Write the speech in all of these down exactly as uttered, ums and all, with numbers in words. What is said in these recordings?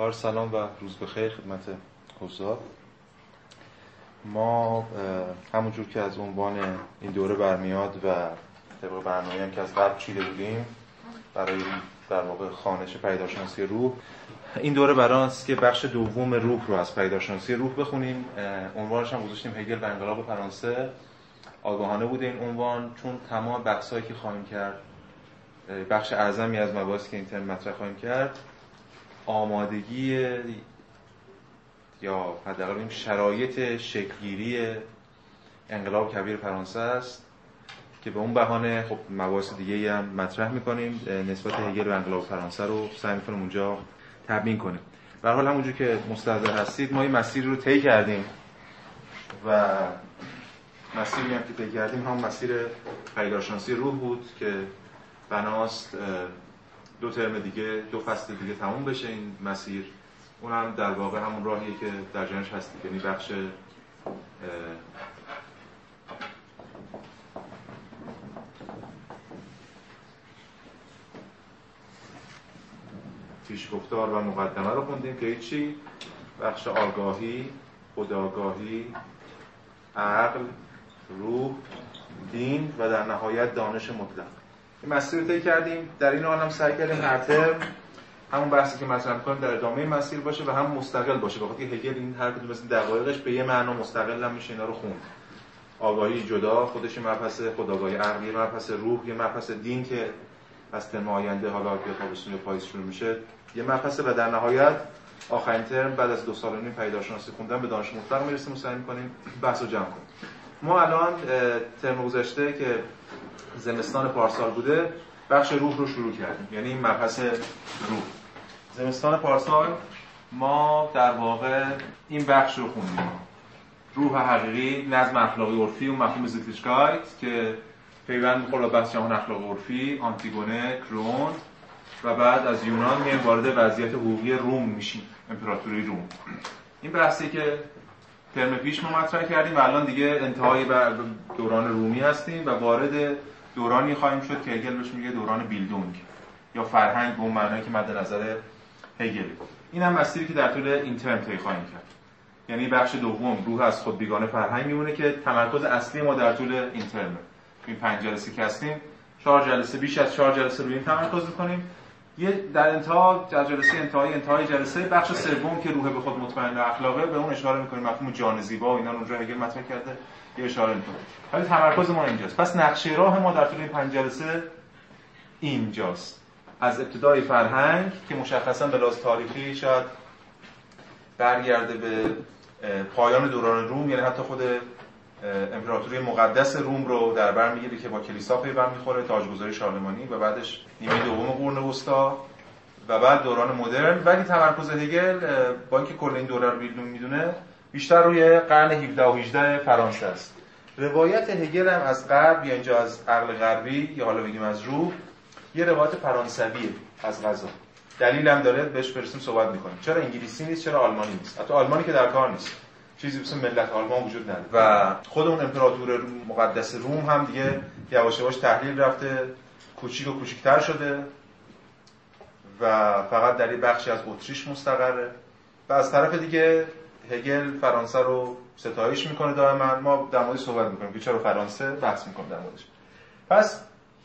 با سلام و روز بخیر خدمت حضار. ما همونجور که از عنوان این دوره برمیاد و طبق برنامه‌ای هم که از قبل چیده بودیم برای در واقع خوانش پدیدارشناسی روح، این دوره برای است که بخش دوم روح رو از پدیدارشناسی روح بخونیم. عنوانش هم گذاشتیم هگل و انقلاب فرانسه. آگاهانه بوده این عنوان چون تمام بحثایی که خواهیم کرد، بخش اعظمی از مباحثی که این ترم مطرح خواهیم کرد، آمادگی یا حداقل این شرایط شکلگیری انقلاب کبیر فرانسه است که به اون بهانه خب مباحث دیگه هم مطرح می‌کنیم. نسبت هگل و انقلاب فرانسه رو سعی می‌کنیم اونجا تبیین کنیم. به هر حال همونجوری که مستحضر هستید ما این مسیر رو طی کردیم و مسیری هم که طی کردیم هم مسیر پدیدارشناسی روح بود که بناست دو ترم دیگه، دو فصل دیگه تموم بشه این مسیر. اونم در واقع همون راهیه که در جنش هستی، یعنی بخش پیشگفتار و مقدمه رو خوندیم که چی؟ بخش آگاهی، خودآگاهی، عقل، روح، دین و در نهایت دانش مطلق. این مسیر رو طی کردیم. در این حال هم سعی کردیم هر ترم همون بحثی که مطرح می‌کنیم در ادامه مسیر باشه و هم مستقل باشه، بخاطر اینکه هگل این هر کدوم از دقایقش به یه معنا مستقل هم میشه. اینا رو خوند. آگاهی جدا خودش مبحث، خودآگاهی عقلی مبحث، روح یه مبحث، دین که از ترم آینده حالا که تابستون پاییز شروع میشه یه مبحث، و در نهایت آخرین ترم بعد از دو سال و نیم پدیدارشناسی خوندن به دانش مطلق میرسیم و سعی می‌کنیم بحثو جمع کنیم. ما الان ترم گذشته که زمستان پارسال بوده بخش روح رو شروع کردیم، یعنی این مبحث روح. زمستان پارسال ما در واقع این بخش رو خوندیم، روح حقیقی، نظم اخلاقی عرفی و مفهوم زیتلیشکایت که پیوند می‌خوره با بحث جهان اخلاق عرفی، آنتیگونه، کرون و بعد از یونان میایم وارد وضعیت حقوقی روم میشیم، امپراتوری روم. این بحثی که ترم پیش ما مطرح کردیم و الان دیگه انتهای دوران رومی هستیم و وارد دورانی خواهیم شد که هگل بهش میگه دوران بیلدونگ یا فرهنگ به اون معنایی که مد نظر هگل. این هم مسیری که در طول این ترم طی خواهیم کرد، یعنی بخش دوم روح از خود بیگانه فرهنگ میمونه که تمرکز اصلی ما در طول این ترم، این پنج جلسه که هستیم، چهار جلسه بیش از چهار جلسه روی این تمرکز می‌کنیم. یه در انتها جلسه انتهای انتهای جلسه بخش سوم که روح به خود مطمئن و اخلاقه، به اون اشاره می‌کنیم، مفهوم جان زیبا و اینا اونجا هگل مطرح کرده، یه اشاره می‌کنه. ولی تمرکز ما اینجاست. پس نقشه راه ما در طول این پنج جلسه اینجاست، از ابتدای فرهنگ که مشخصاً به لحاظ تاریخی شاید برگرده به پایان دوران روم، یعنی حتی خود امپراتوری مقدس روم رو در بر میگیره که با کلیسا پیوند میخوره، تاجگذاری شارلیمانی و بعدش نیمه دوم قرن وسطا و بعد دوران مدرن. ولی تمرکز هگل با اینکه کل این دوره رو بیلدون میدونه بیشتر روی قرن هفده و هجده فرانسه است. روایت هگل هم از غرب یا اینجا از عقل غربی یا حالا بگیم از روح یه روایت فرانسویه از غذا. دلیل هم داره، بهش برسیم صحبت میکنیم. چرا انگلیسی نیست، چرا آلمانی نیست، حتی آلمانی که در کار نیست، چیزی مثل ملت آلمان وجود نداره و خود اون امپراتور مقدس روم هم دیگه یواش یواش تحلیل رفته، کوچیک و کوچیک‌تر شده و فقط در این بخشی از اتریش مستقره. و از طرف دیگه هگل فرانسه رو ستایش میکنه دائما، ما در موردش صحبت میکنیم که چرا فرانسه، بحث میکنیم در موردش. پس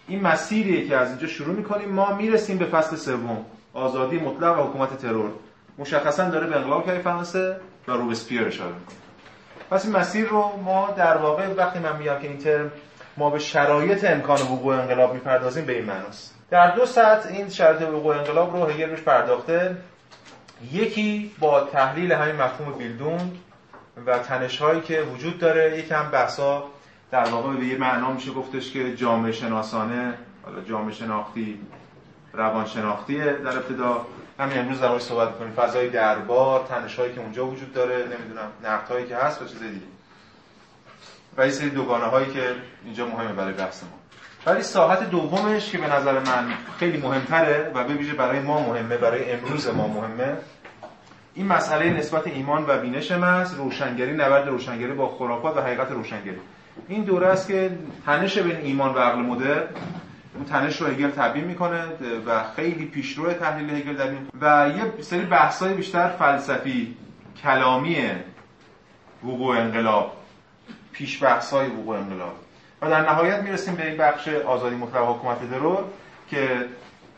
این مسیریه که از اینجا شروع میکنیم. ما میرسیم به فصل سوم، آزادی مطلق و حکومت ترور. مشخصا داره به انقلاب کبیر فرانسه و روبسپیر اشاره میکنه. پس این مسیر رو ما در واقع وقتی من میگم که این ترم ما به شرایط امکان وقوع انقلاب میپردازیم، به این معناست. در دو سطح این شرایط وقوع انقلاب رو هگل روش پرداخته، یکی با تحلیل همین مفهوم بیلدونگ و تنش‌هایی که وجود داره، یکم بحثا در واقع به یه معنا میشه گفتش که جامعه شناسانه، حالا جامعه شناختی، روان شناختیه. در ابتدا همین امروز در مورد صحبت می‌کنیم، فضای دربار، تنش‌هایی که اونجا وجود داره، نمیدونم نقدهایی که هست و چیز دیگه و این سری دوگانه‌هایی که اینجا مهمه برای بحث ما. ولی ساحت دومش که به نظر من خیلی مهم‌تره و به ویژه برای ما مهمه، برای امروز ما مهمه، این مسئله نسبت ایمان و بینش ماست، روشنگری، نبرد روشنگری با خرافات و حقیقت روشنگری. این دوره است که تنش بین ایمان و عقل مدرن اون تنش رو هگل تبیین میکنه و خیلی پیشرو تحلیل هگل در این، و یه سری بحث‌های بیشتر فلسفی کلامی وقوع انقلاب، پیش بحث‌های وقوع انقلاب، و در نهایت میرسیم به یک بخش آزادی مطلق حکومت ترور که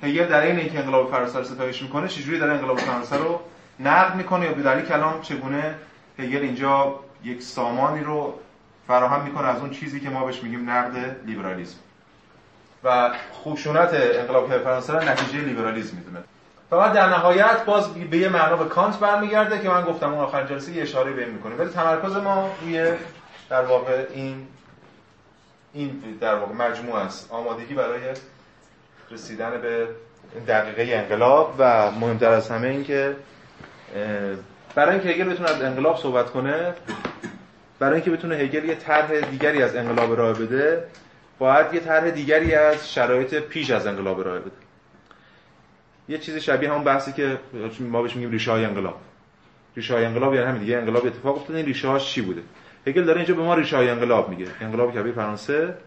هگل در این اینکه انقلاب فرانسه رو ستایش میکنه چجوری در انقلاب فرانسه رو نقد میکنه، یا به دلیل کلام چگونه هگل اینجا یک سامانی رو فراهم میکنه از اون چیزی که ما بهش میگیم نقد لیبرالیسم. و خوشونت انقلاب فرانسه را نتیجه لیبرالیسم میدونه. فقط در نهایت باز به یه معنا به کانت برمیگرده که من گفتم اون آخر جلسه یه اشاره بهم میکنه، ولی تمرکز ما روی در واقع این این در واقع مجموعه است، آمادگی برای رسیدن به دقیقه انقلاب، و مهمتر از همه این که برای اینکه هگل بتونه از انقلاب صحبت کنه، برای اینکه بتونه هگل یه طرح دیگری از انقلاب راه بده، باید یه طرح دیگری از شرایط پیش از انقلاب راه بده. یه چیز شبیه همون بحثی که ما بهش میگیم ریشه‌های انقلاب. ریشه‌های انقلاب یعنی همین دیگه، انقلاب اتفاق افتاده، این ریشه‌هاش چی بوده؟ هگل داره اینجا به ما ریشه‌های انقلاب میگه. انقلاب کبیر فرانسه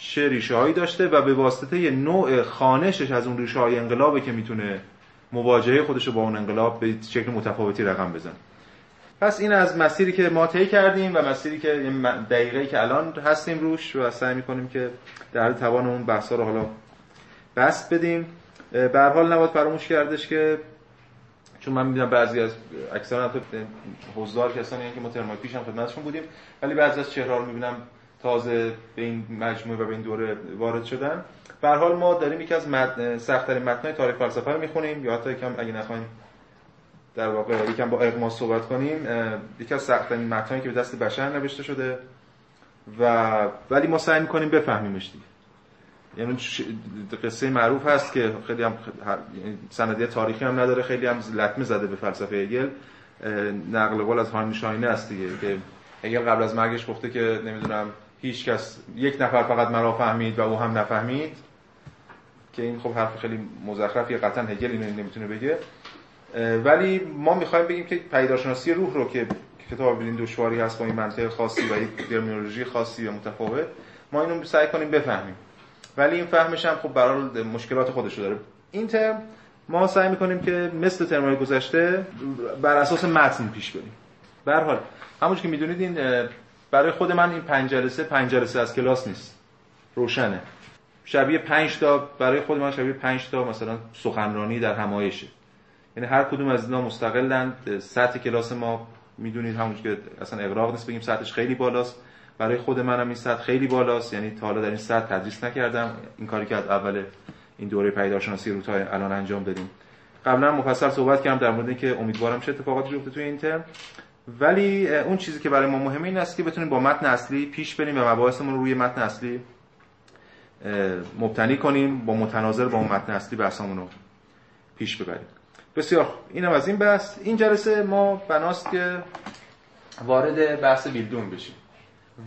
چه ریشه‌هایی داشته و به واسطه یه نوع خانشش از اون ریشه‌های انقلابه که میتونه مواجهه خودش رو با اون انقلاب به شکل متفاوتی رقم بزنه. پس این از مسیری که ما طی کردیم و مسیری که دقیقه‌ای که الان هستیم روش، و سعی می‌کنیم که در توان اون بحثا رو حالا بسط بدیم. به هر حال نباید فراموش کردش که چون من می‌بینم بعضی از اکثرا حتی حضار کسانی یعنی که ما ترمای پیش هم خدمتشون بودیم، ولی بعضی از چهره‌ها رو می‌بینم تازه به این مجموعه و به این دوره وارد شدن. به هر حال ما داریم یکی از متن سخت‌ترین متن‌های تاریخ فلسفه رو می‌خونیم، یا حتی یکم اگه نخوایم در واقع یکم با اغما صحبت کنیم، یکی از سخت‌ترین متن‌هایی که به دست بشر نوشته شده، و ولی ما سعی می‌کنیم بفهمیمش دیگه. یعنی قصه معروف هست که خیلی هم سندیه تاریخی هم نداره، خیلی هم لطمه زده به فلسفه هگل، نقل قول از هانری شاینه است دیگه، که هگل قبل از مرگش گفته که نمیدونم هیچ کس، یک نفر فقط مرا فهمید و او هم نفهمید، که این خب حرف خیلی مزخرفیه، قطعا هگل اینو نمیتونه بگه. ولی ما میخوایم بگیم که پدیدارشناسی روح رو که کتاب بین دشواری هست با این منطق خاصی و این ترمینولوژی خاصی و متفاوت، ما اینو سعی کنیم بفهمیم، ولی این فهمش هم خب برای مشکلات خودش رو داره. این ترم ما سعی میکنیم که مثل ترم‌های گذشته بر اساس متن پیش بریم. به هر حال همونجوری که میدونید این برای خود من این پنج جلسه پنج جلسه از کلاس نیست، روشنه، شبیه پنج تا برای خود من شبیه پنج تا مثلا سخنرانی در همایشه. یعنی هر کدوم از اینا مستقلن. سطح کلاس ما میدونید همونجوری که اصلا اغراق نیست بگیم سطحش خیلی بالاست، برای خود منم این سطح خیلی بالاست، یعنی تا حالا در این سطح تدریس نکردم، این کاری که از اول این دوره پدیدارشناسی رو تا الان انجام دادیم. قبلا مفصل صحبت کردم در مورد اینکه امیدوارم چه اتفاقاتی بیفته توی این ترم، ولی اون چیزی که برای ما مهمه این است که بتونیم با متن اصلی پیش بریم و مباحثمون رو روی متن اصلی مبتنی کنیم، با متناظر با اون متن اصلی بحثمون رو پیش ببریم. بسیار اینم از این بحث. این جلسه ما بناست که وارد بحث بیلدون بشیم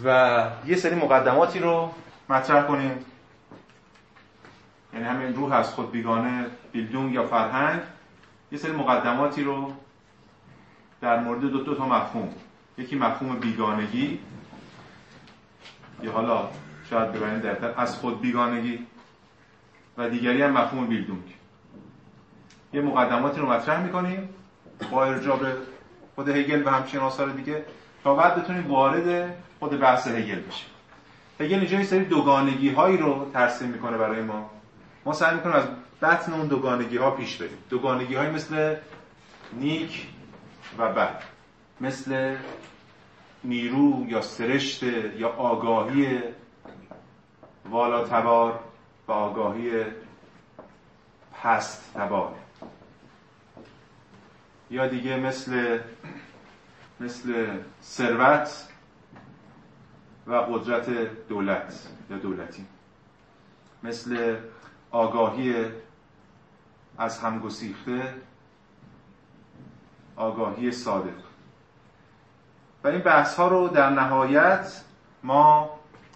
و یه سری مقدماتی رو مطرح کنیم، یعنی همین روح از خود بیگانه، بیلدون یا فرهنگ، یه سری مقدماتی رو در مورد دو, دو تا مفهوم، یکی مفهوم بیگانگی یا حالا شاید ببینید درتر از خود بیگانگی، و دیگری هم مفهوم بیلدون، یه مقدماتی رو مطرح می‌کنیم با ارجاع به خود هگل و همچین آثار دیگه، تا بعد بتونیم وارد خود بحث هگل بشیم. هگل اینجا یه سری دوگانگی‌هایی رو ترسیم می‌کنه برای ما. ما سعی می‌کنیم از بطن اون دوگانگی‌ها پیش بریم. دوگانگی‌هایی مثل نیک و بد، مثل نیرو یا سرشت یا آگاهی والاتبار و آگاهی پست تبار، یا دیگه مثل مثل ثروت و قدرت دولت یا دولتی، مثل آگاهی از همگسیخته، آگاهی صادق. و این بحث ها رو در نهایت ما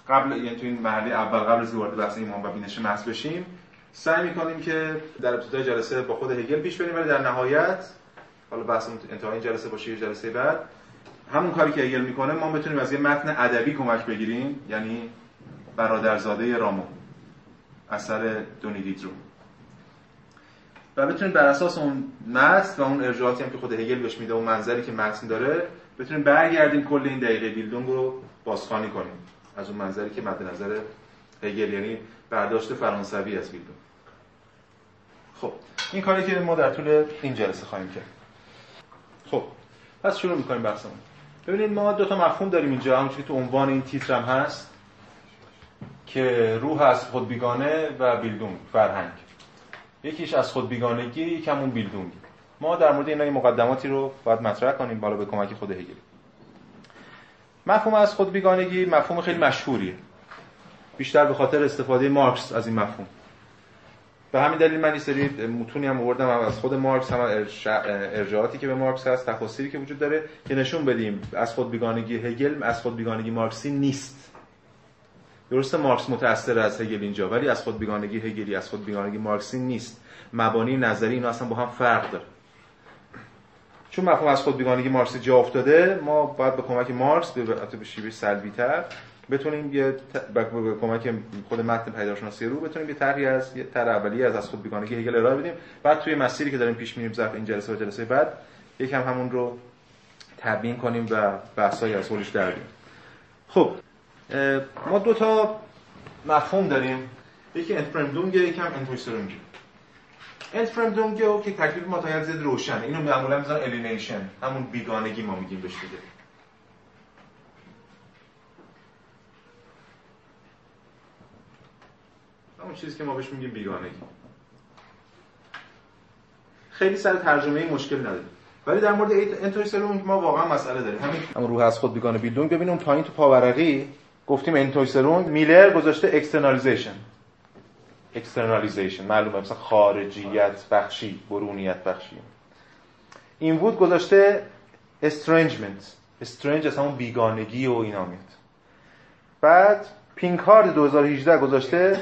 قبل، یعنی تو این مرحله اول قبل از وارد بحث ایمان و بینش محض بشیم، سعی میکنیم که در ابتدای جلسه با خود هگل پیش بریم، ولی در نهایت حالا بحث انتهای این جلسه باشه یا جلسه بعد، همون کاری که هگل میکنه ما بتونیم از یه متن ادبی کمک بگیریم، یعنی برادرزاده رامو. اثر دنی دیدرو، و بتونید بر اساس اون متن و اون ارجاعاتی هم که خود هگل بهش میده و منظری که متن داره بتونید برگردیم کل این دقیقه بیلدونگ رو بازخوانی کنیم از اون منظری که مد نظر هگل، یعنی برداشت فرانسوی از بیلدونگ. خب این کاری که ما در طول این جلسه خواهیم کرد. خب پس شروع می‌کنیم بحثمون. ببینید ما دو تا مفهوم داریم اینجا، همونجوری که تو عنوان این تیتر هم هست که روح از خود بیگانه و بیلدونگ فرهنگ. یکیش از خود بیگانگی، یکم اون بیلدونگ. ما در مورد اینا یه مقدماتی رو باید مطرح کنیم بالا به کمک خود هگل. مفهوم از خود بیگانگی مفهوم خیلی مشهوریه. بیشتر به خاطر استفاده مارکس از این مفهوم. به همین دلیل من یه سری متونی هم آوردم از خود مارکس، هم ارجاعاتی که به مارکس هست، تفاسیری که وجود داره که نشون بدیم از خود بیگانگی هگل از خود بیگانگی مارکسی نیست. درسته مارکس متأثر از هگل اینجا، ولی از خود بیگانگی هگلی از خود بیگانگی مارکسی نیست. مبانی نظری اینا اصلا با هم فرق داره. چون مفهوم از خود بیگانگی مارکسی جا افتاده، ما باید به کمک مارکس به شیوه سلبی‌تر بتونیم یه با کمک خود متن پدیدارشناسی روح بتونیم یه طرحی از یه طرح اولیه از از خود بیگانگی هگل ارائه بدیم. بعد توی مسیری که داریم پیش میریم ظرف این جلسه و جلسه بعد یکم همون رو تبیین کنیم و بحث‌های از اولش در بیاریم. خب ما دو تا مفهوم داریم، یکی انتفرمدونگ، یکی هم انتویسرونگ. انتفرمدونگ او که تکلیف ما تا زد روشنه، اینو معمولا میذارن الینیشن، همون بیگانگی ما میگیم بهش دیگه. همون چیزی که ما بهش میگیم بیگانگی. خیلی سر ترجمه این مشکل نداره، ولی در مورد انتویسرونگ ما واقعا مسئله داریم. همین همون روح از خود بیگانه بیلدونگ. ببینیم تا این تو پاورقی گفتیم انتویسرونگ، میلر گذاشته اکسترنالیزیشن. اکسترنالیزیشن معلومه، مثلا خارجیت بخشی، برونیت بخشی. این وود گذاشته استرنجمنت. استرنج از همون بیگانگی و اینا میاد. بعد پینکارد دو هزار و هجده گذاشته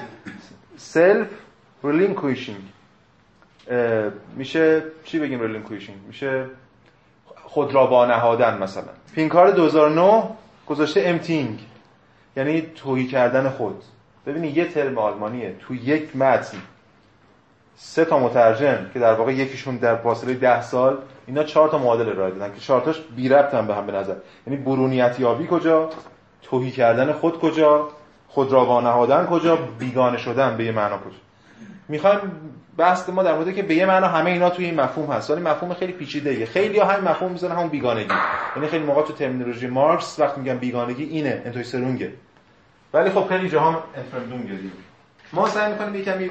سلف رلینکویشینگ. میشه چی بگیم رلینکویشینگ؟ میشه خود را وانهادن. مثلا پینکارد دو هزار و نه گذاشته امتینگ، یعنی تهی کردن خود. ببینید یه ترم آلمانیه تو یک متن سه تا مترجم که در واقع یکیشون در فاصله ده سال اینا چهار تا معادل ارائه دادن که چهار تاش بی ربطن به هم به نظر، یعنی برونیت یابی کجا، تهی کردن خود کجا، خود را وانهادن کجا، بیگانه شدن به یه معنا کجا. میخوایم بحث ما در مورد که به یه معنا همه اینا توی این مفهوم هست، ولی مفهوم خیلی پیچیده‌ایه. خیلی ها همین مفهوم میذارن همون بیگانگی، یعنی خیلی موقع تو ترمینولوژی مارکس وقتی میگن بیگانگی اینه انتویسرونگه، ولی خب خیلی جاها انفرمدونگه دیگه. ما سعی می‌کنیم یکمی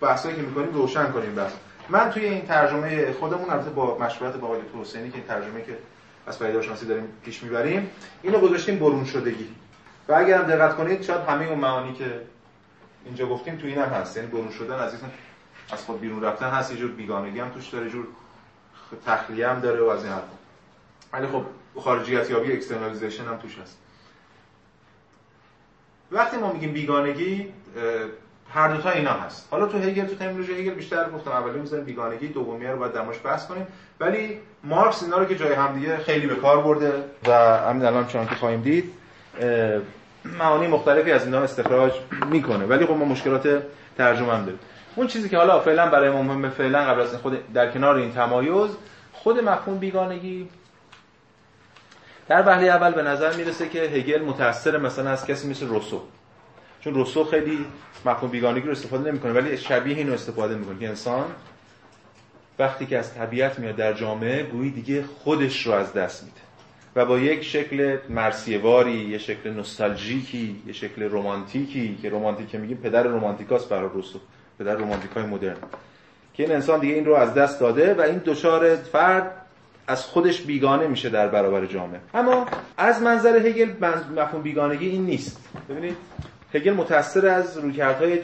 بحثایی که می‌کنیم روشن کنیم بحث. من توی این ترجمه خودمون البته با مشورت با آقای طوسینی که این ترجمه که از پدیدارشناسی داریم پیش می‌بریم، اینو گذاشتیم برون شدگی. و اگرم دقت کنید شاید همه اون معانی که اینجا گفتیم تو اینم هست، یعنی برون شدن از از خود بیرون رفتن هست، یه جور بیگانگی هم توش داره، جور تخلیه هم داره و از این حرفا. ولی خب خارجیت یابی اکسترنالیزیشن هم توش هست. وقتی ما میگیم بیگانگی هر دو تا اینا هست. حالا تو هگل تو ترمینولوژی هگل بیشتر گفتم اولی میذاریم بیگانگی، دومیه رو بعد درماش بحث کنیم، ولی مارکس اینا رو که جای همدیگه خیلی به کار برده و همین الان چون که خواهیم دید معانی مختلفی از اینا استخراج میکنه، ولی خب ما مشکلات ترجمه هم داریم. اون چیزی که حالا فعلا برای ما مهمه، فعلا قبل از خود در کنار این تمایز خود مفهوم بیگانگی در وهله اول به نظر میرسه که هگل متأثر مثلا از کسی مثل روسو، چون روسو خیلی مفهوم بیگانگی رو استفاده نمیکنه ولی شبیه اینو استفاده میکنه که انسان وقتی که از طبیعت میاد در جامعه گویی دیگه خودش رو از دست میده و با یک شکل مرثیه‌واری، یک شکل نوستالژیکی، یک شکل رمانتیکی که رمانتیک میگیم پدر رمانتیکاست برای روسو، پدر رمانتیکای مدرن، که این انسان دیگه این رو از دست داده و این دچار فرد از خودش بیگانه میشه در برابر جامعه. اما از منظر هگل مفهوم بیگانگی این نیست. ببینید هگل متأثر از رویکردهای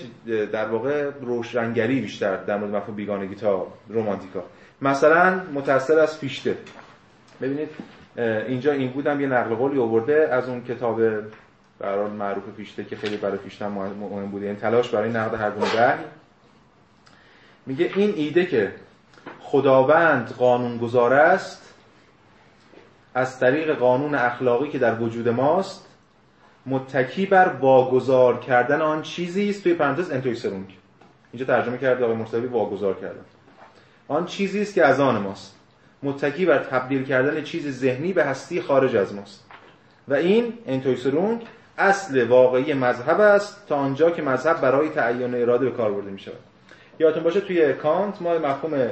در واقع روشنگری بیشتر در مورد مفهوم بیگانگی تا رمانتیکا، مثلا متأثر از فیشته. ببینید اینجا این بودم یه نقل قولی آورده از اون کتاب برای معروف فیشته که خیلی برای فیشته مهم بوده، این تلاش برای نقد هر گونه وحی. میگه این ایده که خداوند قانونگذار است از طریق قانون اخلاقی که در وجود ماست متکی بر واگذار کردن آن چیزی است، توی پرانتز انتویسرونگ، اینجا ترجمه کرده آقای مرتضوی، واگذار کردن آن چیزی است که از آن ماست، متکی بر تبدیل کردن چیز ذهنی به هستی خارج از ماست، و این انتویسرونگ اصل واقعی مذهب است تا آنجا که مذهب برای تعیین اراده به کار برده می شود. یادتون باشه توی کانت ما مفهوم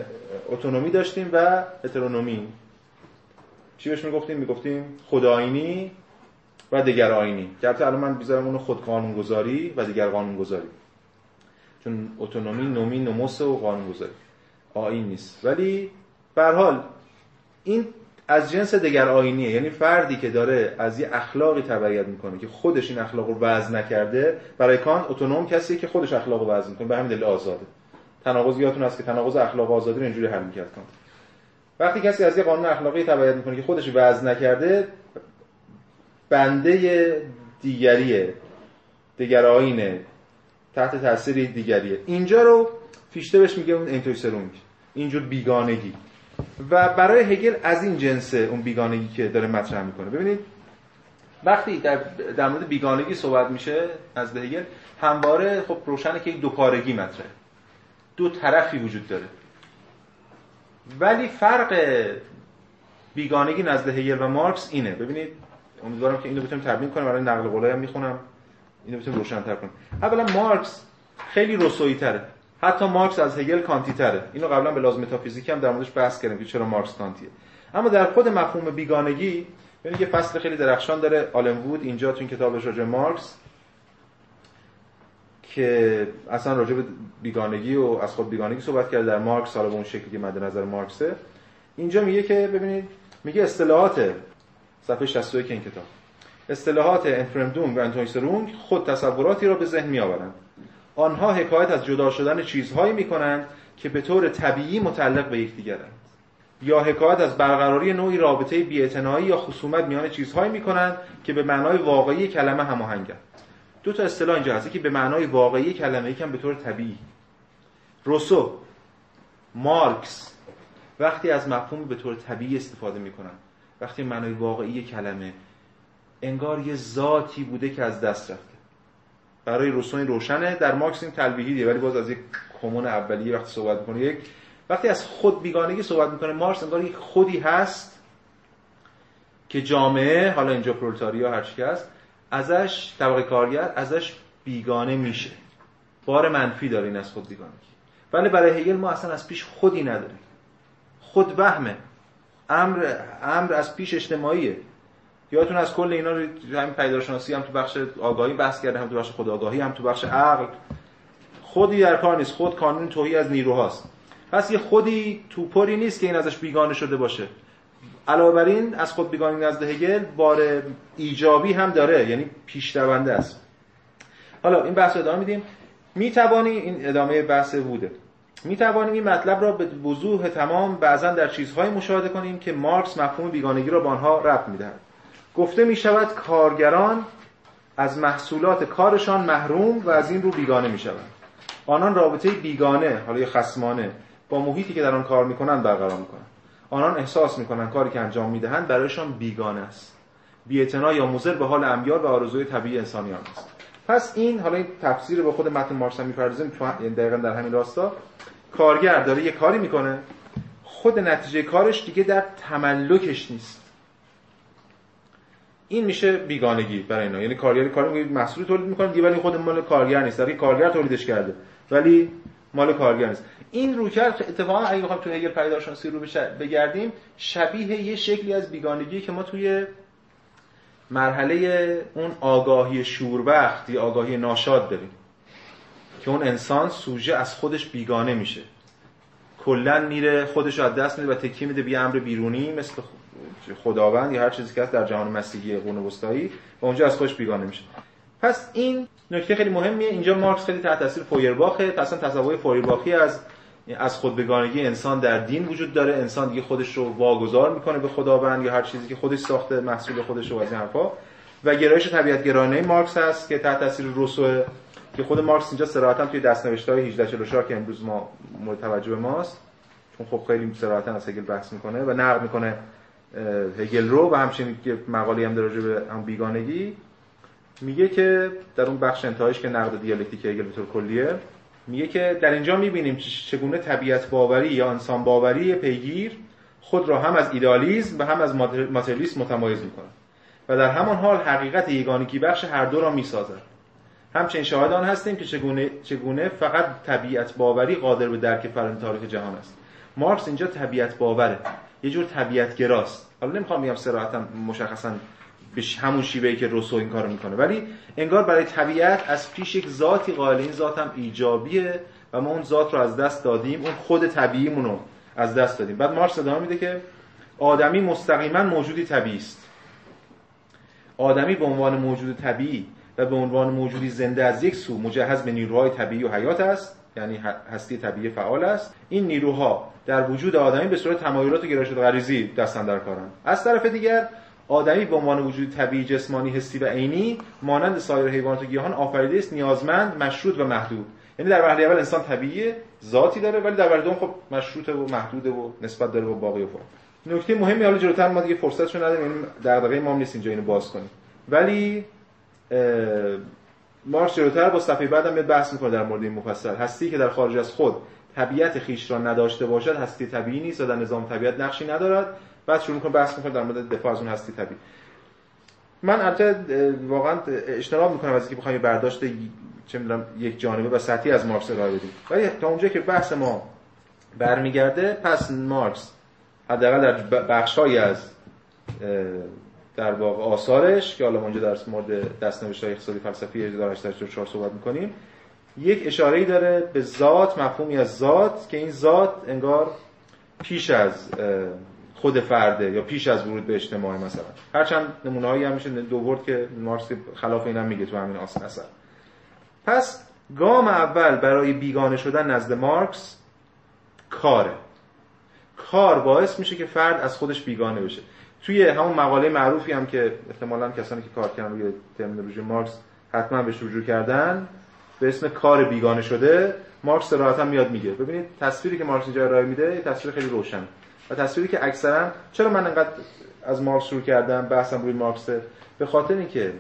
اتونومی داشتیم و هترونومی. چی بهش میگفتیم؟ میگفتیم خداینی و دگراینی. البته الان من میذارم اونو خود قانونگذاری و دیگر قانونگذاری. چون اتونومی، نومی، نوموس و قانونگذاری آیین نیست. ولی به هر حال این از جنس دگراینیه، یعنی فردی که داره از یه اخلاقی تبعیت میکنه که خودش این اخلاق رو وضع نکرده. برای کانت اتونوم کسیه که خودش اخلاق رو وضع میکنه، به همین دلیل آزاده. تناقض یادتون هست که تناقض اخلاق و آزادی رو اینجوری حل می‌کرد کانت. وقتی کسی از یه قانون اخلاقی تبعیت میکنه که خودش وضع نکرده، بنده دیگریه، دگراینه، تحت تاثیر دیگریه. اینجا رو فیشته بهش میگه اون انتویسرونگ، اینجور بیگانگی. و برای هگل از این جنسه اون بیگانگی که داره مطرح میکنه. ببینید وقتی در, در مورد بیگانگی صحبت میشه از هگل، همواره خب روشنه که یک دوپارگی مطرحه، دو طرفی وجود داره. ولی فرق بیگانگی نزد هگل و مارکس اینه. ببینید امیدوارم که اینو بتونیم تبیین کنم، برای نقل قولای هم میخونم اینو بتونیم روشن‌تر کنیم. اولا مارکس خیلی روسویی تره، حتی مارکس از هگل کانتی تره. اینو قبلا به لازم متافیزیک هم در موردش بحث کردیم که چرا مارکس کانتیه. اما در خود مفهوم بیگانگی یعنی یه فصل خیلی درخشان داره آلن وود اینجا تو این کتابش راجع به مارکس که اصلا راجع به بیگانگی و از خود بیگانگی صحبت کرده در مارکس، حالا به اون شکلی که مد نظر مارکسه. اینجا میگه که ببینید، میگه اصطلاحات صفحه شصت و یک این کتاب، اصطلاحات انفرمدوم و انتویسرونگ خود تصوراتی را به ذهن میآورند. آنها حکایت از جدا شدن چیزهایی میکنند که به طور طبیعی متعلق به یکدیگرند، یا حکایت از برقراری نوعی رابطه بی‌اعتنایی یا خصومت میان چیزهایی میکنند که به معنای واقعی کلمه هماهنگند. دو تا اصطلاح اینجا هست که به معنای واقعی کلمه، یکم به طور طبیعی. روسو، مارکس وقتی از مفهوم به طور طبیعی استفاده میکنن، وقتی معنای واقعی کلمه، انگار یه ذاتی بوده که از دست رفته. برای روسو این روشنه، در مارکس این تلویحیه، ولی باز از یک کمون اولیه وقتی صحبت میکنه. یک وقتی از خود بیگانگی صحبت میکنه مارکس، انگار یک خودی هست که جامعه، حالا اینجا پرولتاریا هر چی هست، ازش طبقه کارگر ازش بیگانه میشه. بار منفی داره این از خود بیگانگی. ولی برای هگل ما اصلا از پیش خودی نداریم، خود وهمه، امر امر از پیش اجتماعیه. یادتون از کل اینا رو همین پدیدارشناسی هم تو بخش آگاهی بحث کرده، هم تو بخش خودآگاهی، هم تو بخش عقل. خودی در کار نیست، خود کانون توهی از نیروهاست. پس یه خودی توپری نیست که این ازش بیگانه شده باشه. علاوه بر این از خود بیگانگی نزد هگل بار ایجابی هم داره، یعنی پیش رونده است. حالا این بحث رو ادامه میدیم. میتوانی این ادامه بحث بوده. میتوانیم این مطلب را به وضوح تمام بعضا در چیزهای مشاهده کنیم که مارکس مفهوم بیگانگی را به آنها ربط میدهد. گفته میشود کارگران از محصولات کارشان محروم و از این رو بیگانه میشوند. آنان رابطه بیگانه، حالا یا خصمانه، با محیطی که در آن کار میکنند برقرار میکنند. آنان احساس میکنند کاری که انجام میدهند برایشان بیگانه است، بی‌اعتنا یا مضر به حال امیال و آرزوی طبیعی انسانیان است. پس این حالا این تفسیر به خود متن مارکس میپردازیم، یعنی دقیقاً در همین راستا کارگر داره یه کاری میکنه، خود نتیجه کارش دیگه در تملکش نیست. این میشه بیگانگی برای اینا. یعنی کارگر کاری میکنه، محصول تولید میکنه دیگه، ولی خود مال کارگر نیست، در کارگر تولیدش کرده ولی مال کارگر نیست. این روکرد اتفاقا اگه بخوایم توی هگل پدیدارشناسی رو بگردیم، شبیه یه شکلی از بیگانگی که ما توی مرحله اون آگاهی شوربخت یا آگاهی ناشاد داریم که اون انسان سوژه از خودش بیگانه میشه، کلا میره خودش رو از دست میده و تکیه میده به امر بیرونی مثل خداوند یا هر چیزی که هست در جهان مسیحی قرون وسطایی و اونجا از خودش بیگانه میشه. پس این نکته خیلی مهمه. اینجا مارکس خیلی تحت تاثیر فویرباخه. اصلا تصور فویرباخی از از خود بیگانگی انسان در دین وجود داره. انسان دیگه خودش رو واگذار میکنه به خداوند یا هر چیزی که خودش ساخته، محصول خودش و از این حرفا. و گرایش طبیعت گرایانه مارکس هست که تحت تاثیر روسو، که خود مارکس اینجا صراحتاً توی دستنوشت‌های هزار و هشتصد و چهل و چهار که امروز ما مورد توجه ماست، چون خب خیلی صراحتاً از هگل بحث میکنه و نقد میکنه هگل رو، و همچنین که مقاله‌ای هم در رابطه با بیگانگی میگه که در اون بخش انتهایش که نقد دیالکتیک هگل به طور کلیه، میگه که در اینجا میبینیم چگونه طبیعت باوری یا انسان باوری پیگیر خود را هم از ایدئالیسم و هم از ماتریالیسم متمایز می‌کند و در همان حال حقیقت یگانگی بخش هر دو را می‌سازد. همچنین شاهد آن هستیم که چگونه چگونه فقط طبیعت باوری قادر به درک فرآیند تاریخ جهان است. مارکس اینجا طبیعت باوره، یه جور طبیعت گراست. حالا نمی‌خوام بگم صراحتاً مشخصاً به همون شیوهی که روسو این کارو میکنه، ولی انگار برای طبیعت از پیش یک ذاتی قائل، این ذات هم ایجابیه و ما اون ذات رو از دست دادیم، اون خود طبیعیمون رو از دست دادیم. بعد مارکس ادامه میده که آدمی مستقیما موجودی طبیعی است. آدمی به عنوان موجود طبیعی و به عنوان موجودی زنده از یک سو مجهز به نیروهای طبیعی و حیات است، یعنی هستی طبیعی فعال است. این نیروها در وجود آدمی به صورت تمایلات و گرایشات غریزی دست اندر کارند. از طرف دیگر آدمی به عنوان وجود طبیعی، جسمانی، حسی و عینی مانند سایر حیوانات و گیاهان آفریده است، نیازمند، مشروط و محدود. یعنی در مرحله اول انسان طبیعیه، ذاتی داره، ولی در مرحله دوم خب مشروطه و محدوده و نسبت داره به باقی و فلان. نکته مهمی، حالا جلوتر ما دیگه فرصتشو نداریم، یعنی دغدغه ما هم نیست اینجا اینو باز کنیم، ولی مارکس جلوتر با صفحه بعدم یه بحث می‌کنه در مورد این مفصل. هستی که در خارج از خود طبیعت خیش را نداشته باشد، هستی طبیعی نیست و در نظام طبیعت نقشی ندارد. بعد شروع می‌کنه بحث می‌کنه در مورد دفاع از اون هستی طبیعی. من البته واقعا اجتناب می‌کنم از اینکه بخوام یه برداشت چه می‌دونم یک جانبه و سطحی از مارکس ارائه بدیم، ولی تا اونجایی که بحث ما برمیگرده، پس مارکس حداقل در بخش‌هایی از در واقع آثارش که حالا اونجا در مورد دستاوردهای اقتصادی فلسفی هزار و هشتصد و چهل و چهار صحبت می‌کنیم، یک اشاره‌ای داره به ذات، مفهومی از ذات که این ذات انگار پیش از خود فرده یا پیش از ورود به اجتماع مثلا. هرچند نمونه‌هایی هم میشه دو ورد که مارکس خلاف اینم میگه تو همین آسن اثر. پس گام اول برای بیگانه شدن نزد مارکس کاره. کار باعث میشه که فرد از خودش بیگانه بشه. توی همون مقاله معروفی هم که احتمالاً کسانی که کار کردن روی ترمینولوژی مارکس حتما بهش رجوع کردن، به اسم کار بیگانه شده، مارکس صراحتاً میاد میگه. ببینید تصویری که مارکس اینجا ارائه میده، تصویر خیلی روشن و تصویری که اکثرا، چرا من انقدر از مارکس شروع کردم بحثم روی مارکسه، به خاطر اینکه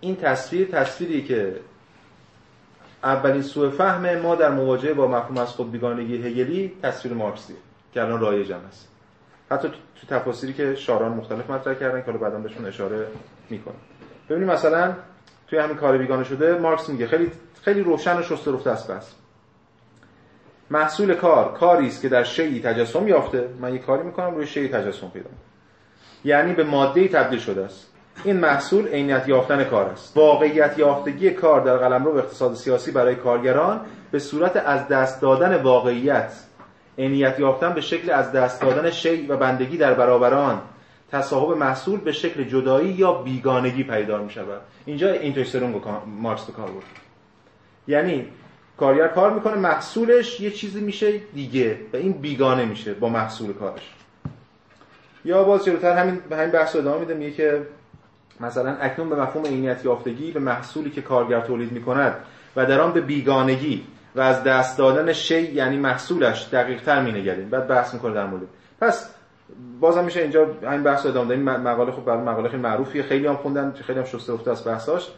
این تصویر تصویری که اولین سوء فهم ما در مواجهه با مفهوم از خود بیگانگی هگلی تصویر مارکسیه که الان رایج است، حتی تو تفاسیری که شاران مختلف مطرح کردن که حالا بعدم بهشون اشاره میکنم. ببینید مثلا توی همین کار بیگانه شده مارکس میگه خیلی خیلی روشن و شسته رفته است. بس محصول کار کاری است که در شیء تجسم یافته، من یه کاری میکنم روی شیء تجسم پیدا میکنه، یعنی به ماده‌ای تبدیل شده است. این محصول عینیت یافتن کار است. واقعیت یافتگی کار در قلمرو اقتصاد سیاسی برای کارگران به صورت از دست دادن واقعیت، عینیت یافتن به شکل از دست دادن شیء و بندگی در برابر آن، تصاحب محصول به شکل جدایی یا بیگانگی پیدا می‌شود. اینجا اینترسرونگ مارکس به کار برد. یعنی کارگر کار میکنه، محصولش یه چیزی میشه دیگه و این بیگانه میشه با محصول کارش. یا باز جلوتر همین همین بحث ادامه میده، میگه که مثلا اکنون به مفهوم عینیت یافتگی، به محصولی که کارگر تولید میکند و در آن به بیگانگی و از دست دادن شی یعنی محصولش دقیق‌تر مینگریم. بعد بحث میکنه در مورد. پس بازم میشه اینجا همین بحث ادامه دادیم. مقاله خب برای مقاله خیلی معروفیه، خیلی هم خوندن، خیلی هم شسته رفته است بحثاش.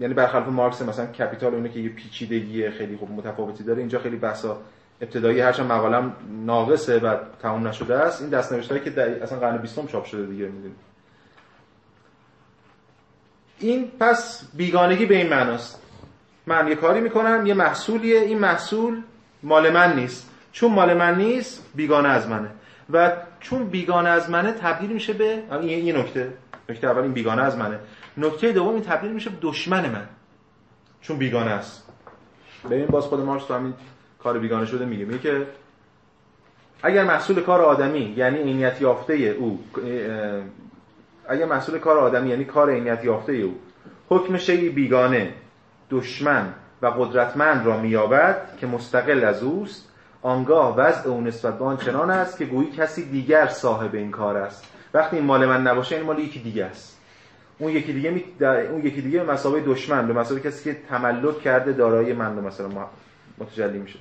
یعنی برخلاف مارکس مثلا کپیتال اونه که یه پیچیدگیه خیلی خوب متفاوتی داره، اینجا خیلی بحثا ابتدایی، هرچند مقالم ناقصه و تموم نشده است. این دست‌نوشتایی که در اصلا قرن بیستم چاپ شده دیگه می‌دونید. این پس بیگانگی به این معناست، من یه کاری میکنم، یه محصولیه، این محصول مال من نیست، چون مال من نیست بیگانه از منه و چون بیگانه از منه تبدیل میشه به این یه نکته نکته اول این بیگانه از منه. نکته دوم این تبدیل میشه به دشمن من چون بیگانه است. ببین باز خود مارکس تو همین کار بیگانه شده میگه، میگه که اگر محصول کار آدمی یعنی عینیت یافته او اگر محصول کار آدمی یعنی کار عینیت یافته او حکم شیء بیگانه، دشمن و قدرتمند را مییابد که مستقل از اوست، آنگاه وضع او نسبت به آن چنان است که گویی کسی دیگر صاحب این کار است. وقتی این مال من نباشه، این مال یکی دیگه است. اون یکی دیگه می... در... اون یکی دیگه به مسابقه دشمن، به مسابقه کسی که تملک کرده دارایی من رو مثلا متجلی میشه.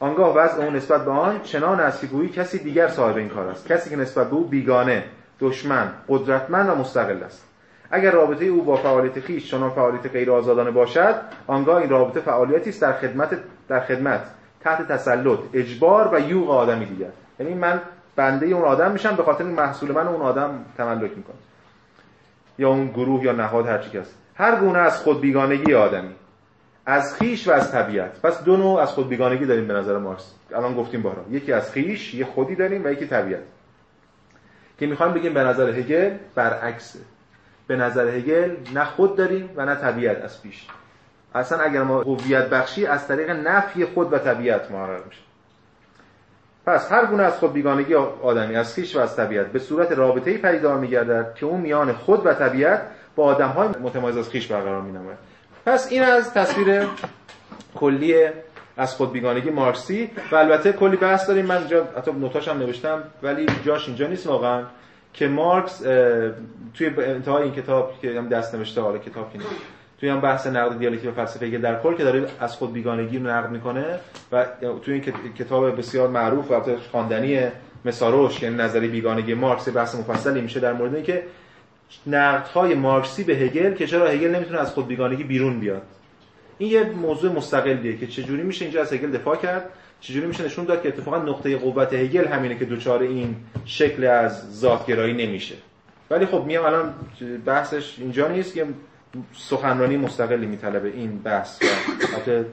آنگاه وضع اون نسبت به آن چنان است که گویی کسی دیگر صاحب این کار است. کسی که نسبت به او بیگانه، دشمن، قدرتمند و مستقل است. اگر رابطه او با فعالیت خیش چنان فعالیت غیر آزادانه باشد، آنگاه این رابطه فعالیتی است در خدمت در خدمت تحت تسلط، اجبار و یوغ آدمی دیگر. یعنی من بنده اون آدم میشم، به خاطر محصول من اون آدم تملک میکنه، یا اون گروه یا نهاد، هر چی که است. هر گونه از خود بیگانگی آدمی، از خیش و از طبیعت. پس دو نوع از خود بیگانگی داریم به نظر مارکس. الان گفتیم بارها، یکی از خیش، یه خودی داریم، و یکی طبیعت. که میخوایم بگیم به نظر هگل برعکسه. به نظر هگل نه خود داریم و نه طبیعت از پیش. اصلا اگر ما هویت بخشی از طریق نفی خود و طبیعت معرفی میشه. پس هر گونه از خود بیگانگی آدمی، از خیش و از طبیعت، به صورت رابطه‌ای پدیدار می‌گردد که اون میان خود و طبیعت با آدم‌های متمایز از خیش برقرار می‌نماید. پس این از تصویر کلی از خود بیگانگی مارکسی، و البته کلی بحث داریم، من اینجا حتی نوتاش هم نوشتم ولی جاش اینجا نیست واقعا، که مارکس توی انتهای این کتاب که هم دست نوشته، حالا کتاب کنید، توی هم بحث نقد دیالکتیک و فلسفه هگل در کل که داره از خود بیگانگی رو نقد میکنه، و توی این کتاب بسیار معروف و البته خواندنی مساروش، یعنی نظریه بیگانگی مارکس، بحث مفصلی میشه در مورد اینکه نقدهای مارکسی به هگل، که چرا هگل نمیتونه از خود بیگانگی بیرون بیاد. این یه موضوع مستقلیه که چجوری میشه اینجا از هگل دفاع کرد، چجوری میشه نشون داد که اتفاقا نقطه قوت هگل همینه که دوچاره این شکل از ذات‌گرایی نمیشه. ولی خب میام الان بحثش اینجا نیست، که سخنرانی مستقلی میطلبه این بحث و حتی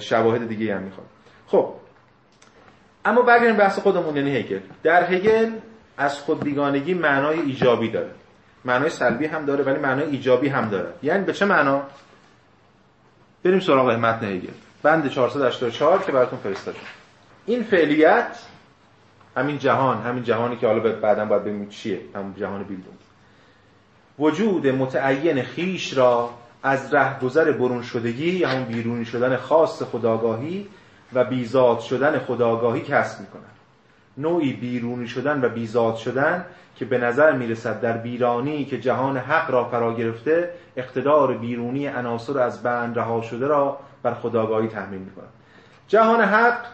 شواهد دیگه هم میخواد. خب اما برگردیم بحث خودمون، یعنی هگل. در هگل از خود بیگانگی معنای ایجابی داره، معنای سلبی هم داره، ولی معنای ایجابی هم داره. یعنی به چه معنا؟ بریم سراغ متن هگل، بند چهارصد و هشتاد و چهار که براتون فرستادم. این فعلیت، همین جهان، همین جهانی که حالا بعداً باید ببینیم چیه، همون جهان بیلدون، وجود متعین خیش را از رهگذر برون شدگی، یا همون بیرونی شدن خاص خودآگاهی و بیزاد شدن خودآگاهی کسب می‌کند. نوعی بیرونی شدن و بیزاد شدن که به نظر میرسد در بیرانی که جهان حق را فرا گرفته، اقتدار بیرونی عناصر از بند رها شده را بر خودآگاهی تحمیل می‌کند. جهان حق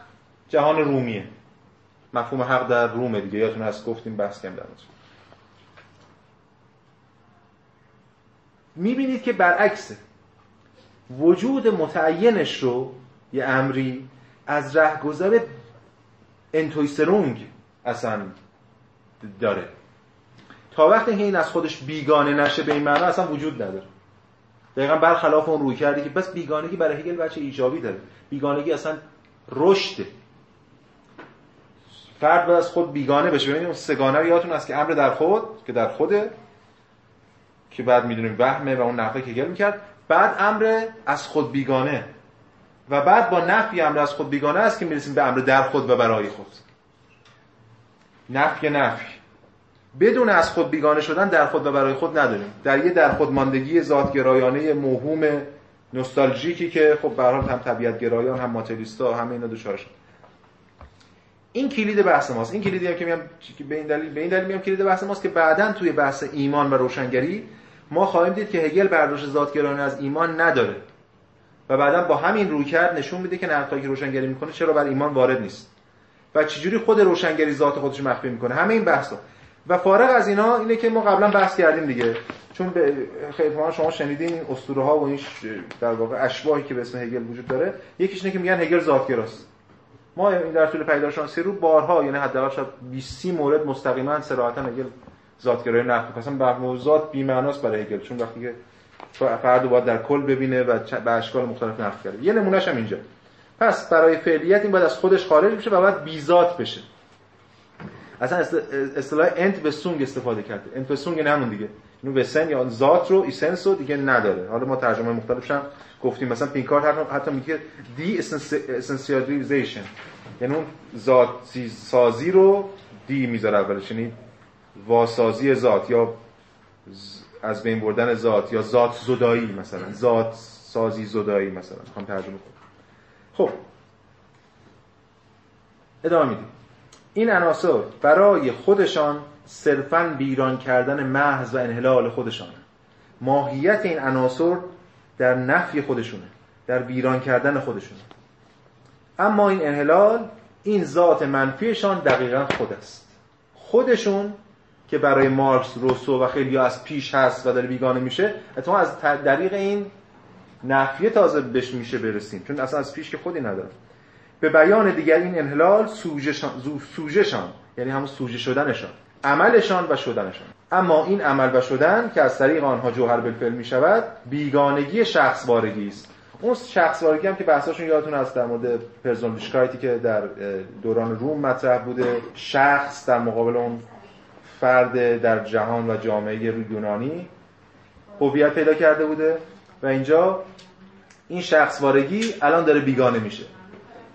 جهان رومیه، مفهوم حق در رومه دیگه، یادتون هست گفتیم بحث کم درمون. میبینید که برعکسه، وجود متعینش رو، یه امری، از رهگذر انتویسرونگ اصلا داره. تا وقتی که این از خودش بیگانه نشه به این معنا اصلا وجود نداره. دقیقا برخلاف اون روی کرده که بس بیگانگی برای هگل بچه ایجابی داره، بیگانگی اصلا رشده، فرد باید از خود بیگانه بشه. ببینید اون سگانه رو یادتون هست که امر در خود که در خوده، که بعد میدونیم وهمه و اون نقده که هگل میکرد، بعد امر از خود بیگانه، و بعد با نفی امر از خود بیگانه است که میرسیم به امر در خود و برای خود. نفی نفی بدون از خود بیگانه شدن در خود و برای خود نداریم، در یه در خود ماندگی ذات‌گرایانه موهوم نوستالژیکی که خب به هر حال هم طبیعت گرایان هم ماتریالیستا هم اینا دوچار شد. این کلید بحث ماست. این کلیدی هم که میام به این دلیل به این دلیل میام کلید بحث ماست که بعداً توی بحث ایمان و روشنگری ما خواهیم دید که هگل برداشت ذات‌گرایانه از ایمان نداره، و بعداً با همین رویکرد نشون میده که نقدهایی که روشنگری میکنه چرا بر ایمان وارد نیست و چجوری خود روشنگری ذات خودش مخفی میکنه. همه این بحثا و فارغ از اینا اینه که ما قبلا بحث کردیم دیگه، چون خیلی ما شما شنیدین این اسطوره ها و این در واقع اشباحی که به اسم هگل وجود داره، یکیش اینه که میگن هگل ذات‌گراست. ما این در طول پدیدارشناسی روح بارها، یعنی حداقل شاید بیست مورد مستقیما صراحتا هگل ذات‌گرایی نقد میکنه. اصلا موضوعات بی معناست برای هگل، چون وقتی که فرد باید در کل ببینه و به اشکال مختلف نقد کنه. یه نمونهش هم اینجا. پس برای فعلیت این باید از خودش خارج بشه و باید بی‌ذات بشه. اصلا اصطلاح انت به سونگ استفاده کرده. انت به سونگ نمون دیگه. اینو وسن یا ذات رو ایسنس رو دیگه نداره. حالا ما ترجمه مختلفش هم گفتیم، مثلا پینکارد حتی میگه دی اسنسیالیزیشن، یعنی اون ذات سازی رو دی میذاره اولش، یعنی واسازی ذات یا از بین بردن ذات یا ذات زدایی، مثلا ذات سازی زدایی، مثلا هم ترجمه کنم. خب ادامه میدیم. این عناصر برای خودشان صرفاً بیران کردن محض و انحلال خودشانه. ماهیت این عناصر در نفی خودشونه، در بیران کردن خودشونه. اما این انحلال، این ذات منفیشان دقیقاً خود است. خودشون که برای مارکس، روسو و خیلی از پیش هست و داره بیگانه میشه، اتفاقا از طریق این نفیه تازه بهش میشه برسیم، چون اصلا از پیش که خودی نداره. به بیان دیگر این انحلال سوژشان، سوژشان یعنی همون سوژه شدنشان، عملشان و شدنشان. اما این عمل و شدن که از طریق آنها جوهر بالفعل میشود، بیگانگی شخصوارگی است. اون شخصوارگی هم که بحثاشون یادتون هست در مورد پرسونلیشکایتی که در دوران روم مطرح بوده، شخص در مقابل اون فرد در جهان و جامعه یونانی هویت پیدا کرده بوده و اینجا این شخصوارگی الان داره بیگانه میشه.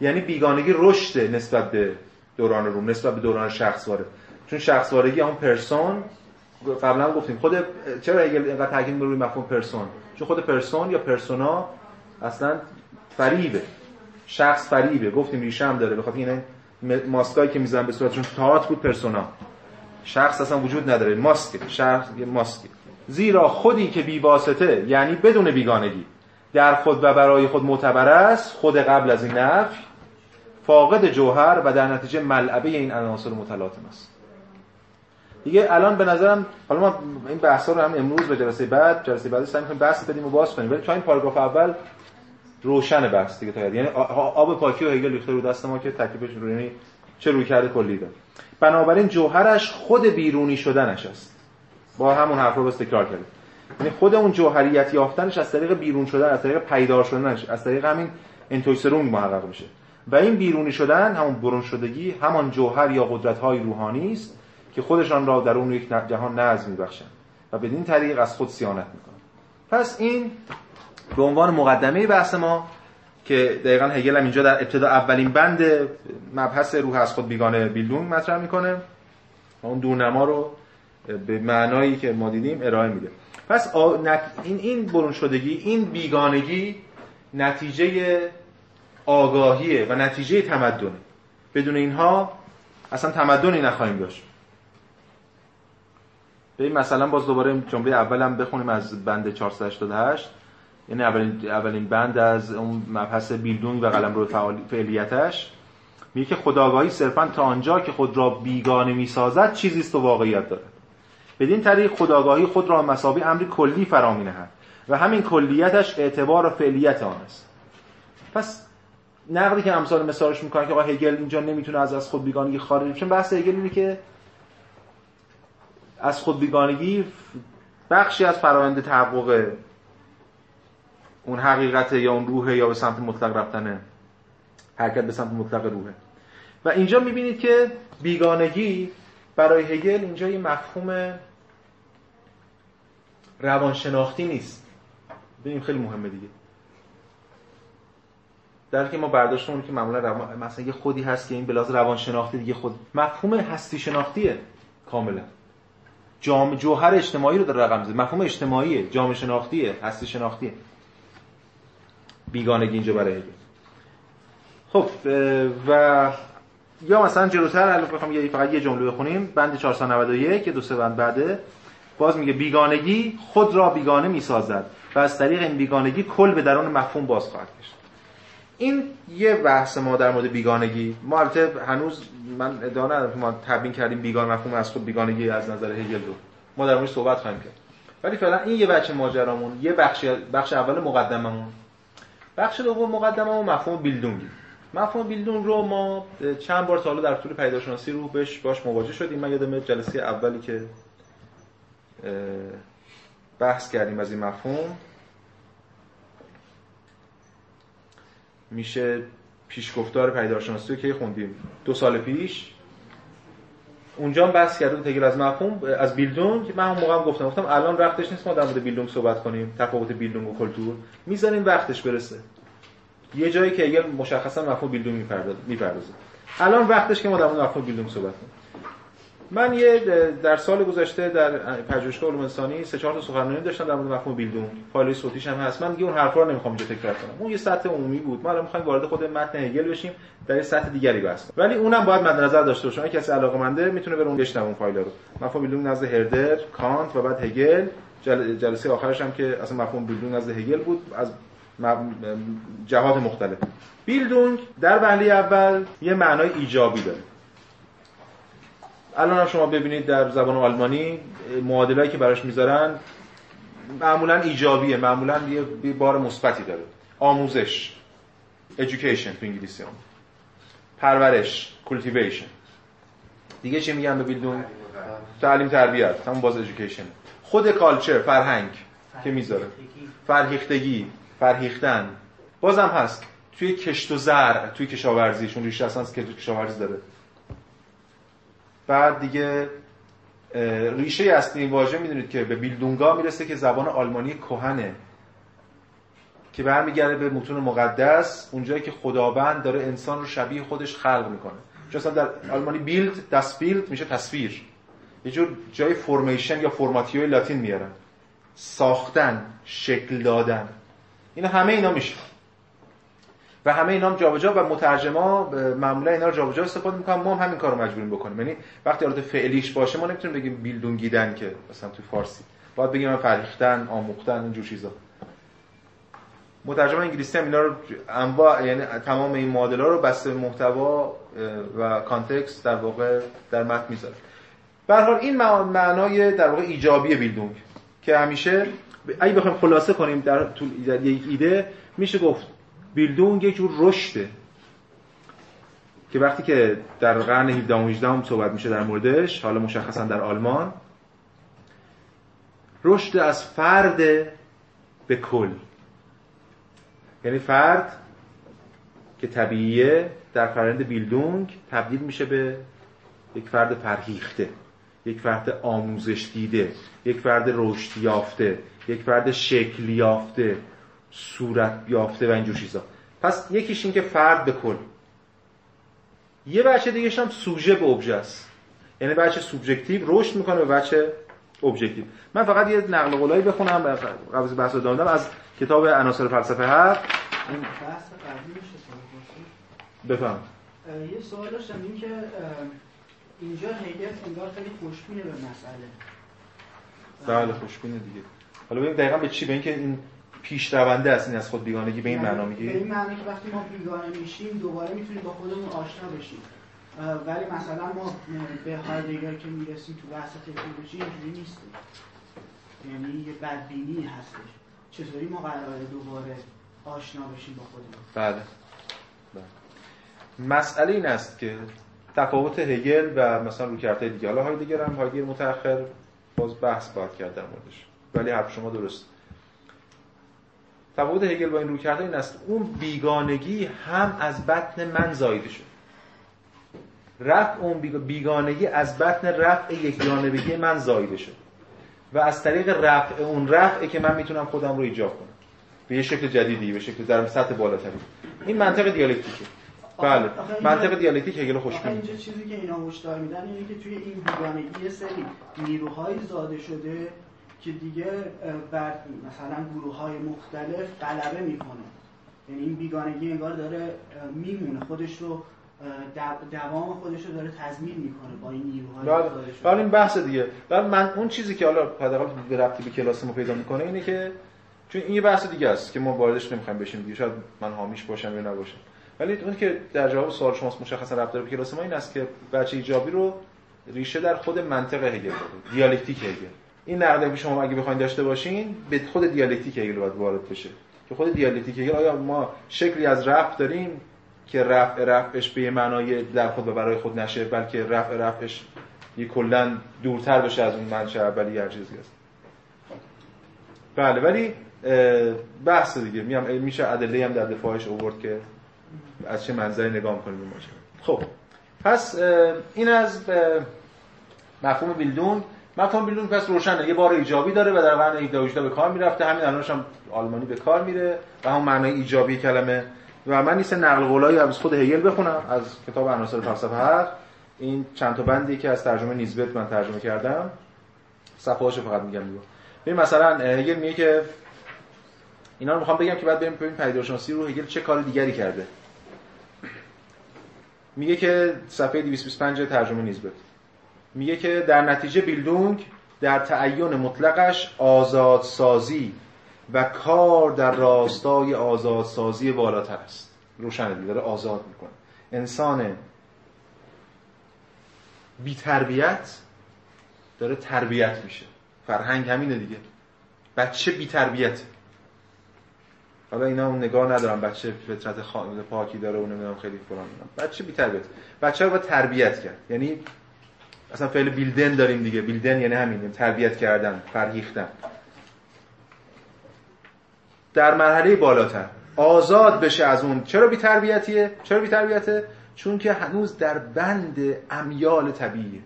یعنی بیگانگی رشد نسبت به دوران روم، نسبت به دوران شخصواره. چون شخصوارگی اون پرسون قبلا گفتیم، خود چرا هگل اینقدر تاکید می‌کنه روی مفهوم پرسون؟ چون خود پرسون یا پرسونا اصلا فریبه، شخص فریبه، گفتیم ریشه هم داره. بخاطر اینه ماسکایی که می‌زنن به صورتشون تئاتر بود پرسونا، شخص اصلا وجود نداره، ماسک، شخص یه ماسک. زیرا خودی که بی واسطه یعنی بدون بیگانگی در خود و برای خود معتبر است، خود قبل از این نفی فاقد جوهر و در نتیجه ملعبه این عناصر متلاطم است. دیگه الان به نظرم، حالا ما این بحثا رو هم امروز به جلسه بعد، جلسه بعدی سعی می‌کنیم بحث بدیم و باز کنیم، ولی تا این پاراگراف اول روشن بحث دیگه تا یاد. یعنی آب پاکی و هگل ریخته رو دست ما که تکلیفش رو، یعنی چه رویکرد کلی داره. بنابراین جوهرش خود بیرونی شدنش است. با همون حرف رو بس تکرار کردیم. یعنی خود اون جوهریت یافتنش از طریق بیرون شدن، از طریق پیدار شدنش، از طریق همین انتویسرونگ محقق میشه. و این بیرونی شدن، همون برون شدگی، همان جوهر یا قدرت‌های روحانی است که خودشان را در اون یک جهان نظم می‌بخشند و بدین طریق از خود صیانت می‌کنند. پس این به عنوان مقدمه بحث ما که دقیقاً هگل هم اینجا در ابتدا اولین بند مبحث روح از خود بیگانه بیلدونگ مطرح می‌کنه و اون دورنما رو به معنایی که ما دیدیم ارائه میده. پس این این برون شدگی، این بیگانگی نتیجه آگاهیه و نتیجه تمدنه. بدون اینها اصلا تمدنی نخواهیم داشت. ببین مثلا باز دوباره جمله اولم بخونیم از بند چهارصد و هشتاد و هشت، یعنی اولین اولین بند از اون مبحث بیلدونگ و قلمرو فعالیتش، میگه که خودآگاهی صرفاً تا آنجا که خود را بیگانه می‌سازد چیزی است و واقعیت دارد. بدین طریق خودآگاهی خود را مساوی امری کلی فرا می‌نهد و همین کلیتش اعتبار و فعلیت آن است. پس نقدی که امثال مثالش می‌کنه که آقا هگل اینجا نمی‌تونه از از خود بیگانگی خارج بشه، بحث هگل اینه که از خود بیگانگی بخشی از فرآیند تحقق اون حقیقت یا اون روحه یا به سمت مطلق رفتنه، حرکت به سمت مطلق روحه. و اینجا میبینید که بیگانگی برای هگل اینجا یه مفهوم روانشناختی نیست. ببینیم خیلی مهمه دیگه، در حالی که ما برداشتمون که معمولا روان... مثلا یه خودی هست که این بلاز روانشناختی دیگه، خود مفهوم هستی شناختیه، کاملا جام جوهر اجتماعی رو در رقم زده، مفهوم اجتماعیه، جامعه شناختیه، هستی شناختیه بیگانگی اینجا برای هگل. خب و یا مثلا جلوتر الان بخوام یه فقط یه جمله بخونیم، بند چهارصد و نود و یک که دو سه بند بعده باز میگه بیگانگی خود را بیگانه میسازد و از طریق این بیگانگی کل به درون مفهوم باز خواهد گشت. این یه بحث ما در مورد بیگانگی. ما البته هنوز من ادعا ندارم که ما تبیین کردیم بیگانه مفهوم از خود بیگانگی از نظر هگل رو، ما در موردش صحبت خواهیم کرد، ولی فعلا این یه بچه ماجرامون، یه بخش بخش اول مقدممون. بخش دوم مقدممون مفهوم بیلدونگ. مفهوم بیلدونگ رو ما چند بار تا حالا در طول پدیدارشناسی روح بهش باش مواجه شدیم. من یادمه جلسه اولی که بحث کردیم از این مفهوم، میشه پیشگفتار پدیدارشناسی رو که خوندیم دو سال پیش، اونجا هم بحث کرده بود هگل از مفهوم از بیلدونگ. من اون موقع هم گفتم گفتم الان وقتش نیست ما در مورد بیلدونگ صحبت کنیم، تفاوت بیلدونگ و کلتور، میذاریم وقتش برسه، یه جایی که هگل مشخصا مفهوم بیلدونگ میپردازه. الان وقتش که ما در مورد مفهوم بیلدونگ صحبت کنیم. من یه در سال گذشته در پژوهشگاه علوم انسانی سه چهار تا سخنرانی داشتم در مورد مفهوم بیلدونگ، فایل صوتیش هم هست. من دیگه اون حرفا رو نمیخوام اینجا تکرار کنم، اون یه سطح عمومی بود. ما الان میخوایم وارد خود متن هگل بشیم، در یه سطح دیگری بحث، ولی اونم باید مد نظر داشته باشیم. اگه کسی علاقه‌منده میتونه بره اون بشنوه اون فایل رو، مفهوم بیلدونگ نزد هردر، کانت و بعد هگل. جل... جلسه آخرش هم که اصلا مفهوم بیلدونگ نزد هگل بود از جهات مختلف. بیلدونگ در وهله اول یه معنای ایجابی داره. الان شما ببینید در زبان آلمانی معادلایی که براش میذارن معمولا ایجابیه، معمولا یه بار مثبتی داره. آموزش education تو انگلیسی هم. پرورش cultivation. دیگه چی میگم به بیلدون؟ تعلیم تربیت، همون باز education. خود کالچر فرهنگ که میذاره. فرهیختگی، فرهیختن. بازم هست توی کشت و زرع، توی کشاورزیشون ریشه اصلا از کشاورزی داره. بعد دیگه ریشه اصلی این واژه میدونید که به بیلدونگا میرسه که زبان آلمانی کهنه که برمیگرده به متون مقدس، اونجایی که خداوند داره انسان رو شبیه خودش خلق میکنه. چون اصلا در آلمانی بیلد دست بیلد میشه تصویر، یه جور جای فرمیشن یا فرماتیوی لاتین میارن، ساختن، شکل دادن. این همه اینا میشه و همه اینا هم جابجا و مترجما معمولا اینا رو جابجا استفاده میکنن. ما هم همین کارو مجبوریم بکنیم، یعنی وقتی حالت فعلیش باشه ما نمیتونیم بگیم بیلدونگیدن، که مثلا توی فارسی باید بگیم فرهیختن، آموختن، این جور چیزا. مترجم انگلیسی هم اینا رو انواع، یعنی تمام این معادل‌ها رو بسته محتوا و کانتکست در واقع در متن میذاره. به هر حال این معنای در واقع ایجابی بیلدونگ که همیشه اگه بخوایم خلاصه کنیم در طول یک ایده میشه گفت بیلدونگ یه جور رشده که وقتی که در قرن هفدهم و هجدهم صحبت میشه در موردش، حالا مشخصا در آلمان، رشد از فرد به کل، یعنی فرد که طبیعیه در فرآیند بیلدونگ تبدیل میشه به یک فرد فرهیخته، یک فرد آموزش دیده، یک فرد رشد یافته، یک فرد شکل یافته، صورت یافته و اینجور چیزا. پس یکیش این که فرد به کل، یه بچه دیگه‌ش هم سوژه به ابژه است، یعنی بچه سوبژکتیو رشد میکنه به بچه ابژکتیو. من فقط یه نقل قولایی بخونم قبل از بحث ادامه بدم از کتاب عناصر فلسفه هفت. این بحث قبلی شد. بفهم. یه سوال داشتم، این که اینجا هگل انگار خیلی خوشبینه به مسئله. بله خوشبینه دیگه. حالا ببینیم دقیقاً به چی، به اینکه این پیش رونده است، این از خود بیگانگی به این معنا میگه. به این معنی که وقتی ما بیگانه میشیم دوباره میتونیم با خودمون آشنا بشیم. ولی مثلا ما به هایدگر که میرسیم تو بحث تکنولوژی اینجوری نیست. یعنی یه بدبینی هستش. چطوری ما قراره دوباره آشنا بشیم با خودمون؟ بله. بله. مسئله این است که تفاوت هگل و مثلا روکرتای دیگه، حالا هایدگر هم، هایدگر متأخر، باز بحث باید کرد در موردش. ولی حرف شما درست. تفاوت هگل با این روکرده این است، اون بیگانگی هم از بطن من زایده شد، رفع اون بیگانگی از بطن رفع یک جانبگی من زایده شد و از طریق رفع اون رفعه که من میتونم خودم رو ایجاد کنم به یه شکل جدیدی، به شکل در سطح بالاتری. این منطق دیالکتیکه. بله منطق دیالکتیک هگل خوشبین. اینجا چیزی که اینا هشدار میدن اینه که توی این بیگانگی سری نیروهای زاده شده که دیگه بر مثلا گروه‌های مختلف غلبه میکنه، یعنی این بیگانگی انگار داره میمونه، خودش رو دوام خودش رو داره تضمین میکنه با این نیروهای خودش. حالا این بحث دیگه در من اون چیزی که حالا حداقل ربطی به کلاس ما پیدا میکنه اینه که چون این یه بحث دیگه است که ما واردش نمیخوایم بشیم دیگه، شاید من حامیش باشم یا نباشم، ولی اون که در جواب سوال شما مشخصا ربط داره به کلاس ما این است که بچه ایجابی رو ریشه در خود منطق هگل داره، دیالکتیک هگل. این نقدی که شما اگه بخواید داشته باشین به خود دیالکتیک هگل باید وارد بشه که خود دیالکتیک هگل آیا ما شکلی از رفع داریم که رفع رفعش به معنای در خود و برای خود نشه، بلکه رفع رفعش یه کلا دورتر بشه از اون منشأ اولی هر چیزی است. بله ولی بحث دیگه میام میشه ادله هم در دفاعش آورد که از چه منظری نگاه کنیم این ماجرا. خب پس این از مفهوم بیلدون. مفهوم بیلدونگ پس روشنه، یه بار ایجابی داره و در قرن هجدهم به کار میرفته، همین الانش هم آلمانی به کار میره و هم معنای ایجابی کلمه. و من نیست نقل قولایی از خود هگل بخونم از کتاب عناصر فلسفه هفت، این چند تا بندی که از ترجمه نیزبت من ترجمه کردم، صفحه‌هاشو فقط میگم دیگه. ببین مثلا هگل میگه که اینا رو میخوام بگم که بعد بریم ببینیم پدیدارشناسی روح هگل چه کار دیگری کرده. میگه که صفحه دویست و بیست و پنج ترجمه نیزبت میگه که در نتیجه بیلدونگ در تعین مطلقش آزادسازی و کار در راستای آزادسازی بالاتر است. روشنه دیگه، داره آزاد میکنه انسان بی تربیت داره تربیت میشه. فرهنگ همینه دیگه. بچه بی تربیته. حالا اینا اون نگاه ندارم بچه فطرت خانواده پاکی داره اون نمیدونم خیلی فلان اینا. بچه بی تربیت. بچه رو با تربیت کرد. یعنی اصلا فعل بیلدن داریم دیگه. بیلدن یعنی همین، تربیت کردن، فرهیختن. در مرحله بالاتر آزاد بشه از اون. چرا بی تربیتیه؟ چرا بی تربیته؟ چون که هنوز در بند امیال طبیعیه.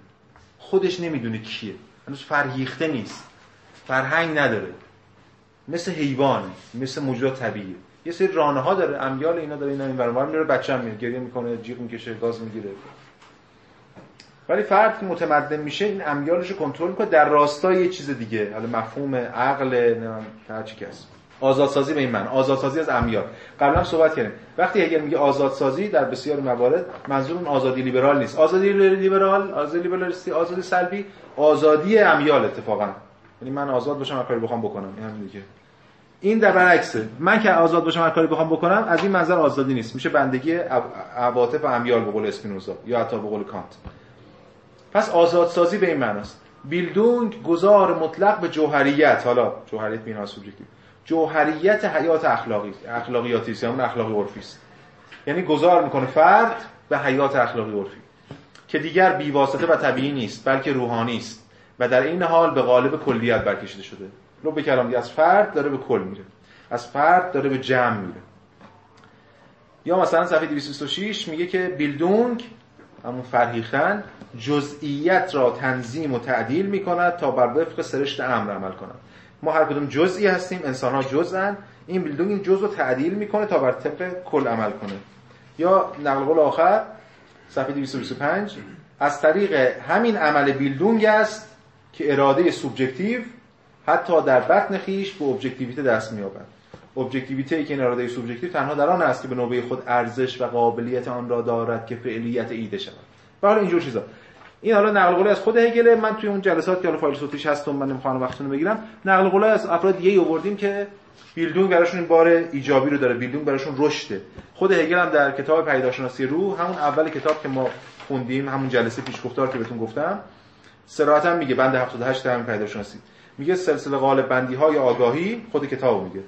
خودش نمیدونه کیه. هنوز فرهیخته نیست. فرهنگ نداره. مثل حیوان، مثل موجودات طبیعی. یه سری رانه‌ها داره، امیال اینا داره، اینا اینور اونور میره، بچه‌م میره، گریه میکنه، جیغ میکشه، گاز میگیره. ولی فرد که متمدن میشه این امیالش رو کنترل میکنه در راستای یه چیز دیگه. حالا مفهوم عقل نمیدونم هر چی کس. آزادسازی به این معنی، آزادسازی از امیال. قبلا صحبت کردیم. وقتی هگل میگه آزادسازی در بسیار موارد منظور اون آزادی لیبرال نیست. آزادی لیبرال، آزادی لیبرالیستی، آزادی سلبی، آزادی امیال اتفاقا. یعنی من آزاد باشم هر کاری بخوام بکنم، این همین دیگه. این در برعکسه. من که آزاد باشم هر کاری بخوام بکنم از این منظر آزادی نیست. میشه بندگی عواطف و امیال به قول اسپینوزا یا حتی به قول کانت. پس آزادسازی به این معناست. بیلدونگ گذار مطلق به جوهریت، حالا جوهریت مینا سوبژکتیو. جوهریت حیات اخلاقی، اخلاقیاتی است، همون اخلاقی عرفی است. یعنی گذار میکنه فرد به حیات اخلاقی عرفی که دیگر بیواسطه و طبیعی نیست، بلکه روحانی است و در این حال به قالب کلیت برکشیده شده. رو به کلام دیگه از فرد داره به کل میره. از فرد داره به جمع میره. یا مثلا صفحه دویست و بیست و شش میگه که بیلدونگ همون فرهیختن جزئیات را تنظیم و تعدیل میکند تا بر وفق سرشت امر عمل کند. ما هر کدوم جزئی هستیم، انسان‌ها جزءن، این بیلدونگ این جزء رو تعدیل میکنه تا بر طبق کل عمل کنه. یا نقل قول آخر صفحه دویست و بیست و پنج از طریق همین عمل بیلدونگ است که اراده سوبژکتیو حتی در بطن خیش به ابجکتیویته دست می‌یابد. ابجکتیویته که این اراده سوبژکتیو تنها در آن است که به نوبه خود ارزش و قابلیت آن را دارد که فعلیت ایده شود. و حالا اینجور چیزا. این حالا نقل قولی از خود هگل، من توی اون جلسات که حالا فایل صوتیش هست من نمیخوام وقتتون رو بگیرم، نقل قولی از افراد دیگه آوردیم که بیلدونگ براشون این بار ایجابی رو داره، بیلدونگ براشون رشده. خود هگل هم در کتاب پدیدارشناسی روح، همون اول کتاب که ما خوندیم، همون جلسه پیشگفتار که بهتون گفتم، صراحتاً میگه بند هفتاد و هشت همین پدیدارشناسی میگه سلسله قالب بندی‌های آگاهی، خود کتابو میگه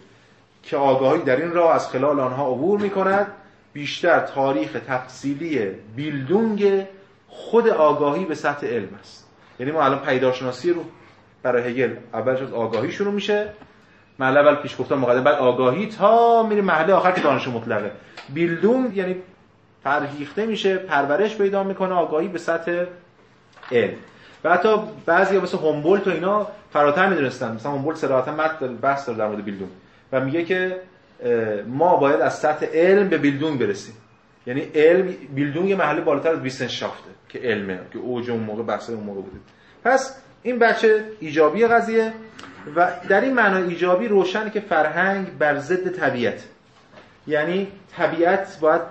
که آگاهی در این راه از خلال آنها عبور می‌کند، بیشتر تاریخ تفصیلی بیلدونگ خود آگاهی به سطح علم است. یعنی ما الان پدیدارشناسی رو برای هگل اولش از آگاهی شروع میشه، مرحله اول پیشگفتار مقدمه، بعد آگاهی، تا میره مرحله آخر که دانش مطلقه. بیلدونگ یعنی فرهیخته میشه، پرورش پیدا میکنه، آگاهی به سطح علم. و حتی بعضیا مثل هومبولت و اینا فراتر میدونستن، مثلا هومبولت صراحتا متن بحث داره در مورد بیلدونگ و میگه که ما باید از سطح علم به بیلدونگ برسیم. یعنی علم بیلدونگ یه محله بالاتر از ویسنشافته که علمه، که اوج اون موقع بحث اون موقع بوده. پس این بچه ایجابی قضیه و در این معنای ایجابی روشنه که فرهنگ بر ضد طبیعت، یعنی طبیعت باید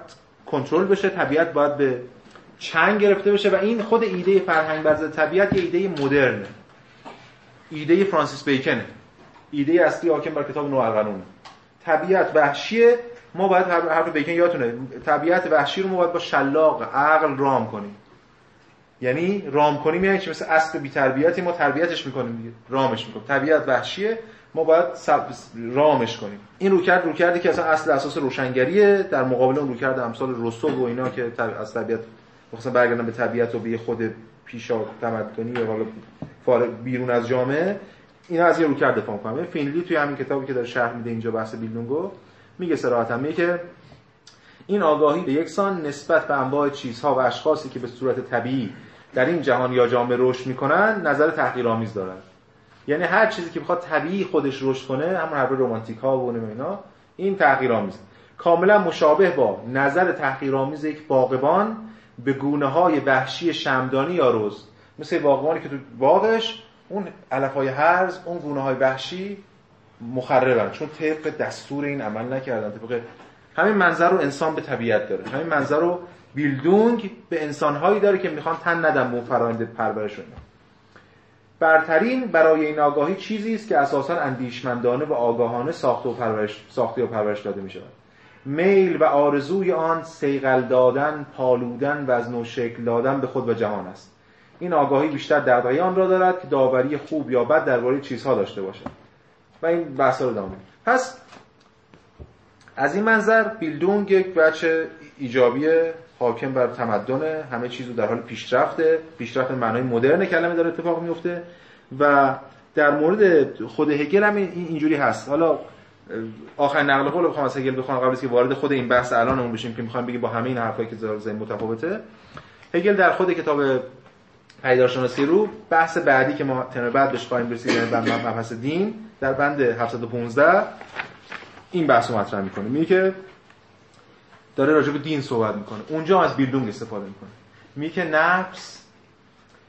کنترل بشه، طبیعت باید به چنگ گرفته بشه و این خود ایده فرهنگ بر ضد طبیعت یه ایده مدرنه، ایده فرانسیس بیکنه، ایده اصلی حاکم بر کتاب نو القانون. طبیعت وحشیه، ما باید حرف بیکن یادتونه، طبیعت وحشی رو ما باید با شلاق عقل رام کنیم. یعنی رام کنیم یعنی چی؟ مثل اسب بی تربیتی ما تربیتش میکنیم دیگه، رامش میکنیم. طبیعت وحشیه، ما باید رامش کنیم. این روکرد روکردی که اصلا اصل اساس روشنگریه، در مقابل اون روکرد امثال روسو و اینا که از طبیعت مثلا برگردن به طبیعت و به خود پیشا تمدنی یا والا بیرون از جامعه، اینا از یه روکرد دفاع میکنن. فینلی توی همین کتابی که داره شرح میده اینجا بحث بیلدونگو میگه صراحتاً، میگه که این آگاهی به یکسان نسبت به انواع چیزها و اشخاصی که به صورت طبیعی در این جهان یا جامعه رشد میکنن نظر تحقیرآمیز دارن. یعنی هر چیزی که بخواد طبیعی خودش رشد کنه، همون حرف رمانتیک ها و اینا، این تحقیرآمیز، کاملا مشابه با نظر تحقیرآمیز یک باغبان به گونه های وحشی شمعدانی یا روز. مثل باغبانی که تو باغش اون علفهای هرز، اون گونه های وحشی مخربن، چون طبق دستور این عمل نکردن. طبق همین منظر رو انسان به طبیعت داره، همین منظر رو بیلدونگ به انسان‌هایی داره که میخوان تن ندن به اون فرآیند پرورش. برترین برای این آگاهی چیزی است که اساساً اندیشمندانه و آگاهانه ساخته و پرورش ساخته و پرورش داده می‌شود. میل و آرزوی آن صیقل دادن، پالودن و از نو شکل دادن به خود و جهان است. این آگاهی بیشتر دغدغه آن را دارد که داوری خوب یا بد درباره چیزها داشته باشد. و این بحث رو دامنه. پس از این منظر بیلدونگ یک بچه ایجابی حاکم بر تمدن، همه چیزو در حال پیشرفته، پیشرفت معنای مدرن کلمه داره اتفاق میفته. و در مورد خود هگل هم اینجوری هست. حالا آخرین نقل قول بخوام از هگل بخوام قبل از که وارد خود این بحث الانمون بشیم که می‌خوام بگم با همه این حرفایی که زاویه متفاوته، هگل در خود کتاب پدیدارشناسی روح، بحث بعدی که ما ترم بعد بهش خواهیم رسید، یعنی بحث مبحث دین، در بند هفتصد و پانزده این بحث رو مطرح می‌کنه. میگه که داره راجع به دین صحبت می‌کنه. اونجا از بیلدونگ استفاده می‌کنه. میگه که نفس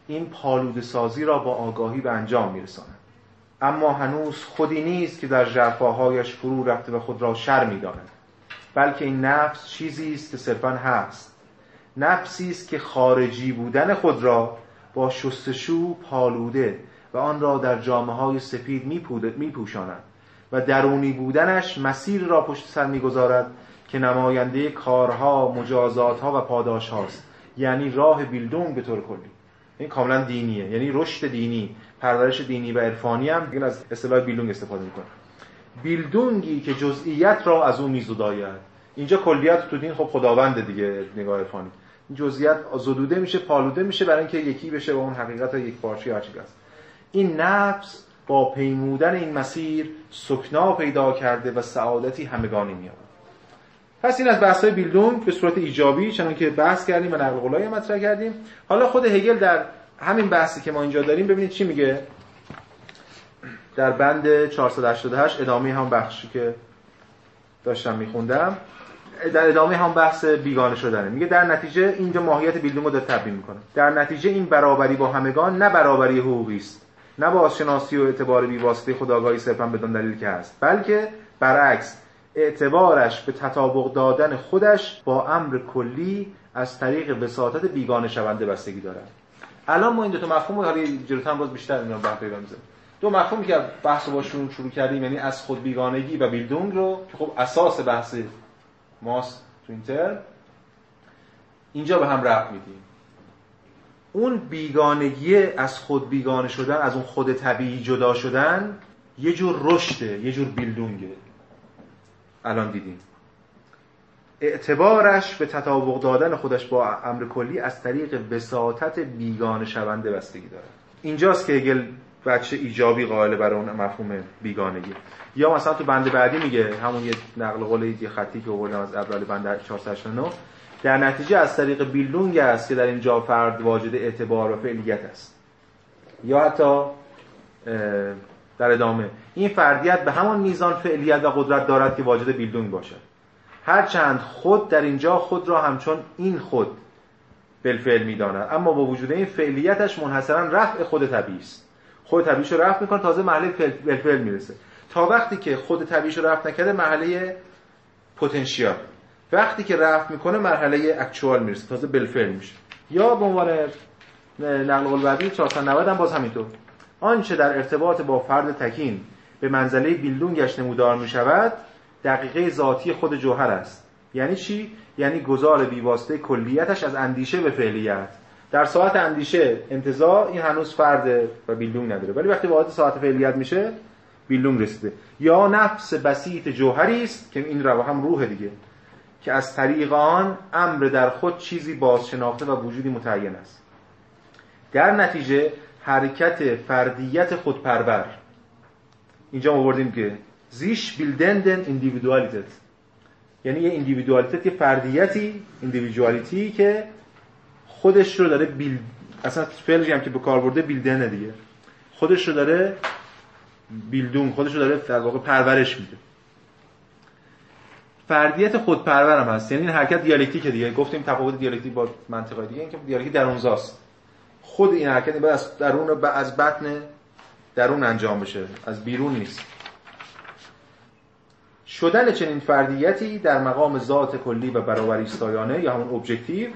این پالوده سازی را با آگاهی به انجام می‌رساند، اما هنوز خودی نیست که در ژرفاهایش فرو رفته و خود را شر می‌داند، بلکه این نفس چیزی است که صرفاً هست. نفسی است که خارجی بودن خود را با شستشو پالوده و آن را در جامه‌های سپید می‌پوشاند و درونی بودنش مسیر را پشت سر می‌گذارد که نماینده کارها، مجازاتها و پاداش‌هاست. یعنی راه بیلدونگ به طور کلی این کاملا دینیه، یعنی رشد دینی، پرورش دینی و عرفانی هم دیگه از اصطلاح بیلدونگ استفاده میکنه. بیلدونگی که جزئیات را از اون میزداید. اینجا کلیات تو دین خب خداونده دیگه، نگاه عرفانی. این جزئیات زدوده میشه، پالوده میشه برای اینکه یکی بشه با اون حقیقت یکپارچه یا چیزی است. این نفس با پیمودن این مسیر سکنا پیدا کرده و سعادتی همگانی می‌یابد. پس این از بحث‌های بیلدونگ به صورت ایجابی، چنان که بحث کردیم و نقل قولایی مطرح کردیم. حالا خود هگل در همین بحثی که ما اینجا داریم ببینید چی میگه. در بند چهارصد و هشتاد و هشت ادامه هم بخشی که داشتم میخوندم، در ادامه هم بحث بیگانه شدنه. میگه در نتیجه اینجا ماهیت بیلدونگ رو داره تبیین میکنه. در نتیجه این برابری با همگان نه برابری حقوقی است، نه بازشناسی و اعتبار بی‌واسطه خودآگاهی صرفاً بدون دلیل که است، بلکه برعکس اعتبارش به تطابق دادن خودش با امر کلی از طریق وساطت بیگانه شونده بستگی دارد. الان ما این دو تا مفهوم رو حالا جلوتر باز بیشتر اینا رو بحث می‌کنیم. دو مفهومی که بحث باشون شروع کردیم، یعنی از خود بیگانگی و بیلدونگ رو که خب اساس بحث ماست تو این ترم، اینجا به هم ربط میدیم. اون بیگانگی از خود بیگانه شدن، از اون خود طبیعی جدا شدن، یه جور رشده، یه جور بیلدونگه. الان دیدیم اعتبارش به تطابق دادن خودش با امر کلی از طریق وساطت بیگانه شونده بستگی داره. اینجاست که هگل بچه ایجابی قائل برای اون مفهوم بیگانگی. یا مثلا تو بند بعدی میگه، همون یه نقل قول یه خطی که آوردم از اول بند چهارصد و هشتاد و نه، در نتیجه از طریق بیلدونگ است که در اینجا فرد واجد اعتبار و فعلیت است. یا حتی در ادامه این فردیت به همان میزان فعلیت و قدرت دارد که واجد بیلدونگ باشد، هرچند خود در اینجا خود را همچون این خود بالفعل می‌داند، اما با وجود این فعلیتش منحصراً رفع خود طبیعی است. خود طبیعیش رو رفع می‌کنه، تازه مرحله بالفعل میرسه. تا وقتی که خود طبیعیش رو رفع نکرده مرحله پتانسیال، وقتی که رفع می‌کنه مرحله اکچوال میرسه، تازه بالفعل میشه. یا به عنوان نقل قول بعدی چهارصد و نود هم باز همینطور، آنچه در ارتباط با فرد تکین به منزله بیلدونگش نمودار می شود دقیقه ذاتی خود جوهر است. یعنی چی؟ یعنی گذار بیواسطه کلیتش از اندیشه به فعلیت. در ساعت اندیشه انتزاع این هنوز فرد و بیلدونگ نداره، ولی وقتی وارد ساعت فعلیت میشه بیلدونگ رسیده. یا نفس بسیط جوهری است که این رو هم روح دیگه، که از طریق آن امر در خود چیزی بازشناخته و وجودی متعین است. در نتیجه حرکت فردیت خودپرور، اینجا آوردیم که زیش بیلدندن اندیویدوالیتت، یعنی یه اندیویدوالیتی، فردیتی، اندیویدوالیتی که خودش رو داره بیل، اصلا فعلی هم که به کار برده بیلدنه دیگه، خودش رو داره بیلدون، خودش رو داره در واقع پرورش میده. فردیت خودپرور هم هست، یعنی این حرکت دیالکتیکه دیگه. گفتیم تفاوت دیالکتیک با منطقای دیگه اینکه دیالکتیک درونزاست، خود این حرکت باید از درون و از بطن درون انجام بشه، از بیرون نیست. شدن چنین فردیتی در مقام ذات کلی و برابری سایانه یا همون ابجکتیو،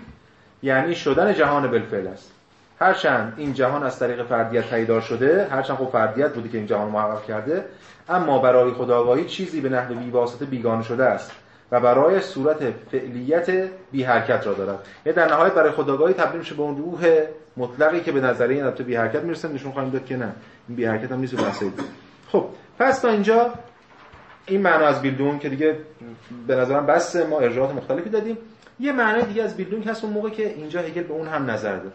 یعنی شدن جهان بالفعل است. هرچند این جهان از طریق فردیت تاییدار شده، هرچند خب فردیت بوده که این جهان محقق کرده، اما برای خودآگاهی چیزی به نحو بیواسطه بیگانه شده است و برای صورت فعلیت بی حرکت را دارد. یعنی در نهایت برای خودآگاهی تبدیل میشه به اون روح مطلقی که به نظریه این رابطه بی حرکت میرسه. نشون خواهیم داد که نه، این بی حرکت هم نیست بحثی. خب پس تا اینجا این معنا از بیلدون که دیگه به نظرم بس ما ارجاعات مختلفی دادیم. یه معنای دیگه از بیلدون هست اون موقع که اینجا هگل به اون هم نظر داد.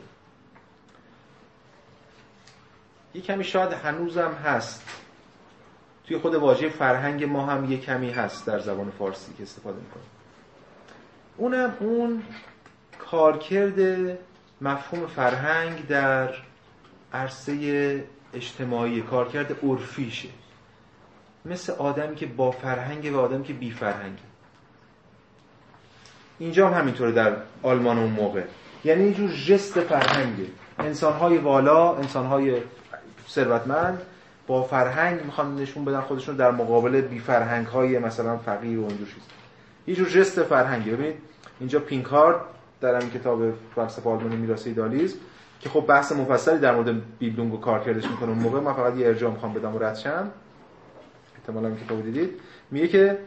یه کمی شاید هنوزم هست توی خود واژه فرهنگ ما هم یه کمی هست در زبان فارسی که استفاده می‌کنیم. اونم اون کارکرد مفهوم فرهنگ در عرصه اجتماعی، کارکرد عرفیشه. مثل آدمی که با فرهنگ و آدمی که بی فرهنگ. اینجا هم همینطوره در آلمان اون موقع. یعنی اینجور ژست فرهنگه. انسان‌های والا، انسان‌های ثروتمند با فرهنگ میخوان نشون بدن خودشون در مقابل بی فرهنگ‌های مثلا فقیر و اونجور چیزا. یه جور ژست فرهنگی. ببینید اینجا پینکارد در همین کتاب فلسفه آلمانی میراث ایدالیسم که خب بحث مفصلی در مورد بیلدونگ و کارکردش میکنه اون موقع، من فقط یه ارجاع میخوام بدم و ردشم. احتمالاً این کتابو دیدید. میگه که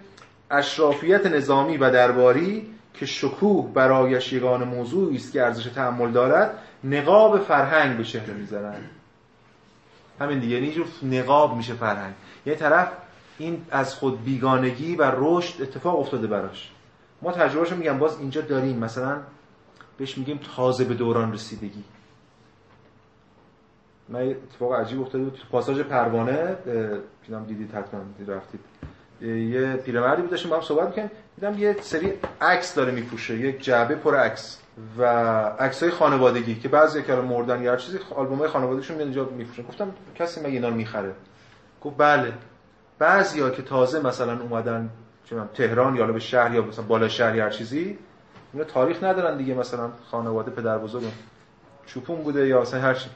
اشرافیت نظامی و درباری که شکوه برایش یگان موضوعی است که ارزش تأمل دارد، نقاب فرهنگ به چهره می‌زنند. همین دیگه، یعنی جور نقاب میشه فرهنگ. یه طرف این از خود بیگانگی و رشد اتفاق افتاده براش. ما تجربهشو میگم باز اینجا داریم، مثلا بهش میگیم تازه به دوران رسیدگی. من اتفاق عجیب افتاده بود تو پاساژ پروانه، دیدم دیدید حتما دیدید رفتید، یه پیرمردی بود داشتیم با هم صحبت می‌کردیم، دیدم یه سری عکس داره میپوشه، یک جعبه پر عکس و عکسای خانوادگی که بعضی که مردن یا هر چیزی، آلبومای خانوادگیشون میاد اینجا میفروشن. گفتم کسی مگه اینا رو میخره؟ گفت بله، بعضیا که تازه مثلا اومدن چه می‌دونم تهران یا به شهر یا مثلا بالا شهر یا هر چیزی، اینا تاریخ ندارن دیگه، مثلا خانواده پدربزرگ چوپون بوده یا مثلا هر چی،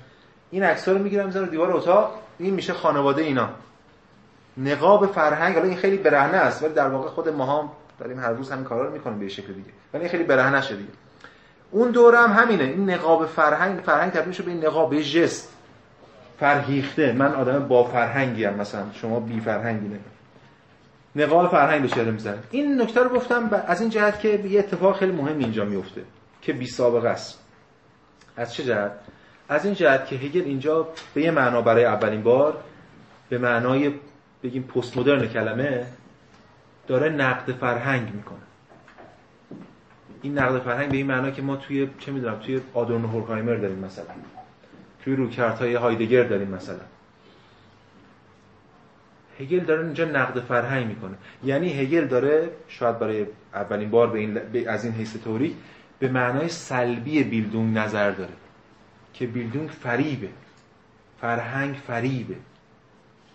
این عکس‌ها رو میگیرن می‌ذارن دیوار اتاق، این میشه خانواده اینا. نقاب فرهنگ. حالا این خیلی برهنه است ولی در واقع خود ماها داریم هر روز همین کارا رو می‌کنیم به شکل دیگه، ولی خیلی برهنه شده دیگه. اون دوره هم همینه، این نقاب فرهنگ، فرهنگ تبدیل شده به این نقاب، به ژست فرهیخته. من آدم با فرهنگی ام، مثلا شما بی فرهنگی نه، نقاب فرهنگ به چهره می‌زنه. این نکته رو گفتم از این جهت که یه اتفاق خیلی مهم اینجا میفته که بی سابقه است. از چه جهت؟ از این جهت که هگل اینجا به یه معنا برای اولین بار به معنای بگیم پست مدرن کلمه داره نقد فرهنگ میکنه. این نقد فرهنگ به این معنا که ما توی چه میدونم توی آدورنو هورکهایمر داریم، مثلا توی روکرت‌های هایدگر داریم، مثلا هگل داره اینجا نقد فرهنگ میکنه. یعنی هگل داره شاید برای اولین بار به این ل... از این حیث تئوریک به معنای سلبی بیلدونگ نظر داره که بیلدونگ فریبه، فرهنگ فریبه،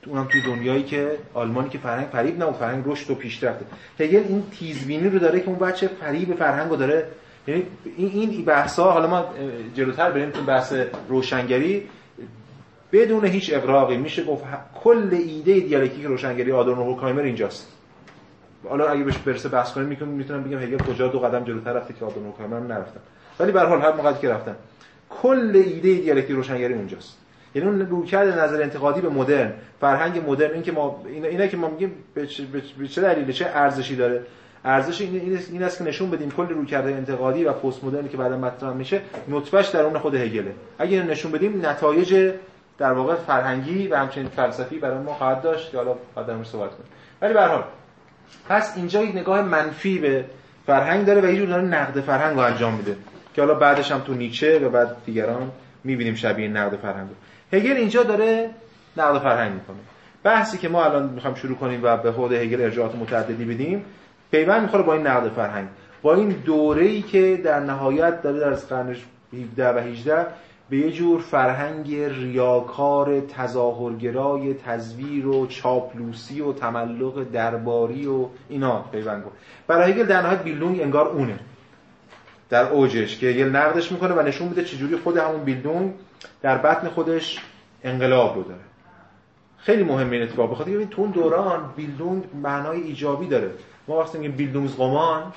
اونم توی دنیایی که آلمانی که فرهنگ فریب نه، فرهنگ رشد و پیشرفته. هگل این تیزبینی رو داره که اون بچه فریب فرهنگ رو داره. یعنی این این بحثا، حالا ما جلوتر بریم تو بحث روشنگری، بدون هیچ ابراقی میشه گفت کل ایده دیالکتیک روشنگری آدورنو هورکهایمر اینجاست. حالا اگه بهش برسه بحث کنیم میتونم میتونم بگم هگل کجا دو قدم جلوتر رفته که آدورنو هورکهایمر هم نرفتن، ولی به هر حال هر موقعی که رفتن کل ایده دیالکتیک روشنگری اونجاست. یعنی اون رویکرد نظر انتقادی به مدرن، فرهنگ مدرن، این که ما اینا که ما میگیم به چه دلیل چه ارزشی داره، ارزش این این است که نشون بدیم کل رویکرد انتقادی و پست مدرنی که بعدا مطرح میشه نطفهش در اون خود هگله. اگه اینو نشون بدیم نتایج در واقع فرهنگی و همچنین فلسفی برای ما خواهد داشت که حالا بعدا صحبت کنیم. ولی به هر حال پس اینجا یک نگاه منفی به فرهنگ داره و یه جور داره نقد فرهنگ رو انجام میده که حالا بعدش هم تو نیچه و بعد دیگران میبینیم شبیه نقد فرهنگ. هگل اینجا داره نقد فرهنگ میکنه. بحثی که ما الان میخوام شروع کنیم و به خود هگل ارجاعات متعددی بدیم، پیوند میخوره با این نقد فرهنگ، با این دوره‌ای که در نهایت داره در قرن هفده و هجده به یه جور فرهنگ ریاکار، تظاهرگرای، تزویر و چاپلوسی و تملق درباری و اینا پیوند میکنه. برای هگل در نهایت بیلدونگ انگار اونه در اوجش که هگل نقدش میکنه و نشون میده چجوری خود همون بیلدونگ در بطن خودش انقلاب رو داره. خیلی مهمه این اتفاق، بخاطر اینکه تو اون دوران بیلدونگ معنای ایجابی داره. ما وقتی میگیم بیلدونزرومان،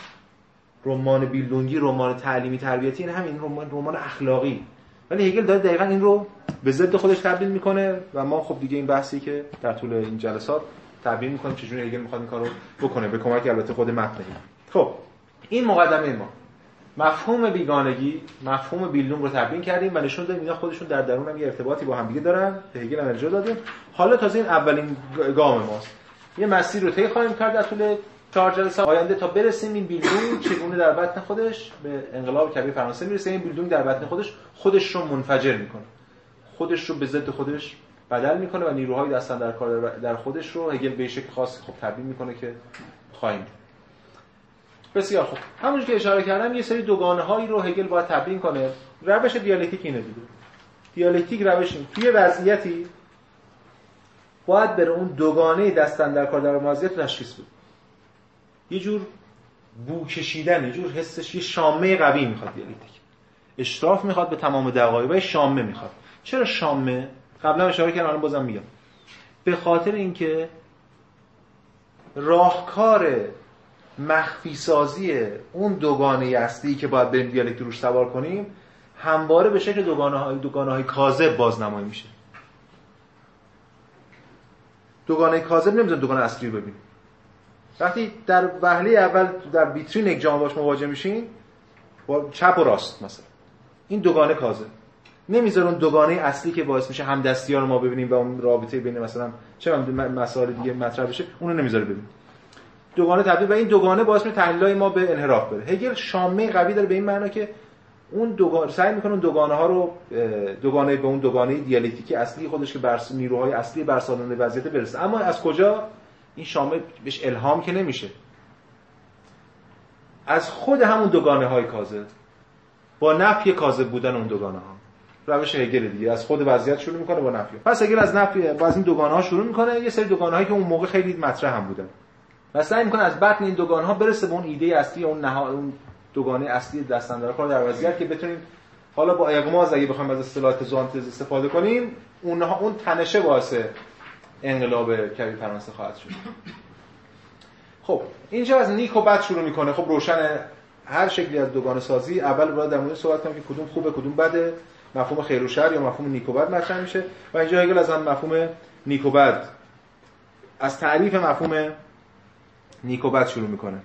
رمان بیلدونگی، رمان تعلیمی تربیتی، این همین رمان رمان اخلاقی، ولی هگل داره دقیقاً این رو به ضد خودش تبدیل میکنه و ما خب دیگه این بحثی که در طول این جلسات تعبیر می‌کنیم چجوری هگل می‌خواد این کارو بکنه به کمک البته خود متن. خب این مقدمه ما. مفهوم بیگانگی، مفهوم بیلدون رو تبیین کردیم و نشون دادیم اینا خودشون در درون هم یه ارتباطی با هم دیگه دارن. به هگل ارجاع دادیم. حالا تازه این اولین گام ماست. یه مسیر رو طی خواهیم کرد در طول چهار جلسه آینده تا برسیم این بیلدون چگونه در بطن خودش به انقلاب کبیر فرانسه میرسه. این بیلدون در بطن خودش خودش رو منفجر می‌کنه. خودش رو به ضد خودش بدل می‌کنه و نیروهای دست در کار در خودش رو هگل به شکل خاص خب تبیین می‌کنه که خواهیم. بسیار خوب. همونجور که اشاره کردم یه سری دوگانه‌هایی رو هگل باید تبیین کنه. روش دیالکتیک اینه دیگه. دیالکتیک روش اینه. توی وضعیتی باید بره اون دوگانه دست‌اندرکار در ماضیت رو تشخیص بده. یه جور بو کشیدن، یه جور حسش یه شامه قوی میخواد دیالکتیک. اشراف میخواد به تمام دقایق، شامه میخواد. چرا شامه؟ قبلا اشاره کردم الان بازم میگم. به خاطر اینکه راهکار مخفی سازی اون دوگانه اصلی که باید بریم دیالکتیک روش سوار کنیم همواره به شکل دوگانه‌های دوگانه‌های کاذب بازنمایی میشه. دوگانه کاذب نمیذاره دوگانه اصلی رو ببینیم. وقتی در وهله اول در ویترین یک جام باش مواجه میشین با چپ و راست مثلا این دوگانه کاذب نمیذاره اون دوگانه اصلی که باعث میشه همدستی‌ها رو ما ببینیم و اون رابطه بین مثلا چه مسائل دیگه مطرح بشه اون رو نمیذاره ببینیم. دوگانه تبدیل و این دوگانه باعث میشه تحلیلای ما به انحراف بره. هگل شامه قوی داره به این معنا که اون دوگانه سعی میکنه اون دوگانه ها رو دوگانه به اون دوگانه دیالکتیکی اصلی خودش که برس نیروهای اصلی برساننده وضعیت برسه. اما از کجا این شامه بهش الهام که نمیشه؟ از خود همون دوگانه های کاذب با نفی کاذب بودن اون دوگانه ها. روش هگل دیگه از خود وضعیت شروع میکنه با نفی. پس هگل از نفی از این دوگانه ها شروع میکنه. یه سری دوگانه هایی که اون موقع خیلی مطرح هم بودن و سعی میکنه از بطن این دوگانه ها برسه به اون ایده اصلی اون نها... اون دوگانه اصلی دستاندرکار در وضعیت که بتونیم حالا با اقماز اگه بخوایم از اصطلاحات زانتز استفاده کنیم اونها اون تنشه باعث انقلاب کبیر فرانسه خواهد شد. خب اینجا از نیک و بد شروع میکنه. خب روشن هر شکلی از دوگانه سازی اول باید در مورد صحبت کنیم که کدوم خوبه کدوم بده. مفهوم خیر و شر یا مفهوم نیک و بد مطرح میشه و اینجا هگل از هم مفهوم نیک و بد از تعریف مفهوم نیکوبت شروع میکنه.